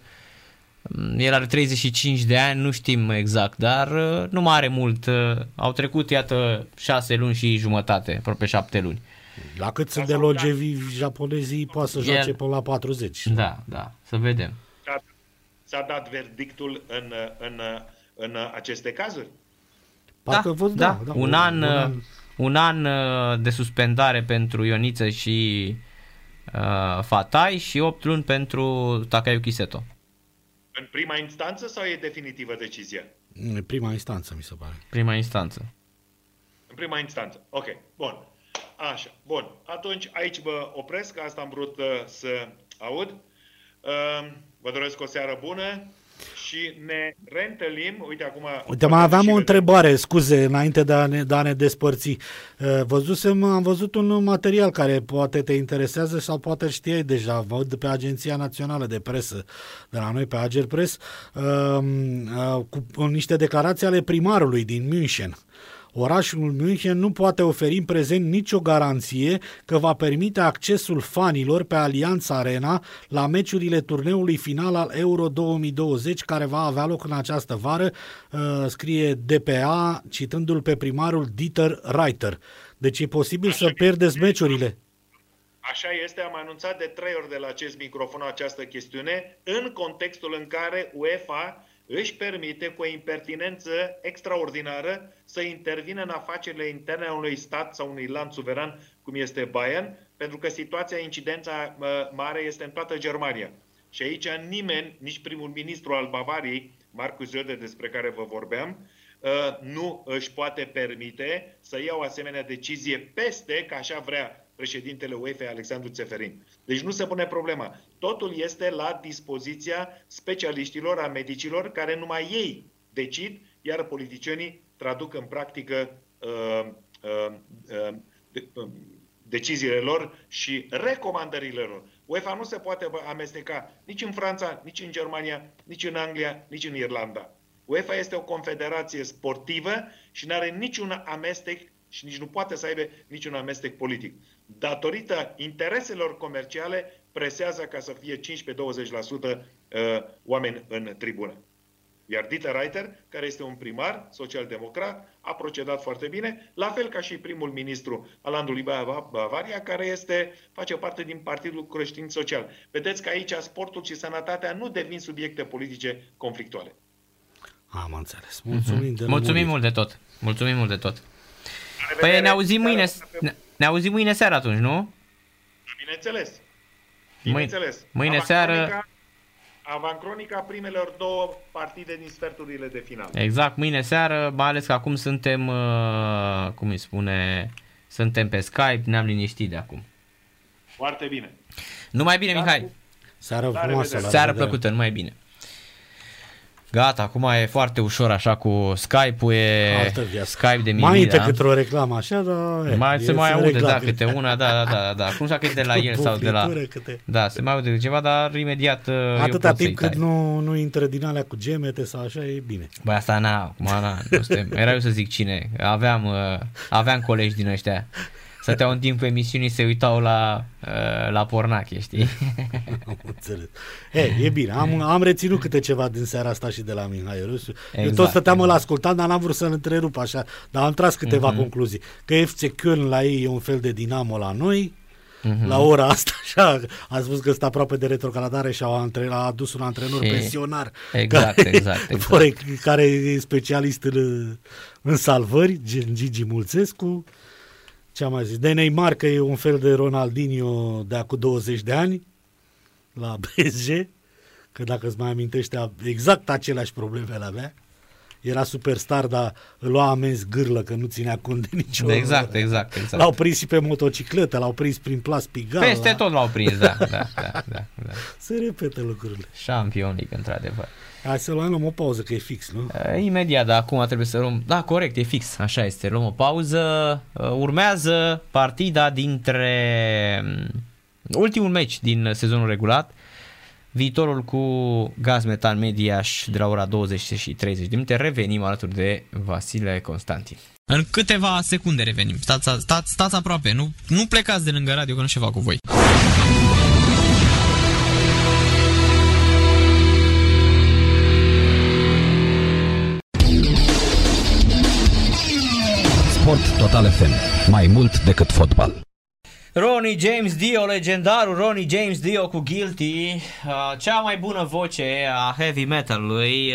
El are 35 de ani, nu știm exact, dar nu mai are mult. Au trecut, iată, 6 luni și jumătate, aproape 7 luni. La cât sunt de longevi japonezii, poate să joace până la 40. Da, da, să vedem. S-a dat verdictul în aceste cazuri? Parcă da. Un an de suspendare pentru Ioniță și Fatai și 8 luni pentru Takayuki Seto. În prima instanță sau e definitivă decizia? În prima instanță, mi se pare. În prima instanță. Ok, bun. Așa, bun. Atunci aici vă opresc, asta am vrut să aud. Vă doresc o seară bună. Și ne reîntâlnim, uite acum... Uite, mai aveam o întrebare, scuze, înainte de a ne despărți. Am văzut un material care poate te interesează sau poate știai deja, văd pe Agenția Națională de Presă, de la noi pe Agerpres, cu niște declarații ale primarului din München. Orașul München nu poate oferi în prezent nicio garanție că va permite accesul fanilor pe Allianz Arena la meciurile turneului final al Euro 2020 care va avea loc în această vară, scrie DPA citându-l pe primarul Dieter Reiter. Deci e posibil să pierdeți meciurile. Așa este, am anunțat de 3 ori de la acest microfon această chestiune în contextul în care UEFA își permite cu o impertinență extraordinară să intervină în afacerile interne a unui stat sau unui land suveran, cum este Bayern, pentru că situația, incidența mare este în toată Germania. Și aici nimeni, nici primul ministru al Bavariei, Markus Söder, despre care vă vorbeam, nu își poate permite să ia o asemenea decizie peste, că așa vrea președintele UEFA, Alexandru Țeferin. Deci nu se pune problema. Totul este la dispoziția specialiștilor, a medicilor, care numai ei decid, iar politicienii traduc în practică deciziile lor și recomandările lor. UEFA nu se poate amesteca nici în Franța, nici în Germania, nici în Anglia, nici în Irlanda. UEFA este o confederație sportivă și nu are niciun amestec și nici nu poate să aibă niciun amestec politic. Datorită intereselor comerciale, presează ca să fie 15-20% oameni în tribună. Iar Dieter Reiter, care este un primar social-democrat, a procedat foarte bine, la fel ca și primul ministru al landului Bavaria, care face parte din Partidul Creștin Social. Vedeți că aici sportul și sănătatea nu devin subiecte politice conflictuale. Am înțeles. Mulțumim mult de tot. Mulțumim mult de tot. Păi ne auzim mâine, seara atunci, nu? Bineînțeles. Mâine seară. Avancronica primelor 2 partide din sferturile de final. Exact, mâine seară, mai ales că acum suntem, suntem pe Skype, ne-am liniștit de acum. Foarte bine. Numai bine, Mihai. Seară frumoasă. Seară plăcută, numai bine. Gata, acum e foarte ușor așa cu Skype-ul, e Skype de miliard. Mai intră câte o reclamă așa, dar... Mai se mai aude, da, câte una, da. Cum știu că e de la el sau de la... Da, se mai aude ceva, dar imediat atâta timp cât nu intră din alea cu gemete sau așa, e bine. Bă, asta era eu să zic cine. Aveam colegi din ăștia. Stăteau în timpul emisiunii, se uitau la pornache, știi? Am înțeles. E bine, am reținut câte ceva din seara asta și de la Mihai Rusu. Exact, eu tot stăteam îl ascultam, dar n-am vrut să-l întrerup așa. Dar am tras câteva concluzii. Că FC Köln la ei e un fel de Dinamo la noi. La ora asta, așa, a spus că este aproape de retrogradare și a adus un antrenor pensionar. Exact. Care e specialist în salvări, Gigi Mulțescu. Ce am mai zis? De Neymar, că e un fel de Ronaldinho de acum 20 de ani la PSG, că dacă îți mai amintește, exact aceleași probleme la avea. Era superstar, dar îl lua amenzi gârlă, că nu ținea cont de nicio... Exact. L-au prins și pe motocicletă, l-au prins prin Plas Pigal. Peste tot l-au prins, da. Se repetă lucrurile. Champions League, într-adevăr. Hai să luăm o pauză, că e fix, nu? Imediat, dar acum trebuie să luăm... Da, corect, e fix, așa este. Luăm o pauză. Urmează partida dintre... Ultimul meci din sezonul regulat. Viitorul cu Gazmetan Mediaș de la ora 20:30 de minute. Revenim alături de Vasile Constantin. În câteva secunde revenim. Stați aproape, nu plecați de lângă radio, că nu știu ceva cu voi. Sport Total FM. Mai mult decât fotbal. Ronnie James Dio, legendarul Ronnie James Dio cu Guilty, cea mai bună voce a heavy metal-ului,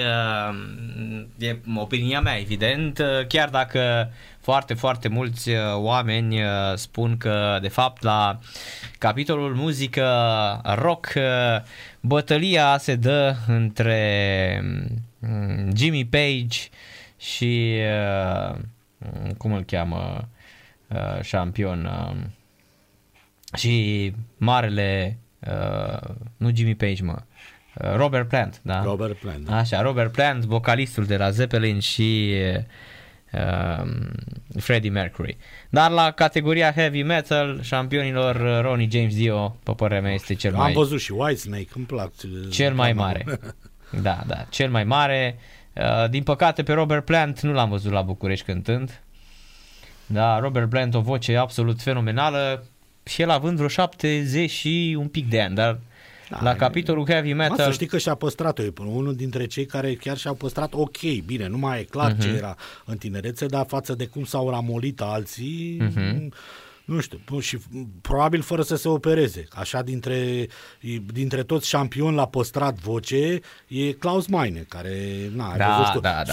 e opinia mea evident, chiar dacă foarte, foarte mulți oameni spun că de fapt la capitolul muzică rock bătălia se dă între Jimmy Page și cum îl cheamă șampion... Și marele, nu Jimmy Page, mă, Robert Plant, da? Așa, Robert Plant, vocalistul de la Zeppelin și Freddie Mercury. Dar la categoria heavy metal, șampionilor, Ronnie James Dio, pe părerea mea, este cel mai... Am văzut și Whitesnake, îmi plac. Cel mai mare, da, cel mai mare. Din păcate, pe Robert Plant nu l-am văzut la București cântând. Da, Robert Plant, o voce absolut fenomenală. Și el având vreo 70 și un pic de ani, dar la capitolul heavy metal... Să știi că și-a păstrat-o, e unul dintre cei care chiar și-au păstrat bine, nu mai e clar ce era în tinerețe, dar față de cum s-au ramolit alții, nu știu, și probabil fără să se opereze. Așa dintre toți șampioni l-a păstrat voce, e Klaus Meine, care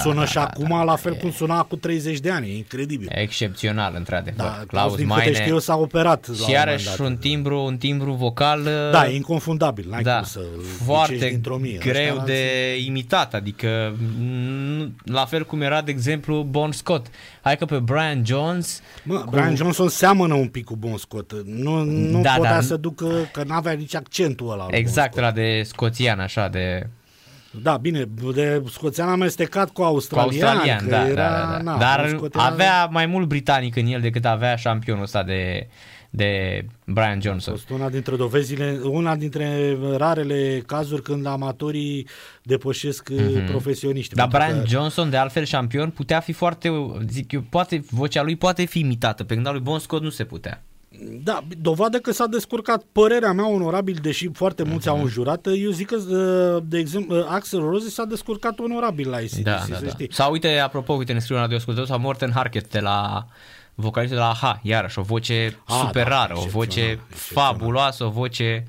sună și acum la fel cum suna cu 30 de ani, e incredibil. Excepțional, într-adevăr. Da, Klaus Meine, știu, s-a operat și iarăși un timbru vocal... Da, e inconfundabil, n-ai cum să zicești dintr-o mie. Foarte greu de imitat, adică la fel cum era, de exemplu, Bon Scott. Hai că pe Brian Jones... Brian Johnson seamănă un pic cu Bon Scott. Nu putea să ducă, că n-avea nici accentul ăla. Exact, bon la de scoțian, așa de... Da, bine, de scoțian amestecat cu australian. Era, dar avea mai mult britanic în el decât avea șampionul ăsta de Brian Johnson. A fost una dintre dovezile, una dintre rarele cazuri când amatorii depășesc profesioniști. Dar Brian Johnson, de altfel șampion, putea fi vocea lui poate fi imitată, pe când a lui Bon Scott nu se putea. Da, dovadă că s-a descurcat, părerea mea onorabil, deși foarte mulți au înjurat. Eu zic că, de exemplu, Axl Rose s-a descurcat onorabil la ICDC, știi. Sau uite, apropo, ne scriu un radioascultător, sau Morten Harket de la... vocalistul de la AHA, iarăși o voce super rară, o voce fabuloasă, o voce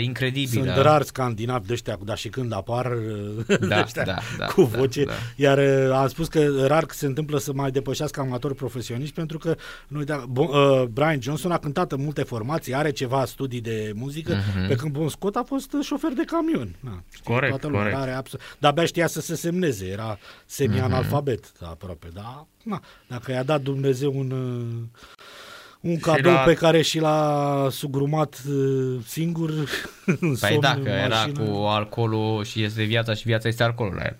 incredibilă. Sunt rar scandinavi de ăștia, dar și când apar cu voce. Iar am spus că rar se întâmplă să mai depășească amatori profesioniști, pentru că Brian Johnson a cântat în multe formații, are ceva studii de muzică, pe când Bon Scott a fost șofer de camion. Corect. Dar abia știa să se semneze, era semi-analfabet aproape, dacă i-a dat Dumnezeu un un cadou pe care și l-a sugrumat singur în somn, dacă era cu alcoolul și este viața și viața este alcoolul la el.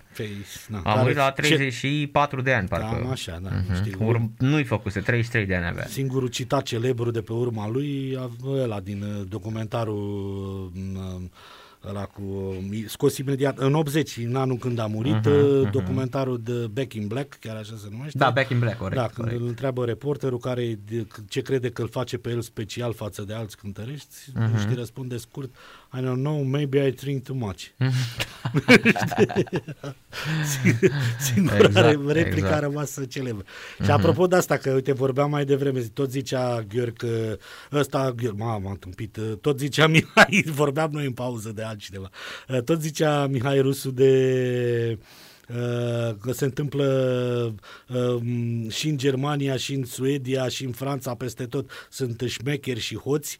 A murit la 34 de ani, parcă. Da, așa, da. Nu-i făcuse, 33 de ani avea. Singurul citat celebru de pe urma lui, ăla din documentarul ăla cu, scos imediat, în 80, în anul când a murit, documentarul de Back in Black, chiar așa se numește. Da, Back in Black, corect. Da, când îl întreabă reporterul care, ce crede că îl face pe el special față de alți cântărești, și răspunde scurt, I don't know, maybe I drink too much. Singura replica a rămas celebră. Și apropo de asta, că uite, vorbeam mai devreme, tot zicea Gheorghe, ăsta, m-am întâmpit, tot zicea Mihai, vorbeam noi în pauză de altcineva, tot zicea Mihai Rusu de... că se întâmplă și în Germania, și în Suedia, și în Franța, peste tot sunt șmecheri și hoți,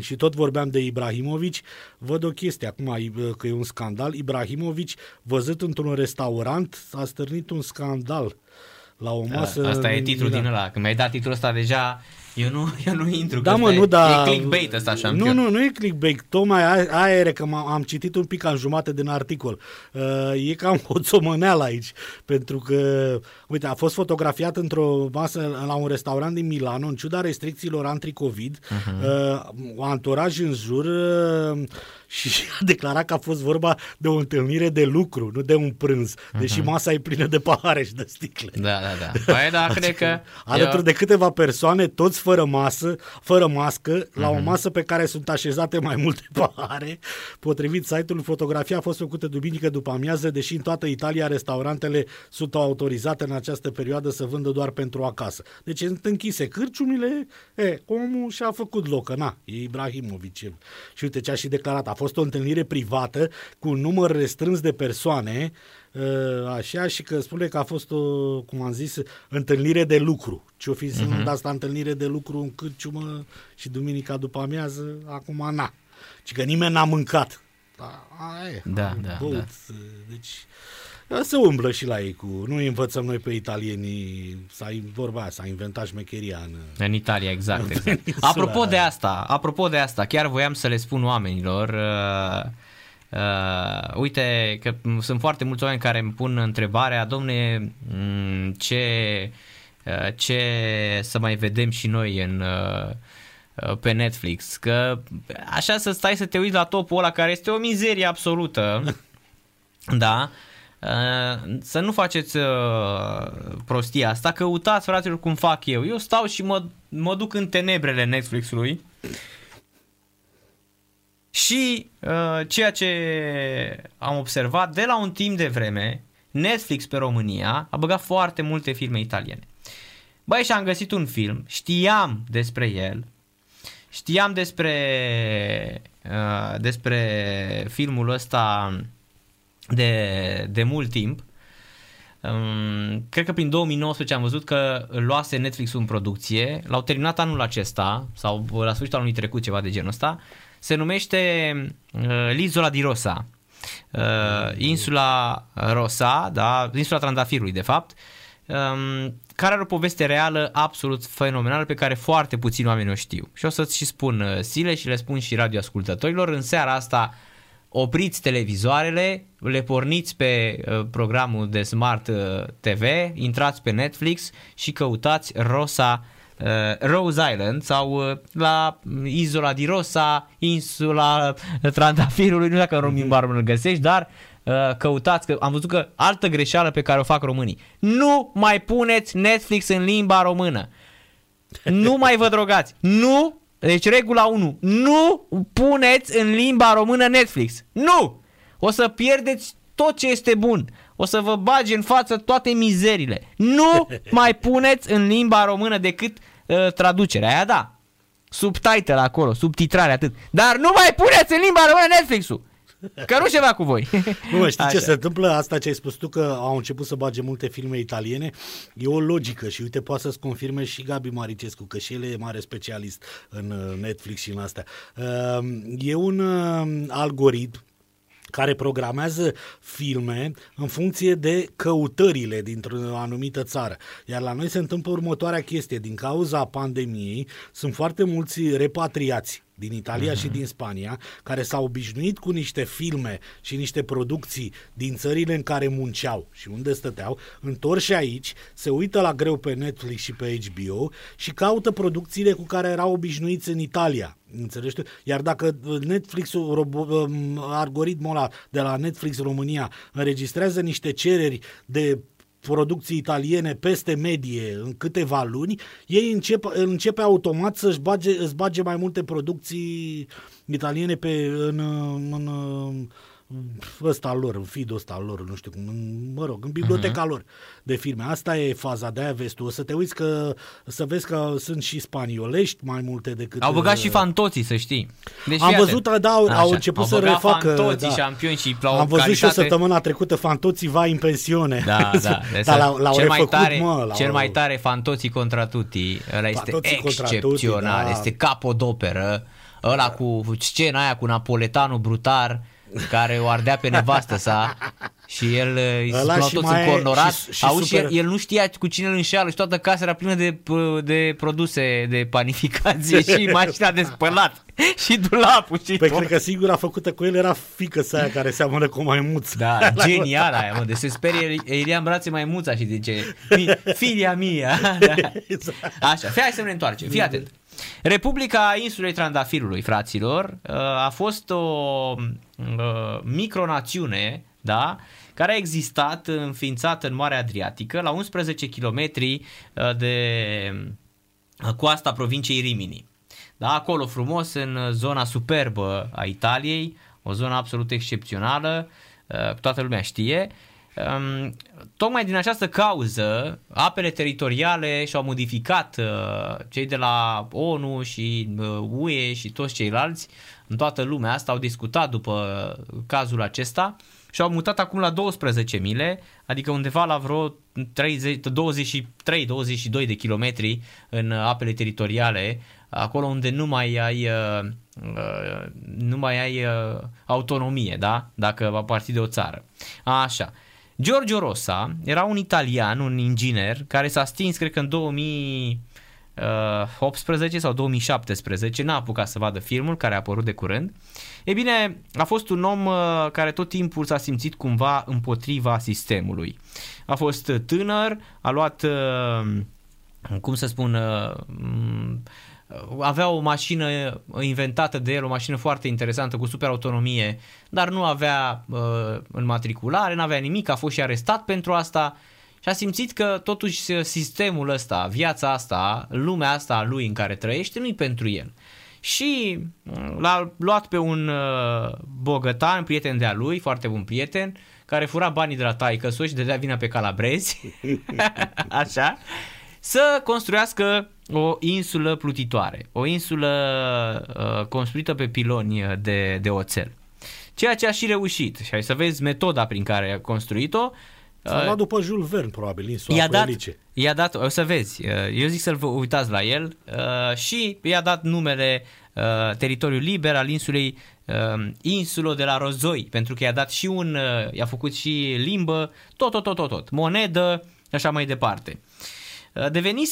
și tot vorbeam de Ibrahimović. Văd o chestie acum, că e un scandal. Ibrahimović, văzut într-un restaurant, a stârnit un scandal la o masă. Asta e titlul din ăla, când mi-ai dat titlul ăsta deja... Eu nu intru, da, că mă, e clickbait ăsta, așa. Nu e clickbait, tocmai aia era, că am citit un pic, am jumate din articol. E cam o țomăneală aici, pentru că, uite, a fost fotografiat într-o masă la un restaurant din Milano, în ciuda restricțiilor anti-COVID, anturaj în jur, și a declarat că a fost vorba de o întâlnire de lucru, nu de un prânz, deși masa e plină de pahare și de sticle. Da. Păi, da, cred că... Alături de câteva persoane, toți fără mască, la o masă pe care sunt așezate mai multe pahare. Potrivit site-ului, fotografia a fost făcută duminică după amiază, deși în toată Italia restaurantele sunt autorizate în această perioadă să vândă doar pentru acasă. Deci sunt închise cârciumile, omul și-a făcut loc, e Ibrahimović. Și uite ce a și declarat, a fost o întâlnire privată cu un număr restrâns de persoane, așa, și că spune că a fost o, cum am zis, întâlnire de lucru. Ce-o fi zis asta, întâlnire de lucru în cârciumă și duminica după amiază, acum na. Și că nimeni n-a mâncat. Da. Deci se umblă și la ei cu... Nu învățăm noi pe italienii, s-a inventat șmecheria în Italia, exact. Apropo de asta, chiar voiam să le spun oamenilor... uite că sunt foarte mulți oameni care îmi pun întrebarea, domne, ce să mai vedem și noi pe Netflix, că așa să stai să te uiți la topul ăla care este o mizerie absolută, da, să nu faceți prostia asta, căutați, fraților, cum fac eu stau și mă duc în tenebrele Netflix-ului. Și ceea ce am observat, de la un timp de vreme, Netflix pe România a băgat foarte multe filme italiene. Și am găsit un film, știam despre filmul ăsta de mult timp. Cred că prin 2019 am văzut că luase Netflix-ul în producție, l-au terminat anul acesta sau la sfârșitul anului trecut, ceva de genul ăsta. Se numește L'Isola di Rosa, Insula Rosa, da, Insula Trandafirului, de fapt, care are o poveste reală absolut fenomenală pe care foarte puțini oameni o știu. Și o să-ți și spun Sile și le spun și radioascultătorilor, în seara asta opriți televizoarele, le porniți pe programul de Smart TV, intrați pe Netflix și căutați Rose Island sau la Isola di Rosa, Insula Trandafirului, nu știu dacă în român îl găsești, dar căutați, că am văzut că altă greșeală pe care o fac românii. Nu mai puneți Netflix în limba română. Nu mai vă drogați. Nu, deci regula 1, nu puneți în limba română Netflix. Nu! O să pierdeți tot ce este bun. O să vă bage în față toate mizerile. Nu mai puneți în limba română decât traducerea. Aia da. Subtitle acolo, subtitrare, atât. Dar nu mai puneți în limba română Netflix-ul. Că nu ceva cu voi. Nu, știi așa. Ce se întâmplă? Asta ce ai spus tu, că au început să bage multe filme italiene, e o logică și uite, poate să-ți confirme și Gabi Maricescu, că și el e mare specialist în Netflix și în astea. E un algoritm care programează filme în funcție de căutările dintr-o anumită țară. Iar la noi se întâmplă următoarea chestie. Din cauza pandemiei sunt foarte mulți repatriați din Italia și din Spania, care s-au obișnuit cu niște filme și niște producții din țările în care munceau și unde stăteau, întorși aici, se uită la greu pe Netflix și pe HBO și caută producțiile cu care erau obișnuiți în Italia. Înțelegi? Iar dacă Netflix-ul, algoritmul ăla de la Netflix România înregistrează niște cereri de producții italiene peste medie în câteva luni, ei începe automat să îți bage mai multe producții italiene în ăsta lor, în feed-ul ăsta lor, nu știu cum, în biblioteca lor de filme. Asta e faza, de-aia vezi tu. O să te uiți să vezi că sunt și spaniolești mai multe decât... Au băgat și fantoții, să știi. Deci, am văzut, da, au început au să refacă... Fantoții, da. Șampioni și la am văzut calitate... și o săptămâna trecută, fantoții va în pensiune. Da, da. Dar l-au refăcut, cel mai tare, fantoții contra tutti, ăla este excepțional, da. Este capodoperă, ăla cu scena aia cu napoletanul brutar, care o ardea pe nevastă sa și el îi spuneau toți încornorați. Auzi, super... el nu știa cu cine îl înșeală și toată casa era plină de produse de panificație și mașina de spălat și dulapul și tot. Cred că singura făcută cu el era fiica-sa aia care seamănă cu maimuță. Da, genială aia, mă, de se sperie, Ilia îmbrațe maimuța și zice, filia mia. Da. Așa, hai să ne întoarcem, fii atent. Republica Insulei Trandafirului, fraților, a fost o micronațiune, da, care a existat, înființată în Marea Adriatică, la 11 km de coasta provinciei Rimini. Da, acolo frumos, în zona superbă a Italiei, o zonă absolut excepțională, toată lumea știe. Tocmai din această cauză, apele teritoriale și-au modificat cei de la ONU și UE și toți ceilalți în toată lumea asta, au discutat după cazul acesta și au mutat acum la 12 mile, adică undeva la vreo 23-22 de kilometri în apele teritoriale, acolo unde nu mai ai autonomie, da? Dacă va parti de o țară. Așa. Giorgio Rosa era un italian, un inginer, care s-a stins, cred că în 2018 sau 2017, n-a apucat să vadă filmul care a apărut de curând. E bine, a fost un om care tot timpul s-a simțit cumva împotriva sistemului. A fost tânăr, a luat, avea o mașină inventată de el, o mașină foarte interesantă cu super autonomie, dar nu avea înmatriculare, nu avea nimic, a fost și arestat pentru asta și a simțit că totuși sistemul ăsta, viața asta, lumea asta a lui în care trăiește nu-i pentru el. Și l-a luat pe un bogătan, prieten de-a lui, foarte bun prieten, care fura banii de la taică-său și dădea vina pe calabrezi, așa, să construiască o insulă plutitoare, o insulă construită pe piloni de oțel. Ceea ce a și reușit. Și hai să vezi metoda prin care a construit-o. S-a luat după Jules Verne, probabil, insula Felice. I-a dat, o să vezi, eu zic să-l uitați la el, și i-a dat numele teritoriul liber al insulei Insulo de la Rozoi, pentru că i-a dat și i-a făcut și limbă, tot, monedă și așa mai departe. Devenit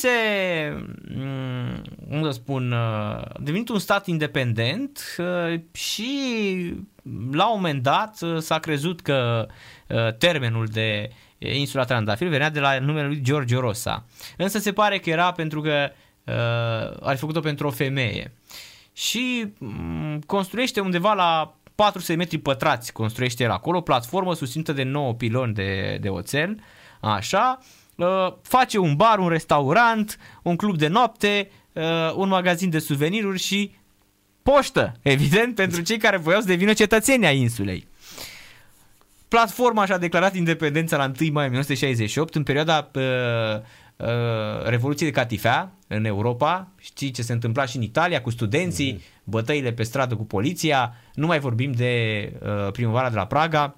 un stat independent și la un moment dat s-a crezut că termenul de insula Trandafir venea de la numele lui Giorgio Rosa. Însă se pare că era pentru că ar fi făcut-o pentru o femeie. Și construiește undeva la 400 metri pătrați, construiește el acolo, o platformă susținută de 9 piloni de oțel, așa. Face un bar, un restaurant, un club de noapte, un magazin de suveniruri și poștă, evident, pentru cei care voiau să devină cetățeni ai insulei. Platforma și-a declarat independența la 1 mai 1968, în perioada Revoluției de Catifea în Europa. Știi ce se întâmpla și în Italia cu studenții, bătăile pe stradă cu poliția, nu mai vorbim de primăvara de la Praga.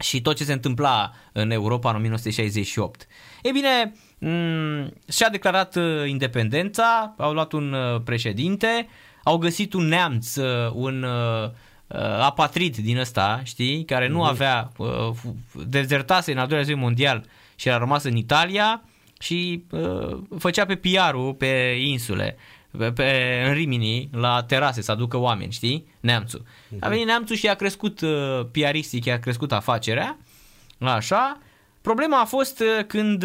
Și tot ce se întâmpla în Europa în 1968. E bine, și-a declarat independența, au luat un președinte, au găsit un neamț, un apatrid din ăsta, știi, care nu avea, dezertase în al doilea război mondial și a rămas în Italia și făcea pe PR-ul pe insule, în Rimini, la terase să aducă oameni, știi, neamțul. A venit neamțul și a crescut PR-istic, a crescut afacerea, așa. Problema a fost când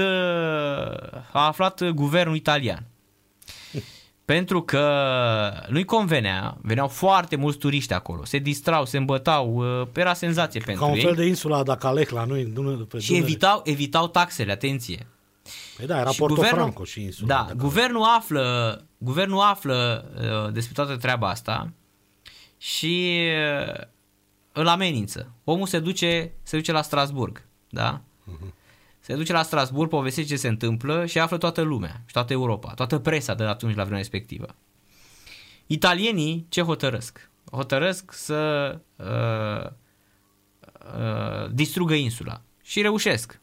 a aflat guvernul italian. Pentru că nu-i convenea, veneau foarte mulți turiști acolo, se distrau, se îmbătau, era senzație pentru ei. Ca un fel de insula Dacalec la noi. Și evitau taxele, atenție. Păi da, era Porto Franco și insula. Da, guvernul află despre toată treaba asta și îl amenință. Omul se duce la Strasburg, da? Se duce la Strasburg, povestește ce se întâmplă și află toată lumea și toată Europa, toată presa de atunci la vremea respectivă. Italienii ce hotărăsc? Hotărăsc să distrugă insula și reușesc.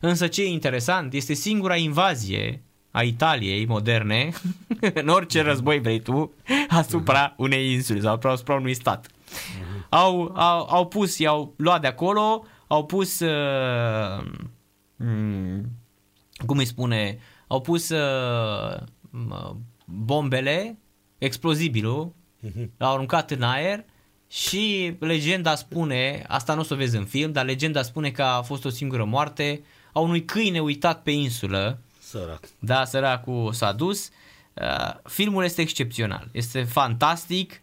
Însă ce e interesant, este singura invazie a Italiei moderne, în orice război vrei tu, asupra unei insule sau asupra unui stat. I-au luat de acolo, au pus... cum îi spune, au pus bombele, explozibilul, l-au aruncat în aer și legenda spune, asta nu o să o vezi în film, dar legenda spune că a fost o singură moarte a unui câine uitat pe insulă. Sărac. Da, săracul s-a dus. Filmul este excepțional, este fantastic,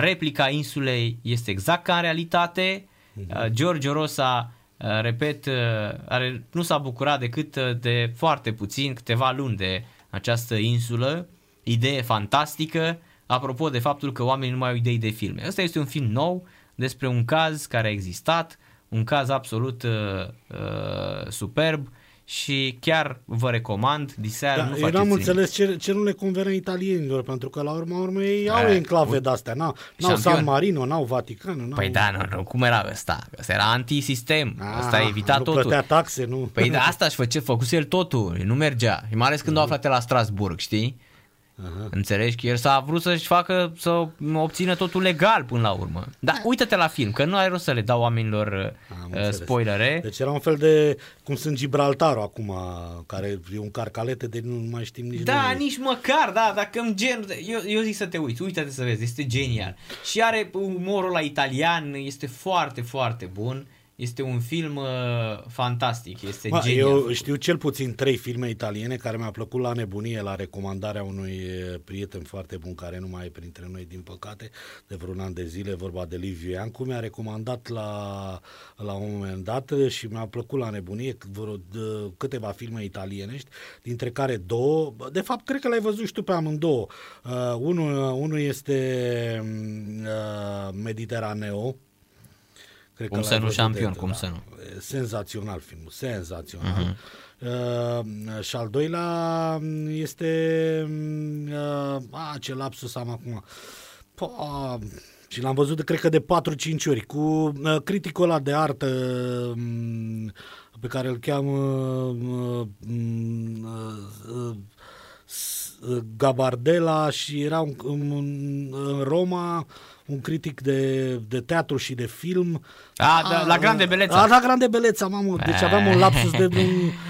replica insulei este exact ca în realitate. Giorgio Rosa, repet, nu s-a bucurat decât de foarte puțin, câteva luni de această insulă. Idee fantastică, apropo de faptul că oamenii nu mai au idei de filme. Ăsta este un film nou despre un caz care a existat, un caz absolut superb și chiar vă recomand, diseară nu faceți. Eu n-am înțeles ce nu le convene italienilor, pentru că la urma ei au enclave de-astea, n-au San Marino, n-au Vaticanul. N-au... Păi da, nu, cum era ăsta? Ăsta era antisistem, ăsta evita totul. Nu plătea taxe, nu. Păi da, asta își făcuse el totul, nu mergea, și mai ales când o aflate la Strasburg, știi? Înțelegi că el s-a vrut să-și facă, să obțină totul legal până la urmă. Dar uită-te la film, că nu ai rost să le dau oamenilor spoilere. Deci era un fel de, cum sunt Gibraltarul acum, care e un carcalete de nu mai știm nici nici măcar, dacă în gen... Eu zic să te uiți, uite-te să vezi, este genial. Și are umorul la italian, este foarte, foarte bun. Este un film fantastic, este genial. Eu știu cel puțin 3 filme italiene care mi-a plăcut la nebunie la recomandarea unui prieten foarte bun care nu mai e printre noi, din păcate, de vreun an de zile, vorba de Liviu Iancu. Mi-a recomandat la un moment dat și mi-a plăcut la nebunie câteva filme italienești, dintre care 2, de fapt cred că l-ai văzut și tu pe amândouă. Unul este Mediteraneo. Cred cum să nu, șampion, cum să nu. Senzațional filmul, senzațional. Și al doilea este ce lapsus am acum. Și l-am văzut, cred că de 4-5 ori, cu criticul ăla de artă pe care îl cheamă Gabardella, și era în Roma un critic de teatru și de film. La Grande Bellezza. La Grande Bellezza, mamă. Deci aveam un lapsus de un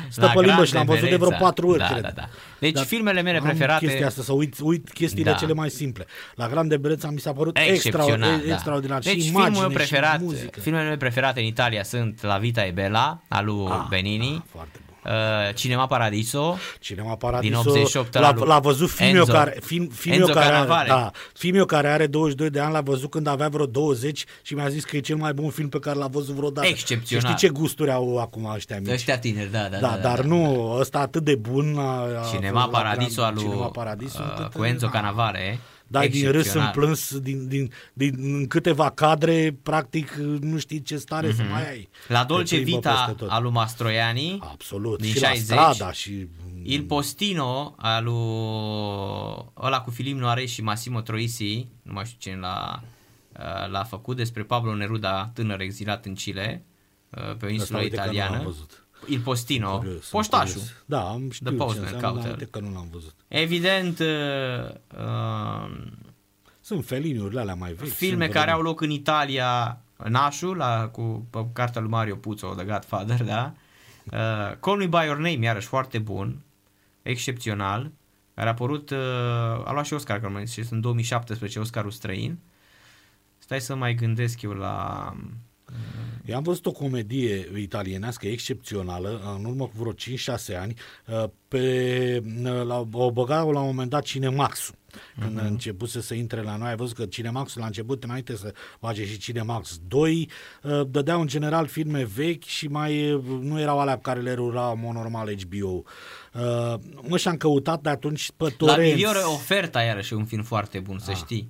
stăpălimbă și l-am văzut de vreo 4 ori, cred. Da. Deci filmele mele preferate... chestia asta, să uit chestiile cele mai simple. La Grande Bellezza mi s-a părut extraordinar. Deci și filmele mele preferate în Italia sunt La Vita e Bella, al lui Benini. Foarte bun. Cinema Paradiso din 88, l-a văzut Fimio, care are 22 de ani, l-a văzut când avea vreo 20 și mi-a zis că e cel mai bun film pe care l-a văzut vreodată. Excepțional. Și știi ce gusturi au acum ăștia mici. Ăștia tineri, Dar ăsta atât de bun. Cinema Paradiso cu Enzo Cannavale. Dai din râs în plâns, din câteva cadre, practic nu știi ce stare să mai ai. La Dolce Vita al lui Mastroianni, absolut, din și 60, la Strada și... Il Postino al lui... ăla cu Philippe Noiret și Massimo Troisi, nu mai știu cine l-a făcut, despre Pablo Neruda, tânăr exilat în Chile, pe o insulă italiană. Il Postino, poștașul. Da, am știut ce înseamnă, că nu l-am văzut. Evident, Sunt feliniurile alea mai vechi. Filme care au loc în Italia, Nașul, cu cartea lui Mario Puzo, The Godfather, da? Call Me By Your Name, iarăși foarte bun, excepțional, care a apărut, a luat și Oscar, că în 2017, Oscarul străin. Stai să mai gândesc eu la... Eu am văzut o comedie italienească excepțională, în urmă cu vreo 5-6 ani, o băgau la un moment dat Cinemax-ul. Când începuse să intre la noi, ai văzut că Cinemax-ul la început, înainte să face și Cinemax 2, dădeau în general filme vechi și mai nu erau alea pe care le rurau normal HBO. Mă, și-am căutat de atunci pe Torrent. La Miliore Oferta, iarăși, un film foarte bun, să știi.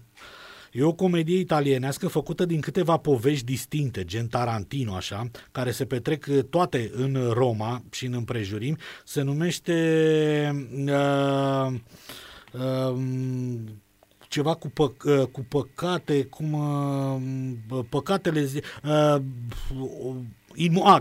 E o comedie italienească făcută din câteva povești distincte, gen Tarantino, așa, care se petrec toate în Roma și în împrejurimi. Se numește ceva cu păcate, păcatele...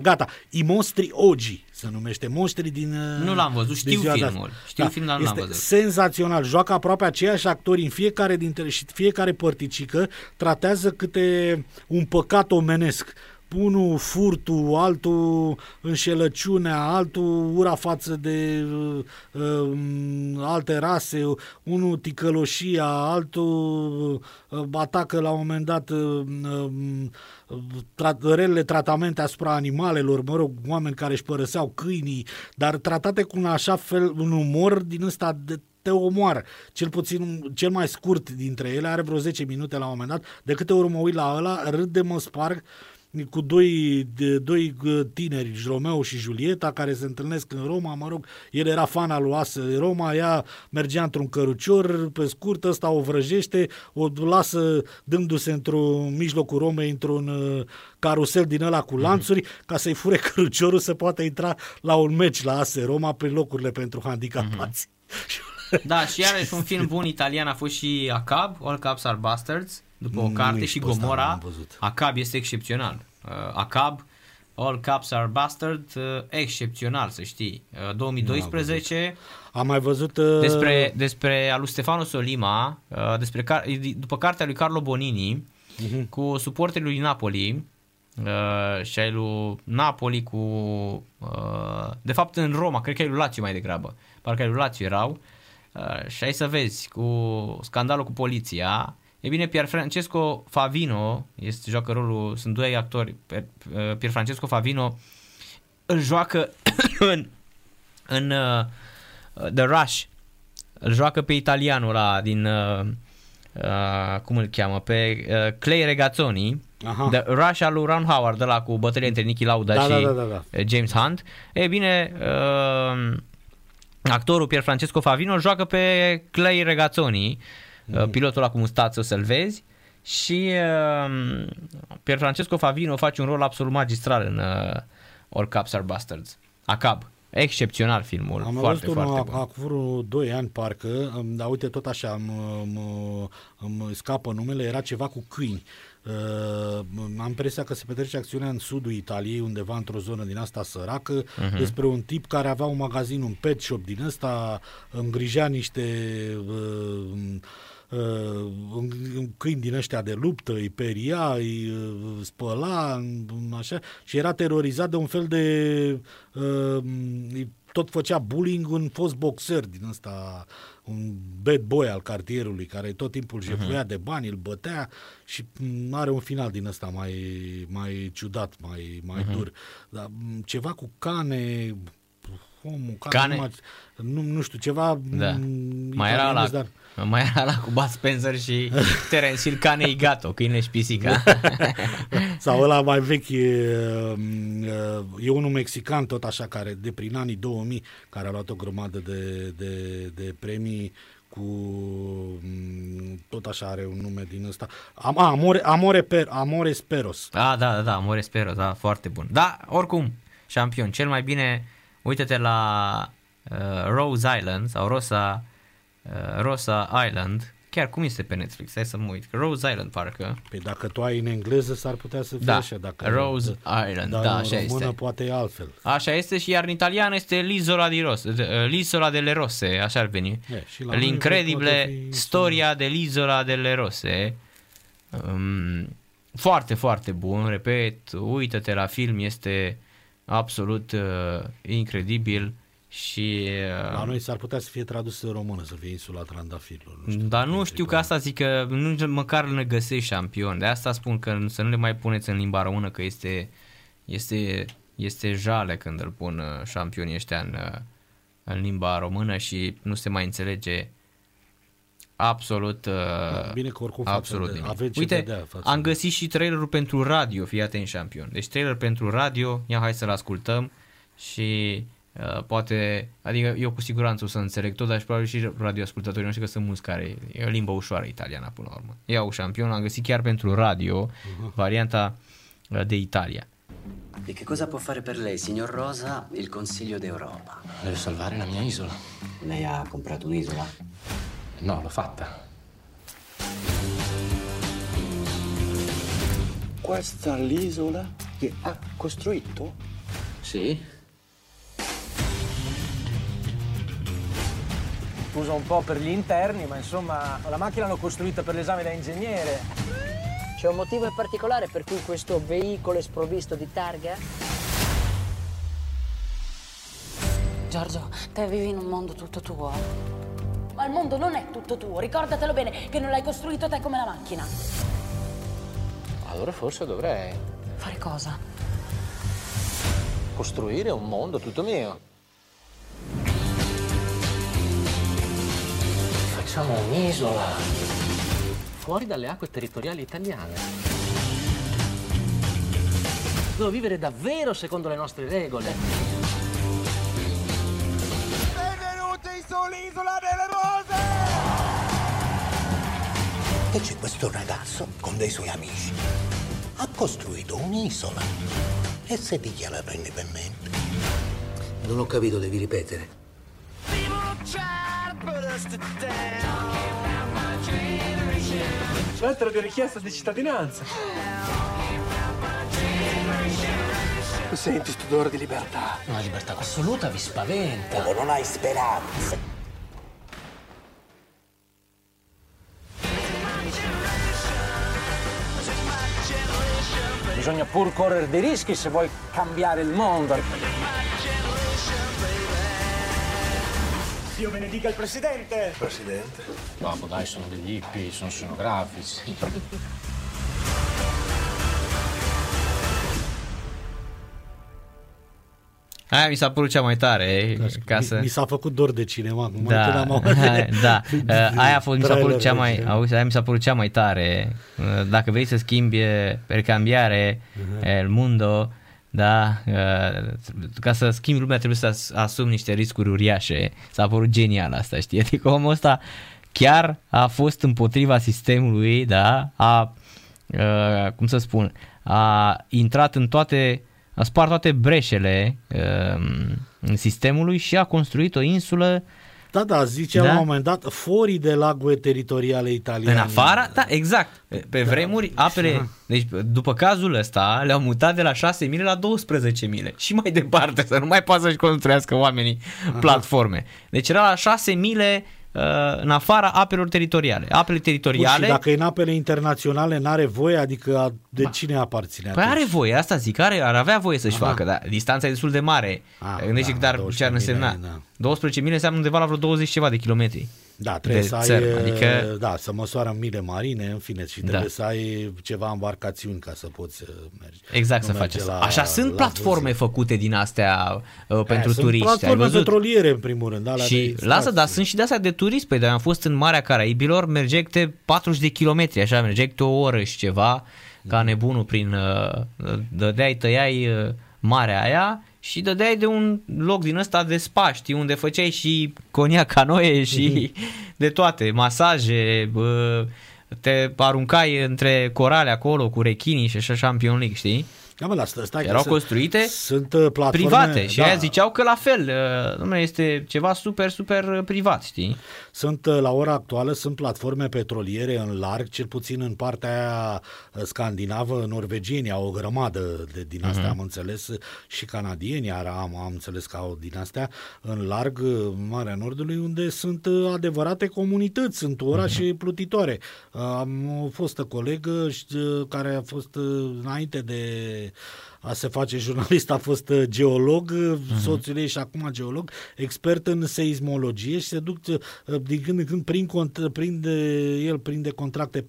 gata, I Mostri Oggi se numește, Monștri din... Nu l-am văzut, știu filmul. Știu filmul, dar nu l-am văzut. Este senzațional, joacă aproape aceiași actori în fiecare dintre, și fiecare părticică tratează câte un păcat omenesc. Unul furtul, altul înșelăciunea, altul ura față de alte rase, unul ticăloșia, altul atacă la un moment dat rele tratamente asupra animalelor, mă rog, oameni care își părăseau câinii, dar tratate cu un așa fel, un umor din ăsta de te omoară. Cel puțin, cel mai scurt dintre ele, are vreo 10 minute la un moment dat, de câte ori mă uit la ăla, râd de mă sparg, cu doi tineri, Romeo și Julieta, care se întâlnesc în Roma, mă rog, el era fan al lui Roma, ea mergea într-un cărucior, pe scurt, ăsta o vrăjește, o lasă dându-se într-un mijlocul Romei, într-un carusel din ăla cu lanțuri, ca să-i fure căruciorul să poată intra la un meci la AS Roma pe locurile pentru handicapați. Da, și iarăși un film bun italian a fost și Acab, All Cops Are Bastards, după o carte, și Gomorra. Acab este excepțional. Acab, All Cops Are Bastards, excepțional, să știi. 2012. Am mai văzut despre al lui Stefano Sollima, după cartea lui Carlo Bonini, cu suporterii lui Napoli, și ai lui Napoli cu de fapt în Roma, cred că ai lui Lazio mai degrabă. Parcă ai lui Lazio erau. Și ai să vezi cu scandalul cu poliția. E bine, Pierfrancesco Favino joacă rolul, sunt doi actori. Pierfrancesco Favino îl joacă în The Rush. Îl joacă pe italianul ăla din cum îl cheamă, pe Clay Regazzoni. Aha. The Rush al lui Ron Howard, ăla cu bătălia între Niki Lauda și James Hunt. E bine, actorul Pierfrancesco Favino joacă pe Clay Regazzoni, pilotul ăla cu mustață, o să-l vezi, și Pierfrancesco Favino face un rol absolut magistral în All Cops Are Bastards. Acab. Excepțional filmul. Am foarte, foarte bun. Acum vreo 2 ani parcă, dar uite, tot așa îmi scapă numele, era ceva cu câini. Am impresia că se petrece acțiunea în sudul Italiei, undeva într-o zonă din asta săracă, despre un tip care avea un magazin, un pet shop din ăsta, îngrijea niște câini din ăștia de luptă, îi peria, îi spăla, așa, și era terorizat de un fel de... tot făcea bullying un fost boxer din ăsta, un bad boy al cartierului, care tot timpul jefuia de bani, îl bătea, și are un final din ăsta mai ciudat, mai dur. Dar ceva cu cane... Cane? Nu știu, ceva... Da. Mai era ăla cu Bud Spencer și Terence Hill, Cane Gato, câine și pisica. Sau ăla mai vechi, e unul mexican tot așa, care de prin anii 2000, care a luat o grămadă de premii, cu tot așa, are un nume din ăsta. Amore Speros. Da, Amore Speros, da, foarte bun. Da, oricum, șampion, cel mai bine... Uită-te la Rose Island sau Rosa Island, chiar cum este pe Netflix, hai să mă uit, Rose Island parcă. Păi dacă tu ai în engleză s-ar putea să fie da, așa. Dacă Rose Island, da, așa este. Dar în română poate e altfel. Așa este și iar în italiană este L'isola delle Rose, așa ar veni. L'incredibile storia dell'isola delle Rose. Foarte, foarte bun, repet, uită-te la film, este absolut incredibil. Și la noi s-ar putea să fie tradus în română, să fie Insula Trandafirilor. Dar nu știu, că asta zic că nu, măcar ne găsești șampion. De asta spun că să nu le mai puneți în limba română, că este jale când îl pun șampionii ăștia în limba română și nu se mai înțelege absolut bine că oricum absolut de, uite, am găsit și trailerul pentru radio, fii atent, șampion. Deci trailer pentru radio, ia hai să-l ascultăm și poate, adică eu cu siguranță o să înțeleg tot, dar și probabil și radioascultătorii noștri, că sunt mulți care, e o limbă ușoară italiana până la urmă. Iau șampion, am găsit chiar pentru radio varianta de Italia. E che cosa può fare per lei, signor Rosa, il Consiglio d'Europa? Deve salvare la mia isola. Lei ha comprato un'isola? No, l'ho fatta. Questa è l'isola che ha costruito? Sì. Scusa un po' per gli interni, ma insomma la macchina l'ho costruita per l'esame da ingegnere. C'è un motivo in particolare per cui questo veicolo è sprovvisto di targa? Giorgio, te vivi in un mondo tutto tuo. Ma il mondo non è tutto tuo, ricordatelo bene che non l'hai costruito te come la macchina. Allora forse dovrei... Fare cosa? Costruire un mondo tutto mio. Siamo un'isola, fuori dalle acque territoriali italiane. Devo vivere davvero secondo le nostre regole. Benvenuti sull'Isola delle Rose! E c'è questo ragazzo con dei suoi amici. Ha costruito un'isola e si dichiara indipendente. Non ho capito, devi ripetere. Lettera di richiesta di cittadinanza. Senti sto odore di libertà. Una libertà assoluta vi spaventa. Oh, non hai speranze. Bisogna pur correre dei rischi se vuoi cambiare il mondo. Dio benedica il presidente! Presidente? Babbo, dai, sono degli hippie, sono scenografici. Aia mi s-a părut cea mai tare. Ca să... Mi s-a făcut dor de cinema. Da, da. Aia mi s-a părut cea mai tare. Dacă vrei să schimbi per cambiare el mondo, da, ca să schimbi lumea trebuie să asumi niște riscuri uriașe. S-a părut genial asta, știi? Adică omul ăsta chiar a fost împotriva sistemului, da? Cum să spun, a intrat în toate, a spart toate breșele sistemului și a construit o insulă. Da, da, zicea la un moment dat, forii de lagurile teritoriale italiane. În afara? Da, exact. Pe vremuri, apele, deci după cazul ăsta, le-au mutat de la 6.000 la 12.000 și mai departe, să nu mai poată să-și construiască oamenii platforme. Deci era la 6.000 în afara apelor teritoriale. Apele teritoriale... Și dacă e în apele internaționale, n-are voie, adică de cine aparține? Păi are voie, asta zic, ar avea voie să-și facă, dar distanța e destul de mare. Gândește că dar ce ar însemna. 12.000 înseamnă undeva la vreo 20 ceva de kilometri. Da, trebuie să ai, adică... da, să măsoară în mile marine, în fine, și trebuie să ai ceva embarcațiuni ca să poți merge. Exact, nu să faci asta. Așa sunt platforme făcute din astea pentru turiști. Sunt platforme petroliere, în primul rând. Și lasă, dar sunt și de astea de turist. Păi, dar am fost în Marea Caraibilor, mergeai câte 40 de kilometri, așa, mergeai câte o oră și ceva, ca nebunul prin... dădeai, tăiai marea aia și dădeai de un loc din ăsta de spa, știi, unde făceai și coniac, canoe și de toate, masaje, te aruncai între corale acolo cu rechinii și așa, Champions League, știi? Da, mă, erau construite, sunt platforme private și aia ziceau că la fel, este ceva super, super privat, știi? Sunt, la ora actuală, sunt platforme petroliere în larg, cel puțin în partea aia scandinavă, norvegienii au o grămadă de din astea, am înțeles, și canadienii am înțeles că au din astea, în larg, în Marea Nordului, unde sunt adevărate comunități, sunt orașe plutitoare. Am o fostă colegă care a fost înainte de a se face jurnalist, a fost geolog, soțul ei și acum geolog, expert în seismologie, și se duc din când în când prinde contracte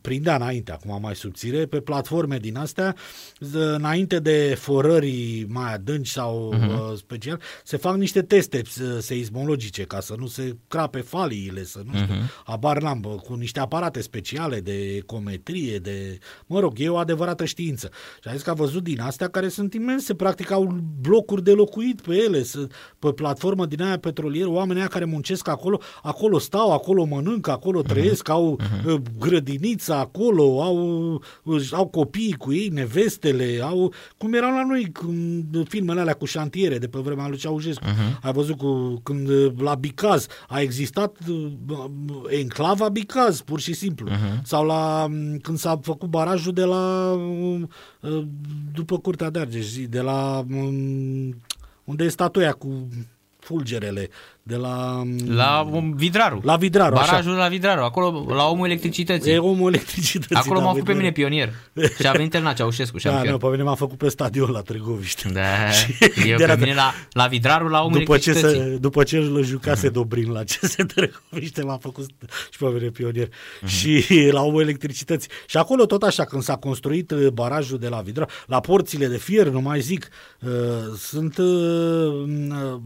prindea înainte, acum mai subțire, pe platforme din astea, înainte de forării mai adânci sau special, se fac niște teste seismologice ca să nu se crape faliile, să nu știu, abar n-am, cu niște aparate speciale de ecometrie, de, mă rog, e o adevărată știință. Și a zis că a văzut din astea care sunt imense, practic au blocuri de locuit pe ele, pe platformă din aia petrolieră, oamenii care muncesc acolo stau, acolo mănâncă, acolo trăiesc, au grădinița acolo, au copiii cu ei, nevestele, au, cum erau la noi filmele alea cu șantiere de pe vremea lui Ceaușescu. Ai văzut când la Bicaz a existat enclava Bicaz, pur și simplu. Sau la când s-a făcut barajul de la după Curtea de Argeș, de la unde e statuia cu fulgerele, de la Vidraru. La Vidraru, barajul așa. La Vidraru, acolo la omul electricității. E omul electricității. Acolo m-a făcut pe mine pionier. Și a venit la Ceaușescu și am pe mine m-a făcut pe stadion la Târgoviște. Da. Eu pe mine la Vidraru la omul electricității. După ce îl jucase Dobrin la CS Târgoviște, m-a făcut și pe mine pionier. Și la omul electricității. Și acolo tot așa, când s-a construit barajul de la Vidraru, la porțile de fier, nu mai zic,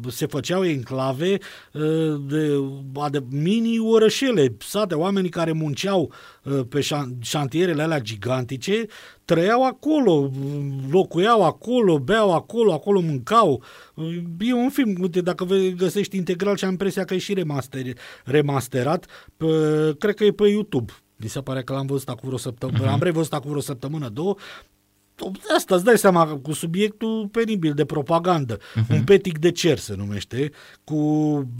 se făceau enclave de mini-orășele, sate, oamenii care munceau pe șantierele alea gigantice, trăiau acolo, locuiau acolo, beau acolo mâncau. E un film, uite, dacă vei găsești integral, și am impresia că e și remasterat, cred că e pe YouTube. Mi se pare că l-am văzut acum vreo săptămână, am revăzut acum vreo săptămână, două. Asta îți dai seama, cu subiectul penibil de propagandă, un petic de cer se numește, cu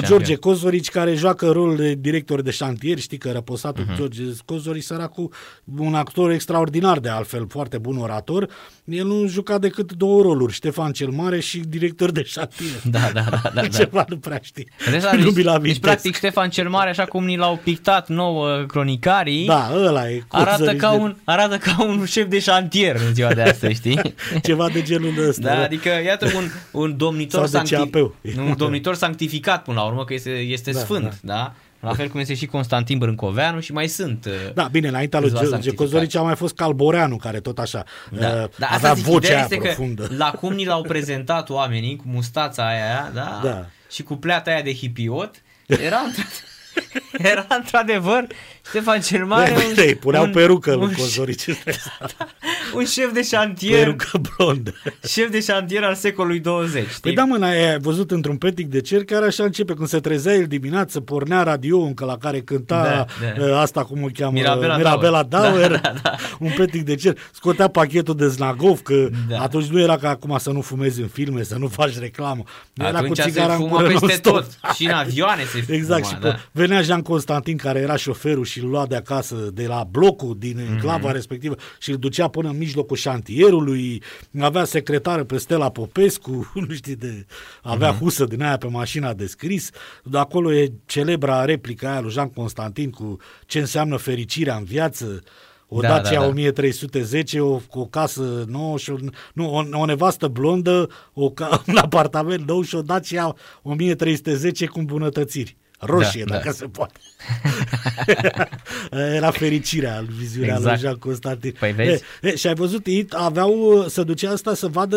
George Cozorici, care joacă rolul de director de șantier, știi că răposatul George Cozorici, săracul, un actor extraordinar de altfel, foarte bun orator, el nu juca decât două roluri, Ștefan cel Mare și director de șantier. Da. Ceva nu prea știi. Deci practic Ștefan cel Mare, așa cum ni l-au pictat nouă cronicarii, ăla e, arată ca un șef de șantier în ziua de astăzi, știi? Ceva de genul ăsta. Da, adică iată un domnitor sanctificat până la urmă, că este sfânt, da? La fel cum este și Constantin Brâncoveanu și mai sunt. Da, bine, înaintea lui George Cozorici a mai fost Calboreanu, care tot așa avea vocea aia profundă. La cum ni l-au prezentat oamenii, cu mustața aia, da? Și cu pleata aia de hipiot, era într-adevăr Ștefan cel Mare, puneau perucă lui Cozorici, un șef de șantier, perucă blondă, șef de șantier al secolului 20. Păi da, mă, ai văzut într-un petic de cer, care așa începe, când se trezea el dimineață, pornea radio încă la care cânta asta, cum o cheamă, Mirabela Dauer, un petic de cer, scotea pachetul de Znagov, că atunci nu era ca acum să nu fumezi în filme, să nu faci reclamă, era cu țigara în cură peste tot, și în avioane se fuma. Exact, și venea Jean Constantin, care era șoferul, și îl lua de acasă, de la blocul din enclava respectivă, și îl ducea până în mijlocul șantierului, avea secretară pe Stella Popescu, nu știi, avea husă din aia pe mașina de scris, de acolo e celebra replica aia lui Jean Constantin cu ce înseamnă fericirea în viață, o Dacia 1310, o casă nouă și o nevastă blondă, un apartament nou și o Dacia 1310 cu îmbunătățiri. Roșie, dacă se poate. Era fericirea, viziunea lui Jean Constantin. Păi vezi? Și ai văzut, ei se ducea asta să vadă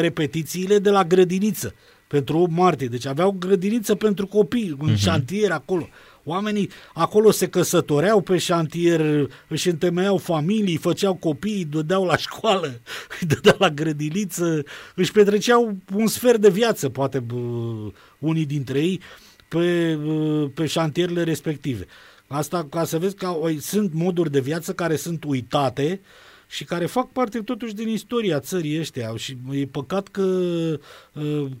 repetițiile de la grădiniță pentru 8 martie. Deci aveau grădiniță pentru copii, un șantier acolo. Oamenii acolo se căsătoreau pe șantier, își întemeiau familii, făceau copii, îi dădeau la școală, îi dădeau la grădiniță, își petreceau un sfert de viață, poate unii dintre ei, pe șantierele respective. Asta ca să vezi că sunt moduri de viață care sunt uitate și care fac parte totuși din istoria țării ăștia și e păcat că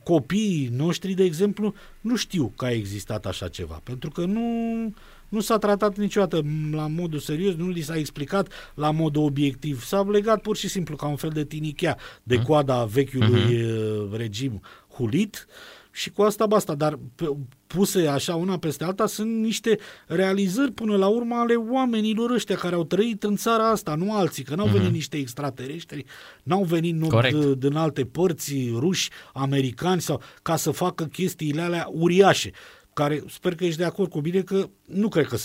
copiii noștri, de exemplu, nu știu că a existat așa ceva, pentru că nu s-a tratat niciodată la modul serios, nu li s-a explicat la modul obiectiv, s-a legat pur și simplu ca un fel de tinichea de coada vechiului regim hulit și cu asta basta, dar puse așa una peste alta sunt niște realizări până la urmă ale oamenilor ăștia care au trăit în țara asta, nu alții, că n-au venit niște extraterestri, n-au venit din alte părți, ruși, americani, sau ca să facă chestiile alea uriașe, care sper că ești de acord cu mine că nu cred că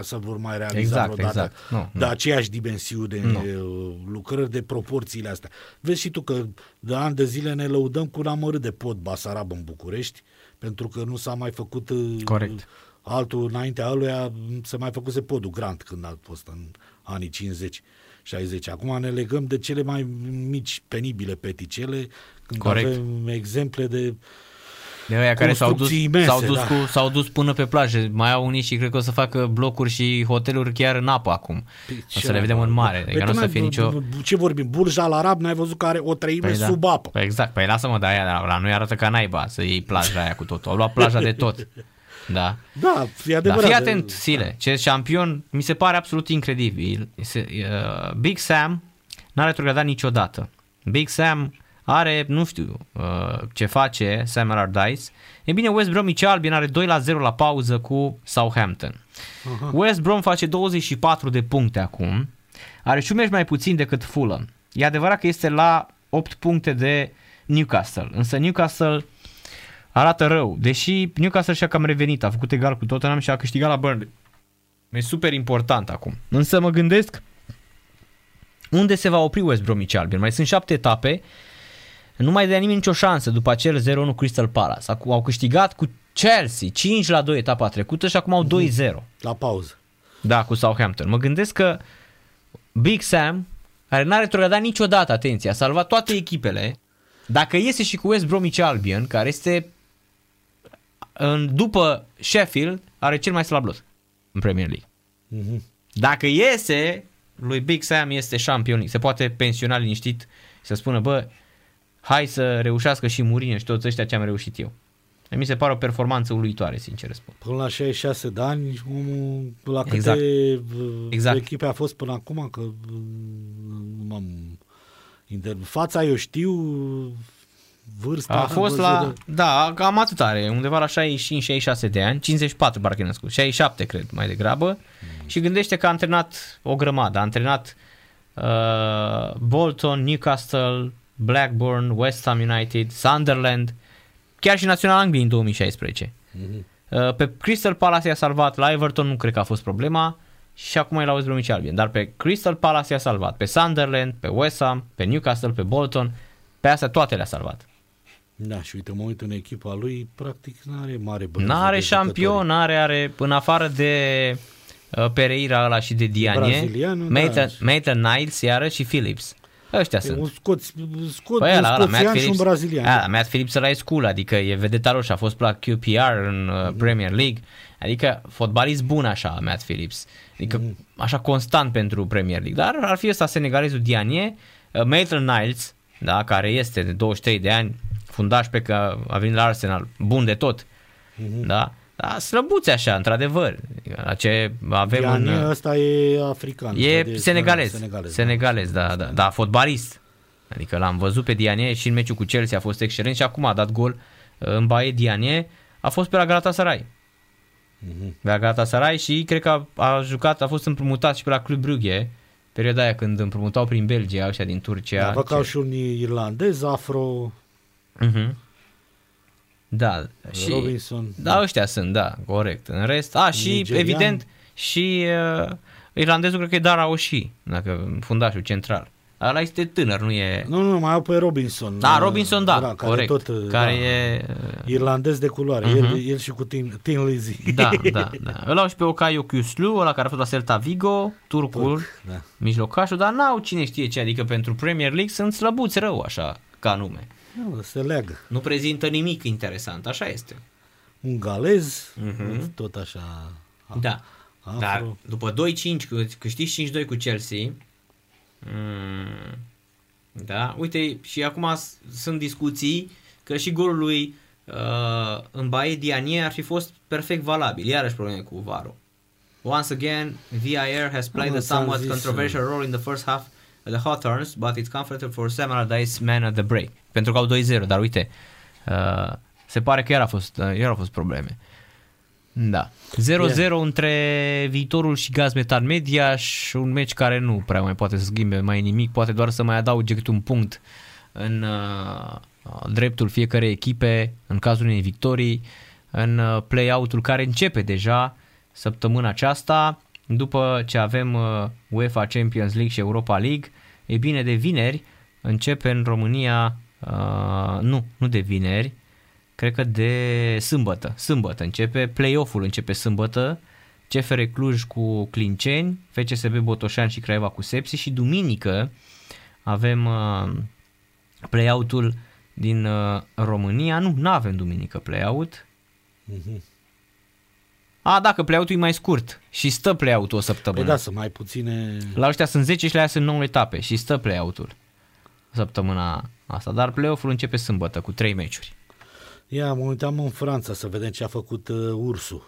să vor mai realiza vreodată de aceeași dimensiune de lucrări de proporțiile astea. Vezi și tu că de ani de zile ne lăudăm cu un amărât de pod Basarab în București, pentru că nu s-a mai făcut altul înaintea aluia, se mai făcuse podul Grand când a fost în anii 50. 60. Acum ne legăm de cele mai mici penibile peticele, când avem exemple de aia care s-au dus până pe plajă. Mai au unii și cred că o să facă blocuri și hoteluri chiar în apă acum. O să le vedem în mare. Adică nu o să fie nicio... Ce vorbim? Burj Al Arab, n-ai văzut că are o treime sub apă. Exact. Păi lasă-mă, dar aia la noi arată ca naiba să iei plaja aia cu totul. Au luat plaja de tot. Da, e adevărat. Dar fii atent, Sile. Ce campion mi se pare absolut incredibil. Big Sam n-a retrogradat niciodată. Big Sam... are, nu știu ce face Sam Allardyce. E bine, West Bromwich Albion are 2-0 la pauză cu Southampton. West Brom face 24 de puncte acum. Are și un meci mai puțin decât Fulham. E adevărat că este la 8 puncte de Newcastle. Însă Newcastle arată rău. Deși Newcastle și-a cam revenit. A făcut egal cu Tottenham și a câștigat la Burnley. E super important acum. Însă mă gândesc unde se va opri West Bromwich Albion. Mai sunt 7 etape. Nu mai dea nimeni nicio șansă după acel 0-1 Crystal Palace. Au câștigat cu Chelsea 5-2 etapa trecută și acum au 2-0. La pauză. Da, cu Southampton. Mă gândesc că Big Sam, care n-a retrogradat niciodată, atenție, a salvat toate echipele, dacă iese și cu West Bromwich Albion, care este după Sheffield, are cel mai slab lot în Premier League. Dacă iese, lui Big Sam este șampionic. Se poate pensiona liniștit și să spună, hai să reușească și Mourinho și toți ăștia ce am reușit eu. Mi se pare o performanță uluitoare, sincer spun. Până la 66 de ani, omul la câte echipe a fost până acum, că nu m-am... Fața eu știu, vârsta... A fost la... De... Da, cam atât are, undeva la 65-66 de ani, 54 parcă e născut, 67 cred mai degrabă, și gândește că a antrenat o grămadă, a antrenat Bolton, Newcastle... Blackburn, West Ham United, Sunderland, chiar și Național Angliei în 2016. Pe Crystal Palace i-a salvat, la Everton nu cred că a fost problema și acum e la West Bromwich Albion, dar pe Crystal Palace i-a salvat, pe Sunderland, pe West Ham, pe Newcastle, pe Bolton, pe astea toate le-a salvat. Da, și uite, mă uit în echipa lui, practic n-are mare bănuță. N-are șampion, are în afară de Pereira ăla și de Diagne, Maitland Niles iarăși și Phillips. Ăștia sunt. Un scoțian și un brazilian. Da, Matt Phillips ăla e cool, adică e vedeta roșu, a fost la QPR în Premier League, adică fotbalist bun așa, Matt Phillips, adică așa constant pentru Premier League, dar ar fi ăsta senegalezul Diagne, Maitland Niles, da, care este de 23 de ani, fundaș pe că a venit la Arsenal, bun de tot, da, slăbuți așa, într-adevăr, la ce avem Diagne ăsta e african. E senegalez, da, dar fotbalist. Adică l-am văzut pe Diagne și în meciul cu Chelsea a fost excelent și acum a dat gol în baie. Diagne a fost pe la Galatasaray. Pe la Galatasaray și cred că a jucat, a fost împrumutat și pe la Club Brugge, perioada aia când împrumutau prin Belgia, ăștia din Turcia. Avăcau și un irlandez, afro... Da, și Robinson, da, ăștia sunt, da, corect. În rest, și nigerian. Evident și irlandezul cred că e Dara Oshie, dacă fundașul central. Ăla este tânăr, nu e... Nu, mai au pe Robinson. Da, Robinson, da, corect. Care e irlandez de culoare, el și cu Tim Lizzy. Da. Îl au și pe Okayo Kyuslu, ăla care a fost la Celta Vigo, turcul, mijlocașul, dar n-au cine știe ce, adică pentru Premier League sunt slăbuți rău, așa, ca nume. Nu, se leagă. Nu prezintă nimic interesant, așa este. Un galez, tot așa. Dar după 2-5, câștigi 5-2 cu Chelsea, Da, uite, și acum sunt discuții că și golul lui în Baie Dianie ar fi fost perfect valabil. Iarăși probleme cu VAR-ul. Once again, VAR has played a somewhat controversial role in the first half of the Hawthorns, but it's comfortable for Sam Allardyce's man at the break. Pentru că au 2-0, dar uite, se pare că iar au fost probleme. Da. 0-0 între Viitorul și Gazmetan Media, și un meci care nu prea mai poate să schimbe mai nimic, poate doar să mai adauge câte un punct în dreptul fiecărei echipe în cazul unei victorii în play-out-ul care începe deja săptămâna aceasta, după ce avem UEFA Champions League și Europa League. E bine, de vineri începe în România, nu de vineri, cred că de sâmbătă începe, play-off-ul începe sâmbătă, CFR Cluj cu Clinceni, FCSB Botoșani și Craiova cu Sepsi, și duminică avem play-out-ul din România. Nu avem duminică play-out. A, dacă play-out-ul e mai scurt și stă play-out-ul o săptămână. Păi da, sunt mai puține. La ăștia sunt 10 și la aia sunt 9 etape și stă play-out-ul săptămâna asta, dar play-off-ul începe sâmbătă cu 3 meciuri. Ia, mă uitam în Franța să vedem ce a făcut Ursu,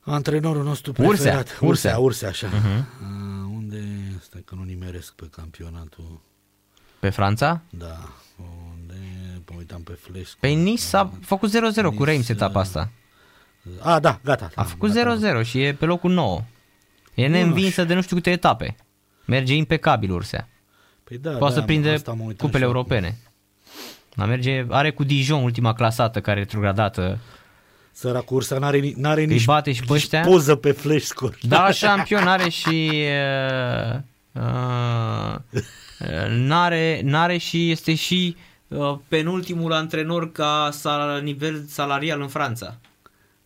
antrenorul nostru preferat. Ursea, așa. Unde, stai că nu nimeresc pe campionatul. Pe Franța? Da. Unde, mă uitam pe Flash. Pe Nice a făcut 0-0 cu Reims etapa asta. A, da, gata. A făcut 0-0 și e pe locul 9. E neînvinsă de nu știu câte etape. Merge impecabil Ursea. Păi da, poate să prinde cupele europene. Are cu Dijon ultima clasată care e retrogradată. Săracu Ursa n-are nici poză pe Flash Score. Da, șampion, are și n-are și este și penultimul antrenor ca nivel salarial în Franța.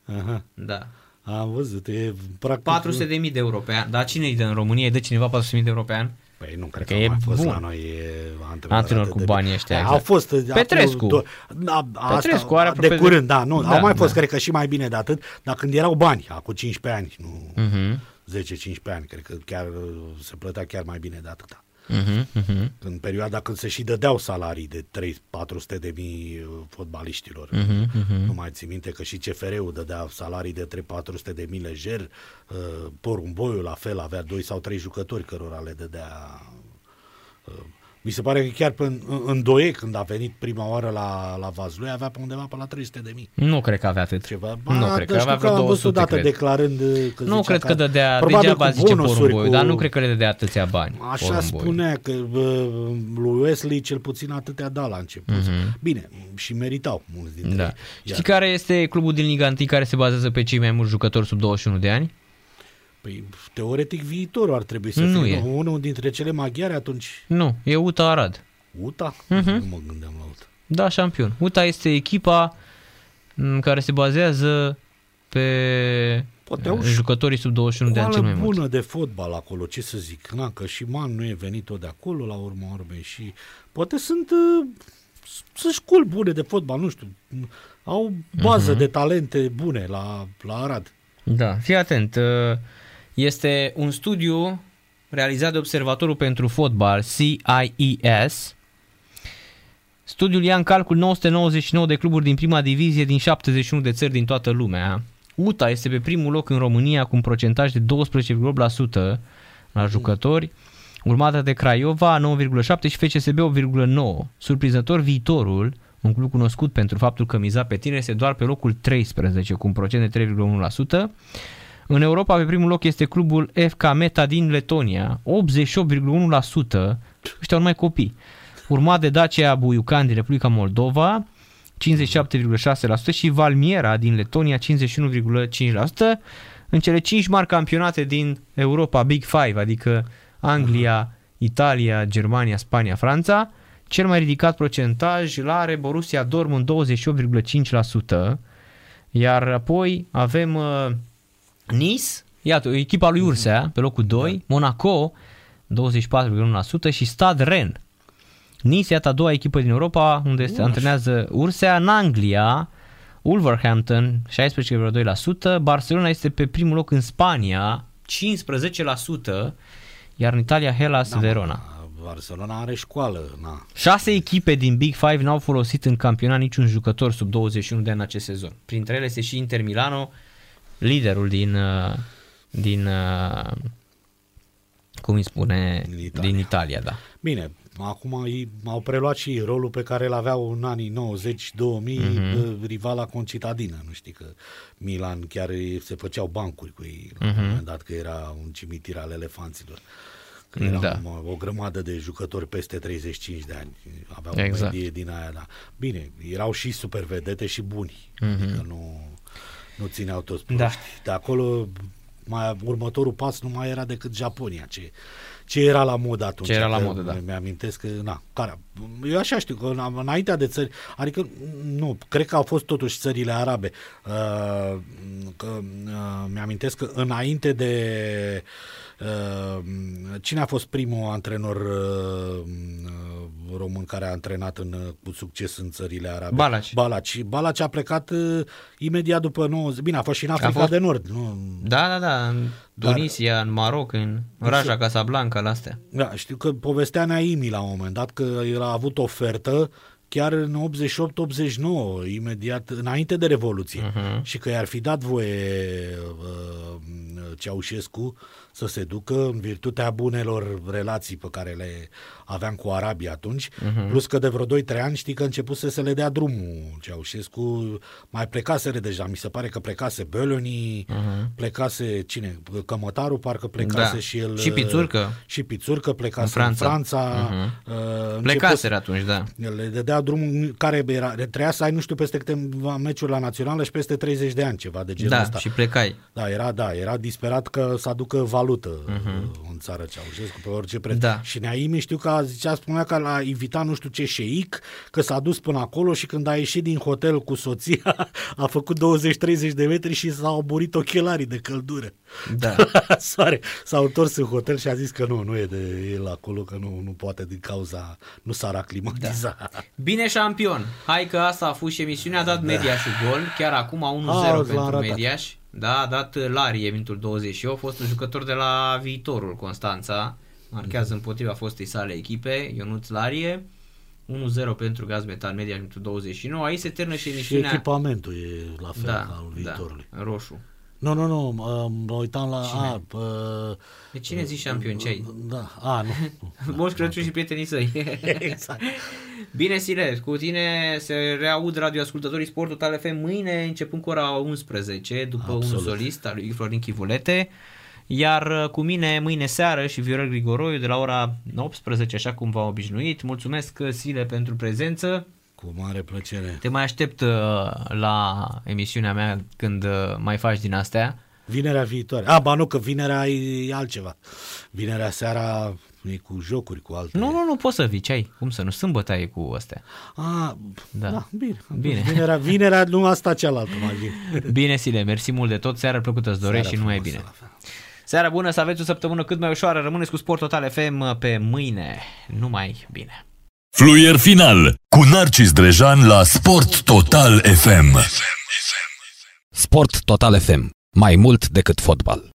Aha. Da. Am văzut, e practic 400.000 de euro pe an. Dar cine îi dă în România? Îi dă cineva 400.000 de euro pe an? Păi nu cred că a mai fost bun la noi antrenor cu banii ăștia. Exact. Au fost Petrescu. Petrescu are de curând, da, nu. Da, au mai fost, cred că și mai bine de atât, dar când erau bani, acum 15 ani, nu. 10-15 ani, cred că chiar se plătea chiar mai bine de atât. În perioada când se și dădeau salarii de 300-400.000 fotbaliștilor. Nu mai ții minte că și CFR-ul dădea salarii de 300-400.000 lejer, Porumboiul la fel avea 2 sau 3 jucători cărora le dădea. Mi se pare că chiar în Doie, când a venit prima oară la Vaslui, avea pe undeva pe la 300.000. Nu cred că avea atât. Ceva. Nu cred că avea vreo 200, cred. Declarând că nu cred că dădea, degeaba zice Porumboiu, dar nu cred că le dădea atâția bani. Așa Porumboiu spunea că lui Wesley cel puțin atâtea da la început. Bine, și meritau mulți dintre ei. Știi care este clubul din Liga 1 care se bazează pe cei mai mulți jucători sub 21 de ani? Păi, teoretic Viitorul ar trebui să fie unul dintre cele maghiare atunci. Nu, e UTA Arad. UTA? Nu mă gândeam la UTA. Da, șampion. UTA este echipa care se bazează pe jucătorii sub 21 de ani cel mai mult. O bună de fotbal acolo, ce să zic. Na, că și Man nu e venit-o de acolo la urma urmei și poate sunt școli bune de fotbal, nu știu. Au bază de talente bune la Arad. Da, fii atent. Este un studiu realizat de Observatorul pentru Fotbal, CIES. Studiul ia în calcul 999 de cluburi din prima divizie din 71 de țări din toată lumea. UTA este pe primul loc în România cu un procentaj de 12,8% la jucători, urmată de Craiova 9,7% și FCSB 8,9%. Surprinzător, Viitorul, un club cunoscut pentru faptul că miza pe tineri, este doar pe locul 13 cu un procent de 3,1%. În Europa, pe primul loc este clubul FK Meta din Letonia, 88,1%, ăștia au numai copii. Urmat de Dacia Buiucan din Republica Moldova, 57,6%, și Valmiera din Letonia, 51,5%. În cele 5 mari campionate din Europa, Big Five, adică Anglia, Italia, Germania, Spania, Franța, cel mai ridicat procentaj îl are Borussia Dortmund, 28,5%, iar apoi avem Nice, iată, echipa lui Ursea, pe locul 2, Monaco, 24,1%, și Stade Rennes. Nice, iată, a doua echipă din Europa unde se antrenează Ursea. În Anglia, Wolverhampton, 16,2%, Barcelona este pe primul loc în Spania, 15%, iar în Italia Hellas, Verona. Barcelona are școală. Na. 6 echipe din Big Five n-au folosit în campionat niciun jucător sub 21 de ani în acest sezon. Printre ele este și Inter Milano, liderul din cum îi spune, din Italia, da. Bine, acum au preluat și rolul pe care îl aveau în anii 90-2000 rivala Concitadina, nu știi că Milan chiar se făceau bancuri cu ei la un moment dat, că era un cimitir al elefanților. Că erau o grămadă de jucători peste 35 de ani, aveau o medie din aia, da. Bine, erau și super vedete și buni, adică nu țineau toți proști. De acolo următorul pas nu mai era decât Japonia, ce era la modă atunci. Ce era la modă, da. Mi-amintesc că, eu așa știu, că înaintea de țări, adică, nu, cred că au fost totuși țările arabe, mi-amintesc că înainte de cine a fost primul antrenor român care a antrenat cu succes în țările arabe? Balaci a plecat imediat după 90. Bine, a fost și în Africa de Nord. Nu? Da, în Tunisia, în Maroc, în Raja Casablanca, la astea. Da, știu că povestea Naimi la un moment dat că el a avut ofertă chiar în 88-89, imediat înainte de Revoluție, și că i-ar fi dat voie Ceaușescu să se ducă în virtutea bunelor relații pe care le aveam cu arabii atunci, plus că de vreo 2-3 ani știi că începuse să le dea drumul Ceaușescu, mai plecaseră deja, mi se pare că plecase Bölöni, plecase cine? Cămătaru parcă plecase și el. Și Pițurcă. Și Pițurcă plecase în Franța. Plecaseră atunci, da. Le dădea drumul care era, trebuia să ai nu știu peste câteva meciuri la Națională și peste 30 de ani, ceva de genul ăsta. Da, și plecai. Era disperat că să aducă valută în țară Ceaușescu pe orice preț. Da. Și Naimi știu că spunea că l-a invitat nu știu ce șeic, că s-a dus până acolo și când a ieșit din hotel cu soția a făcut 20-30 de metri și s-au oborit ochelarii de căldură. Da. Soare. S-a întors în hotel și a zis că nu e de el acolo, că nu poate din cauza, nu s-ar aclimatiza. Da. Bine, șampion! Hai că asta a fost și emisiunea, a dat Mediașul gol, chiar acum 1-0 pentru Mediaș. Da, a dat Larie minutul 28, fost un jucător de la Viitorul Constanța, marchează împotriva fostei sale echipe, Ionuț Larie, 1-0 pentru Gazmetan Mediaș minutul 29, aici se termină și emisiunea. Și echipamentul e la fel al Viitorului. Da, roșu. Nu, mă uitam la... Cine? De cine zici șampion, ce ai? Da, nu. Moș Crăciun și prietenii săi. Exact. Bine, Sile, cu tine se reaud radioascultătorii Sport Total FM mâine, începând cu ora 11, după un solist al lui Florin Chivulete, iar cu mine mâine seară și Viorel Grigoroiu de la ora 18, așa cum v-am obișnuit. Mulțumesc, Sile, pentru prezență. Cu mare plăcere. Te mai aștept la emisiunea mea când mai faci din astea. Vinerea viitoare. Nu, că vinerea e altceva. Vinerea seara e cu jocuri, cu alte... Nu, poți să vii, ce ai? Cum să nu? Sâmbătă e cu astea. Da, bine. Vinerea, nu asta cealaltă. Bine, Sile, mersi mult de tot. Seara plăcută, îți doresc și numai bine. Seara bună, să aveți o săptămână cât mai ușoară. Rămâneți cu Sport Total FM pe mâine. Numai bine. Fluier final cu Narcis Drejan la Sport Total FM. Sport Total FM. Mai mult decât fotbal.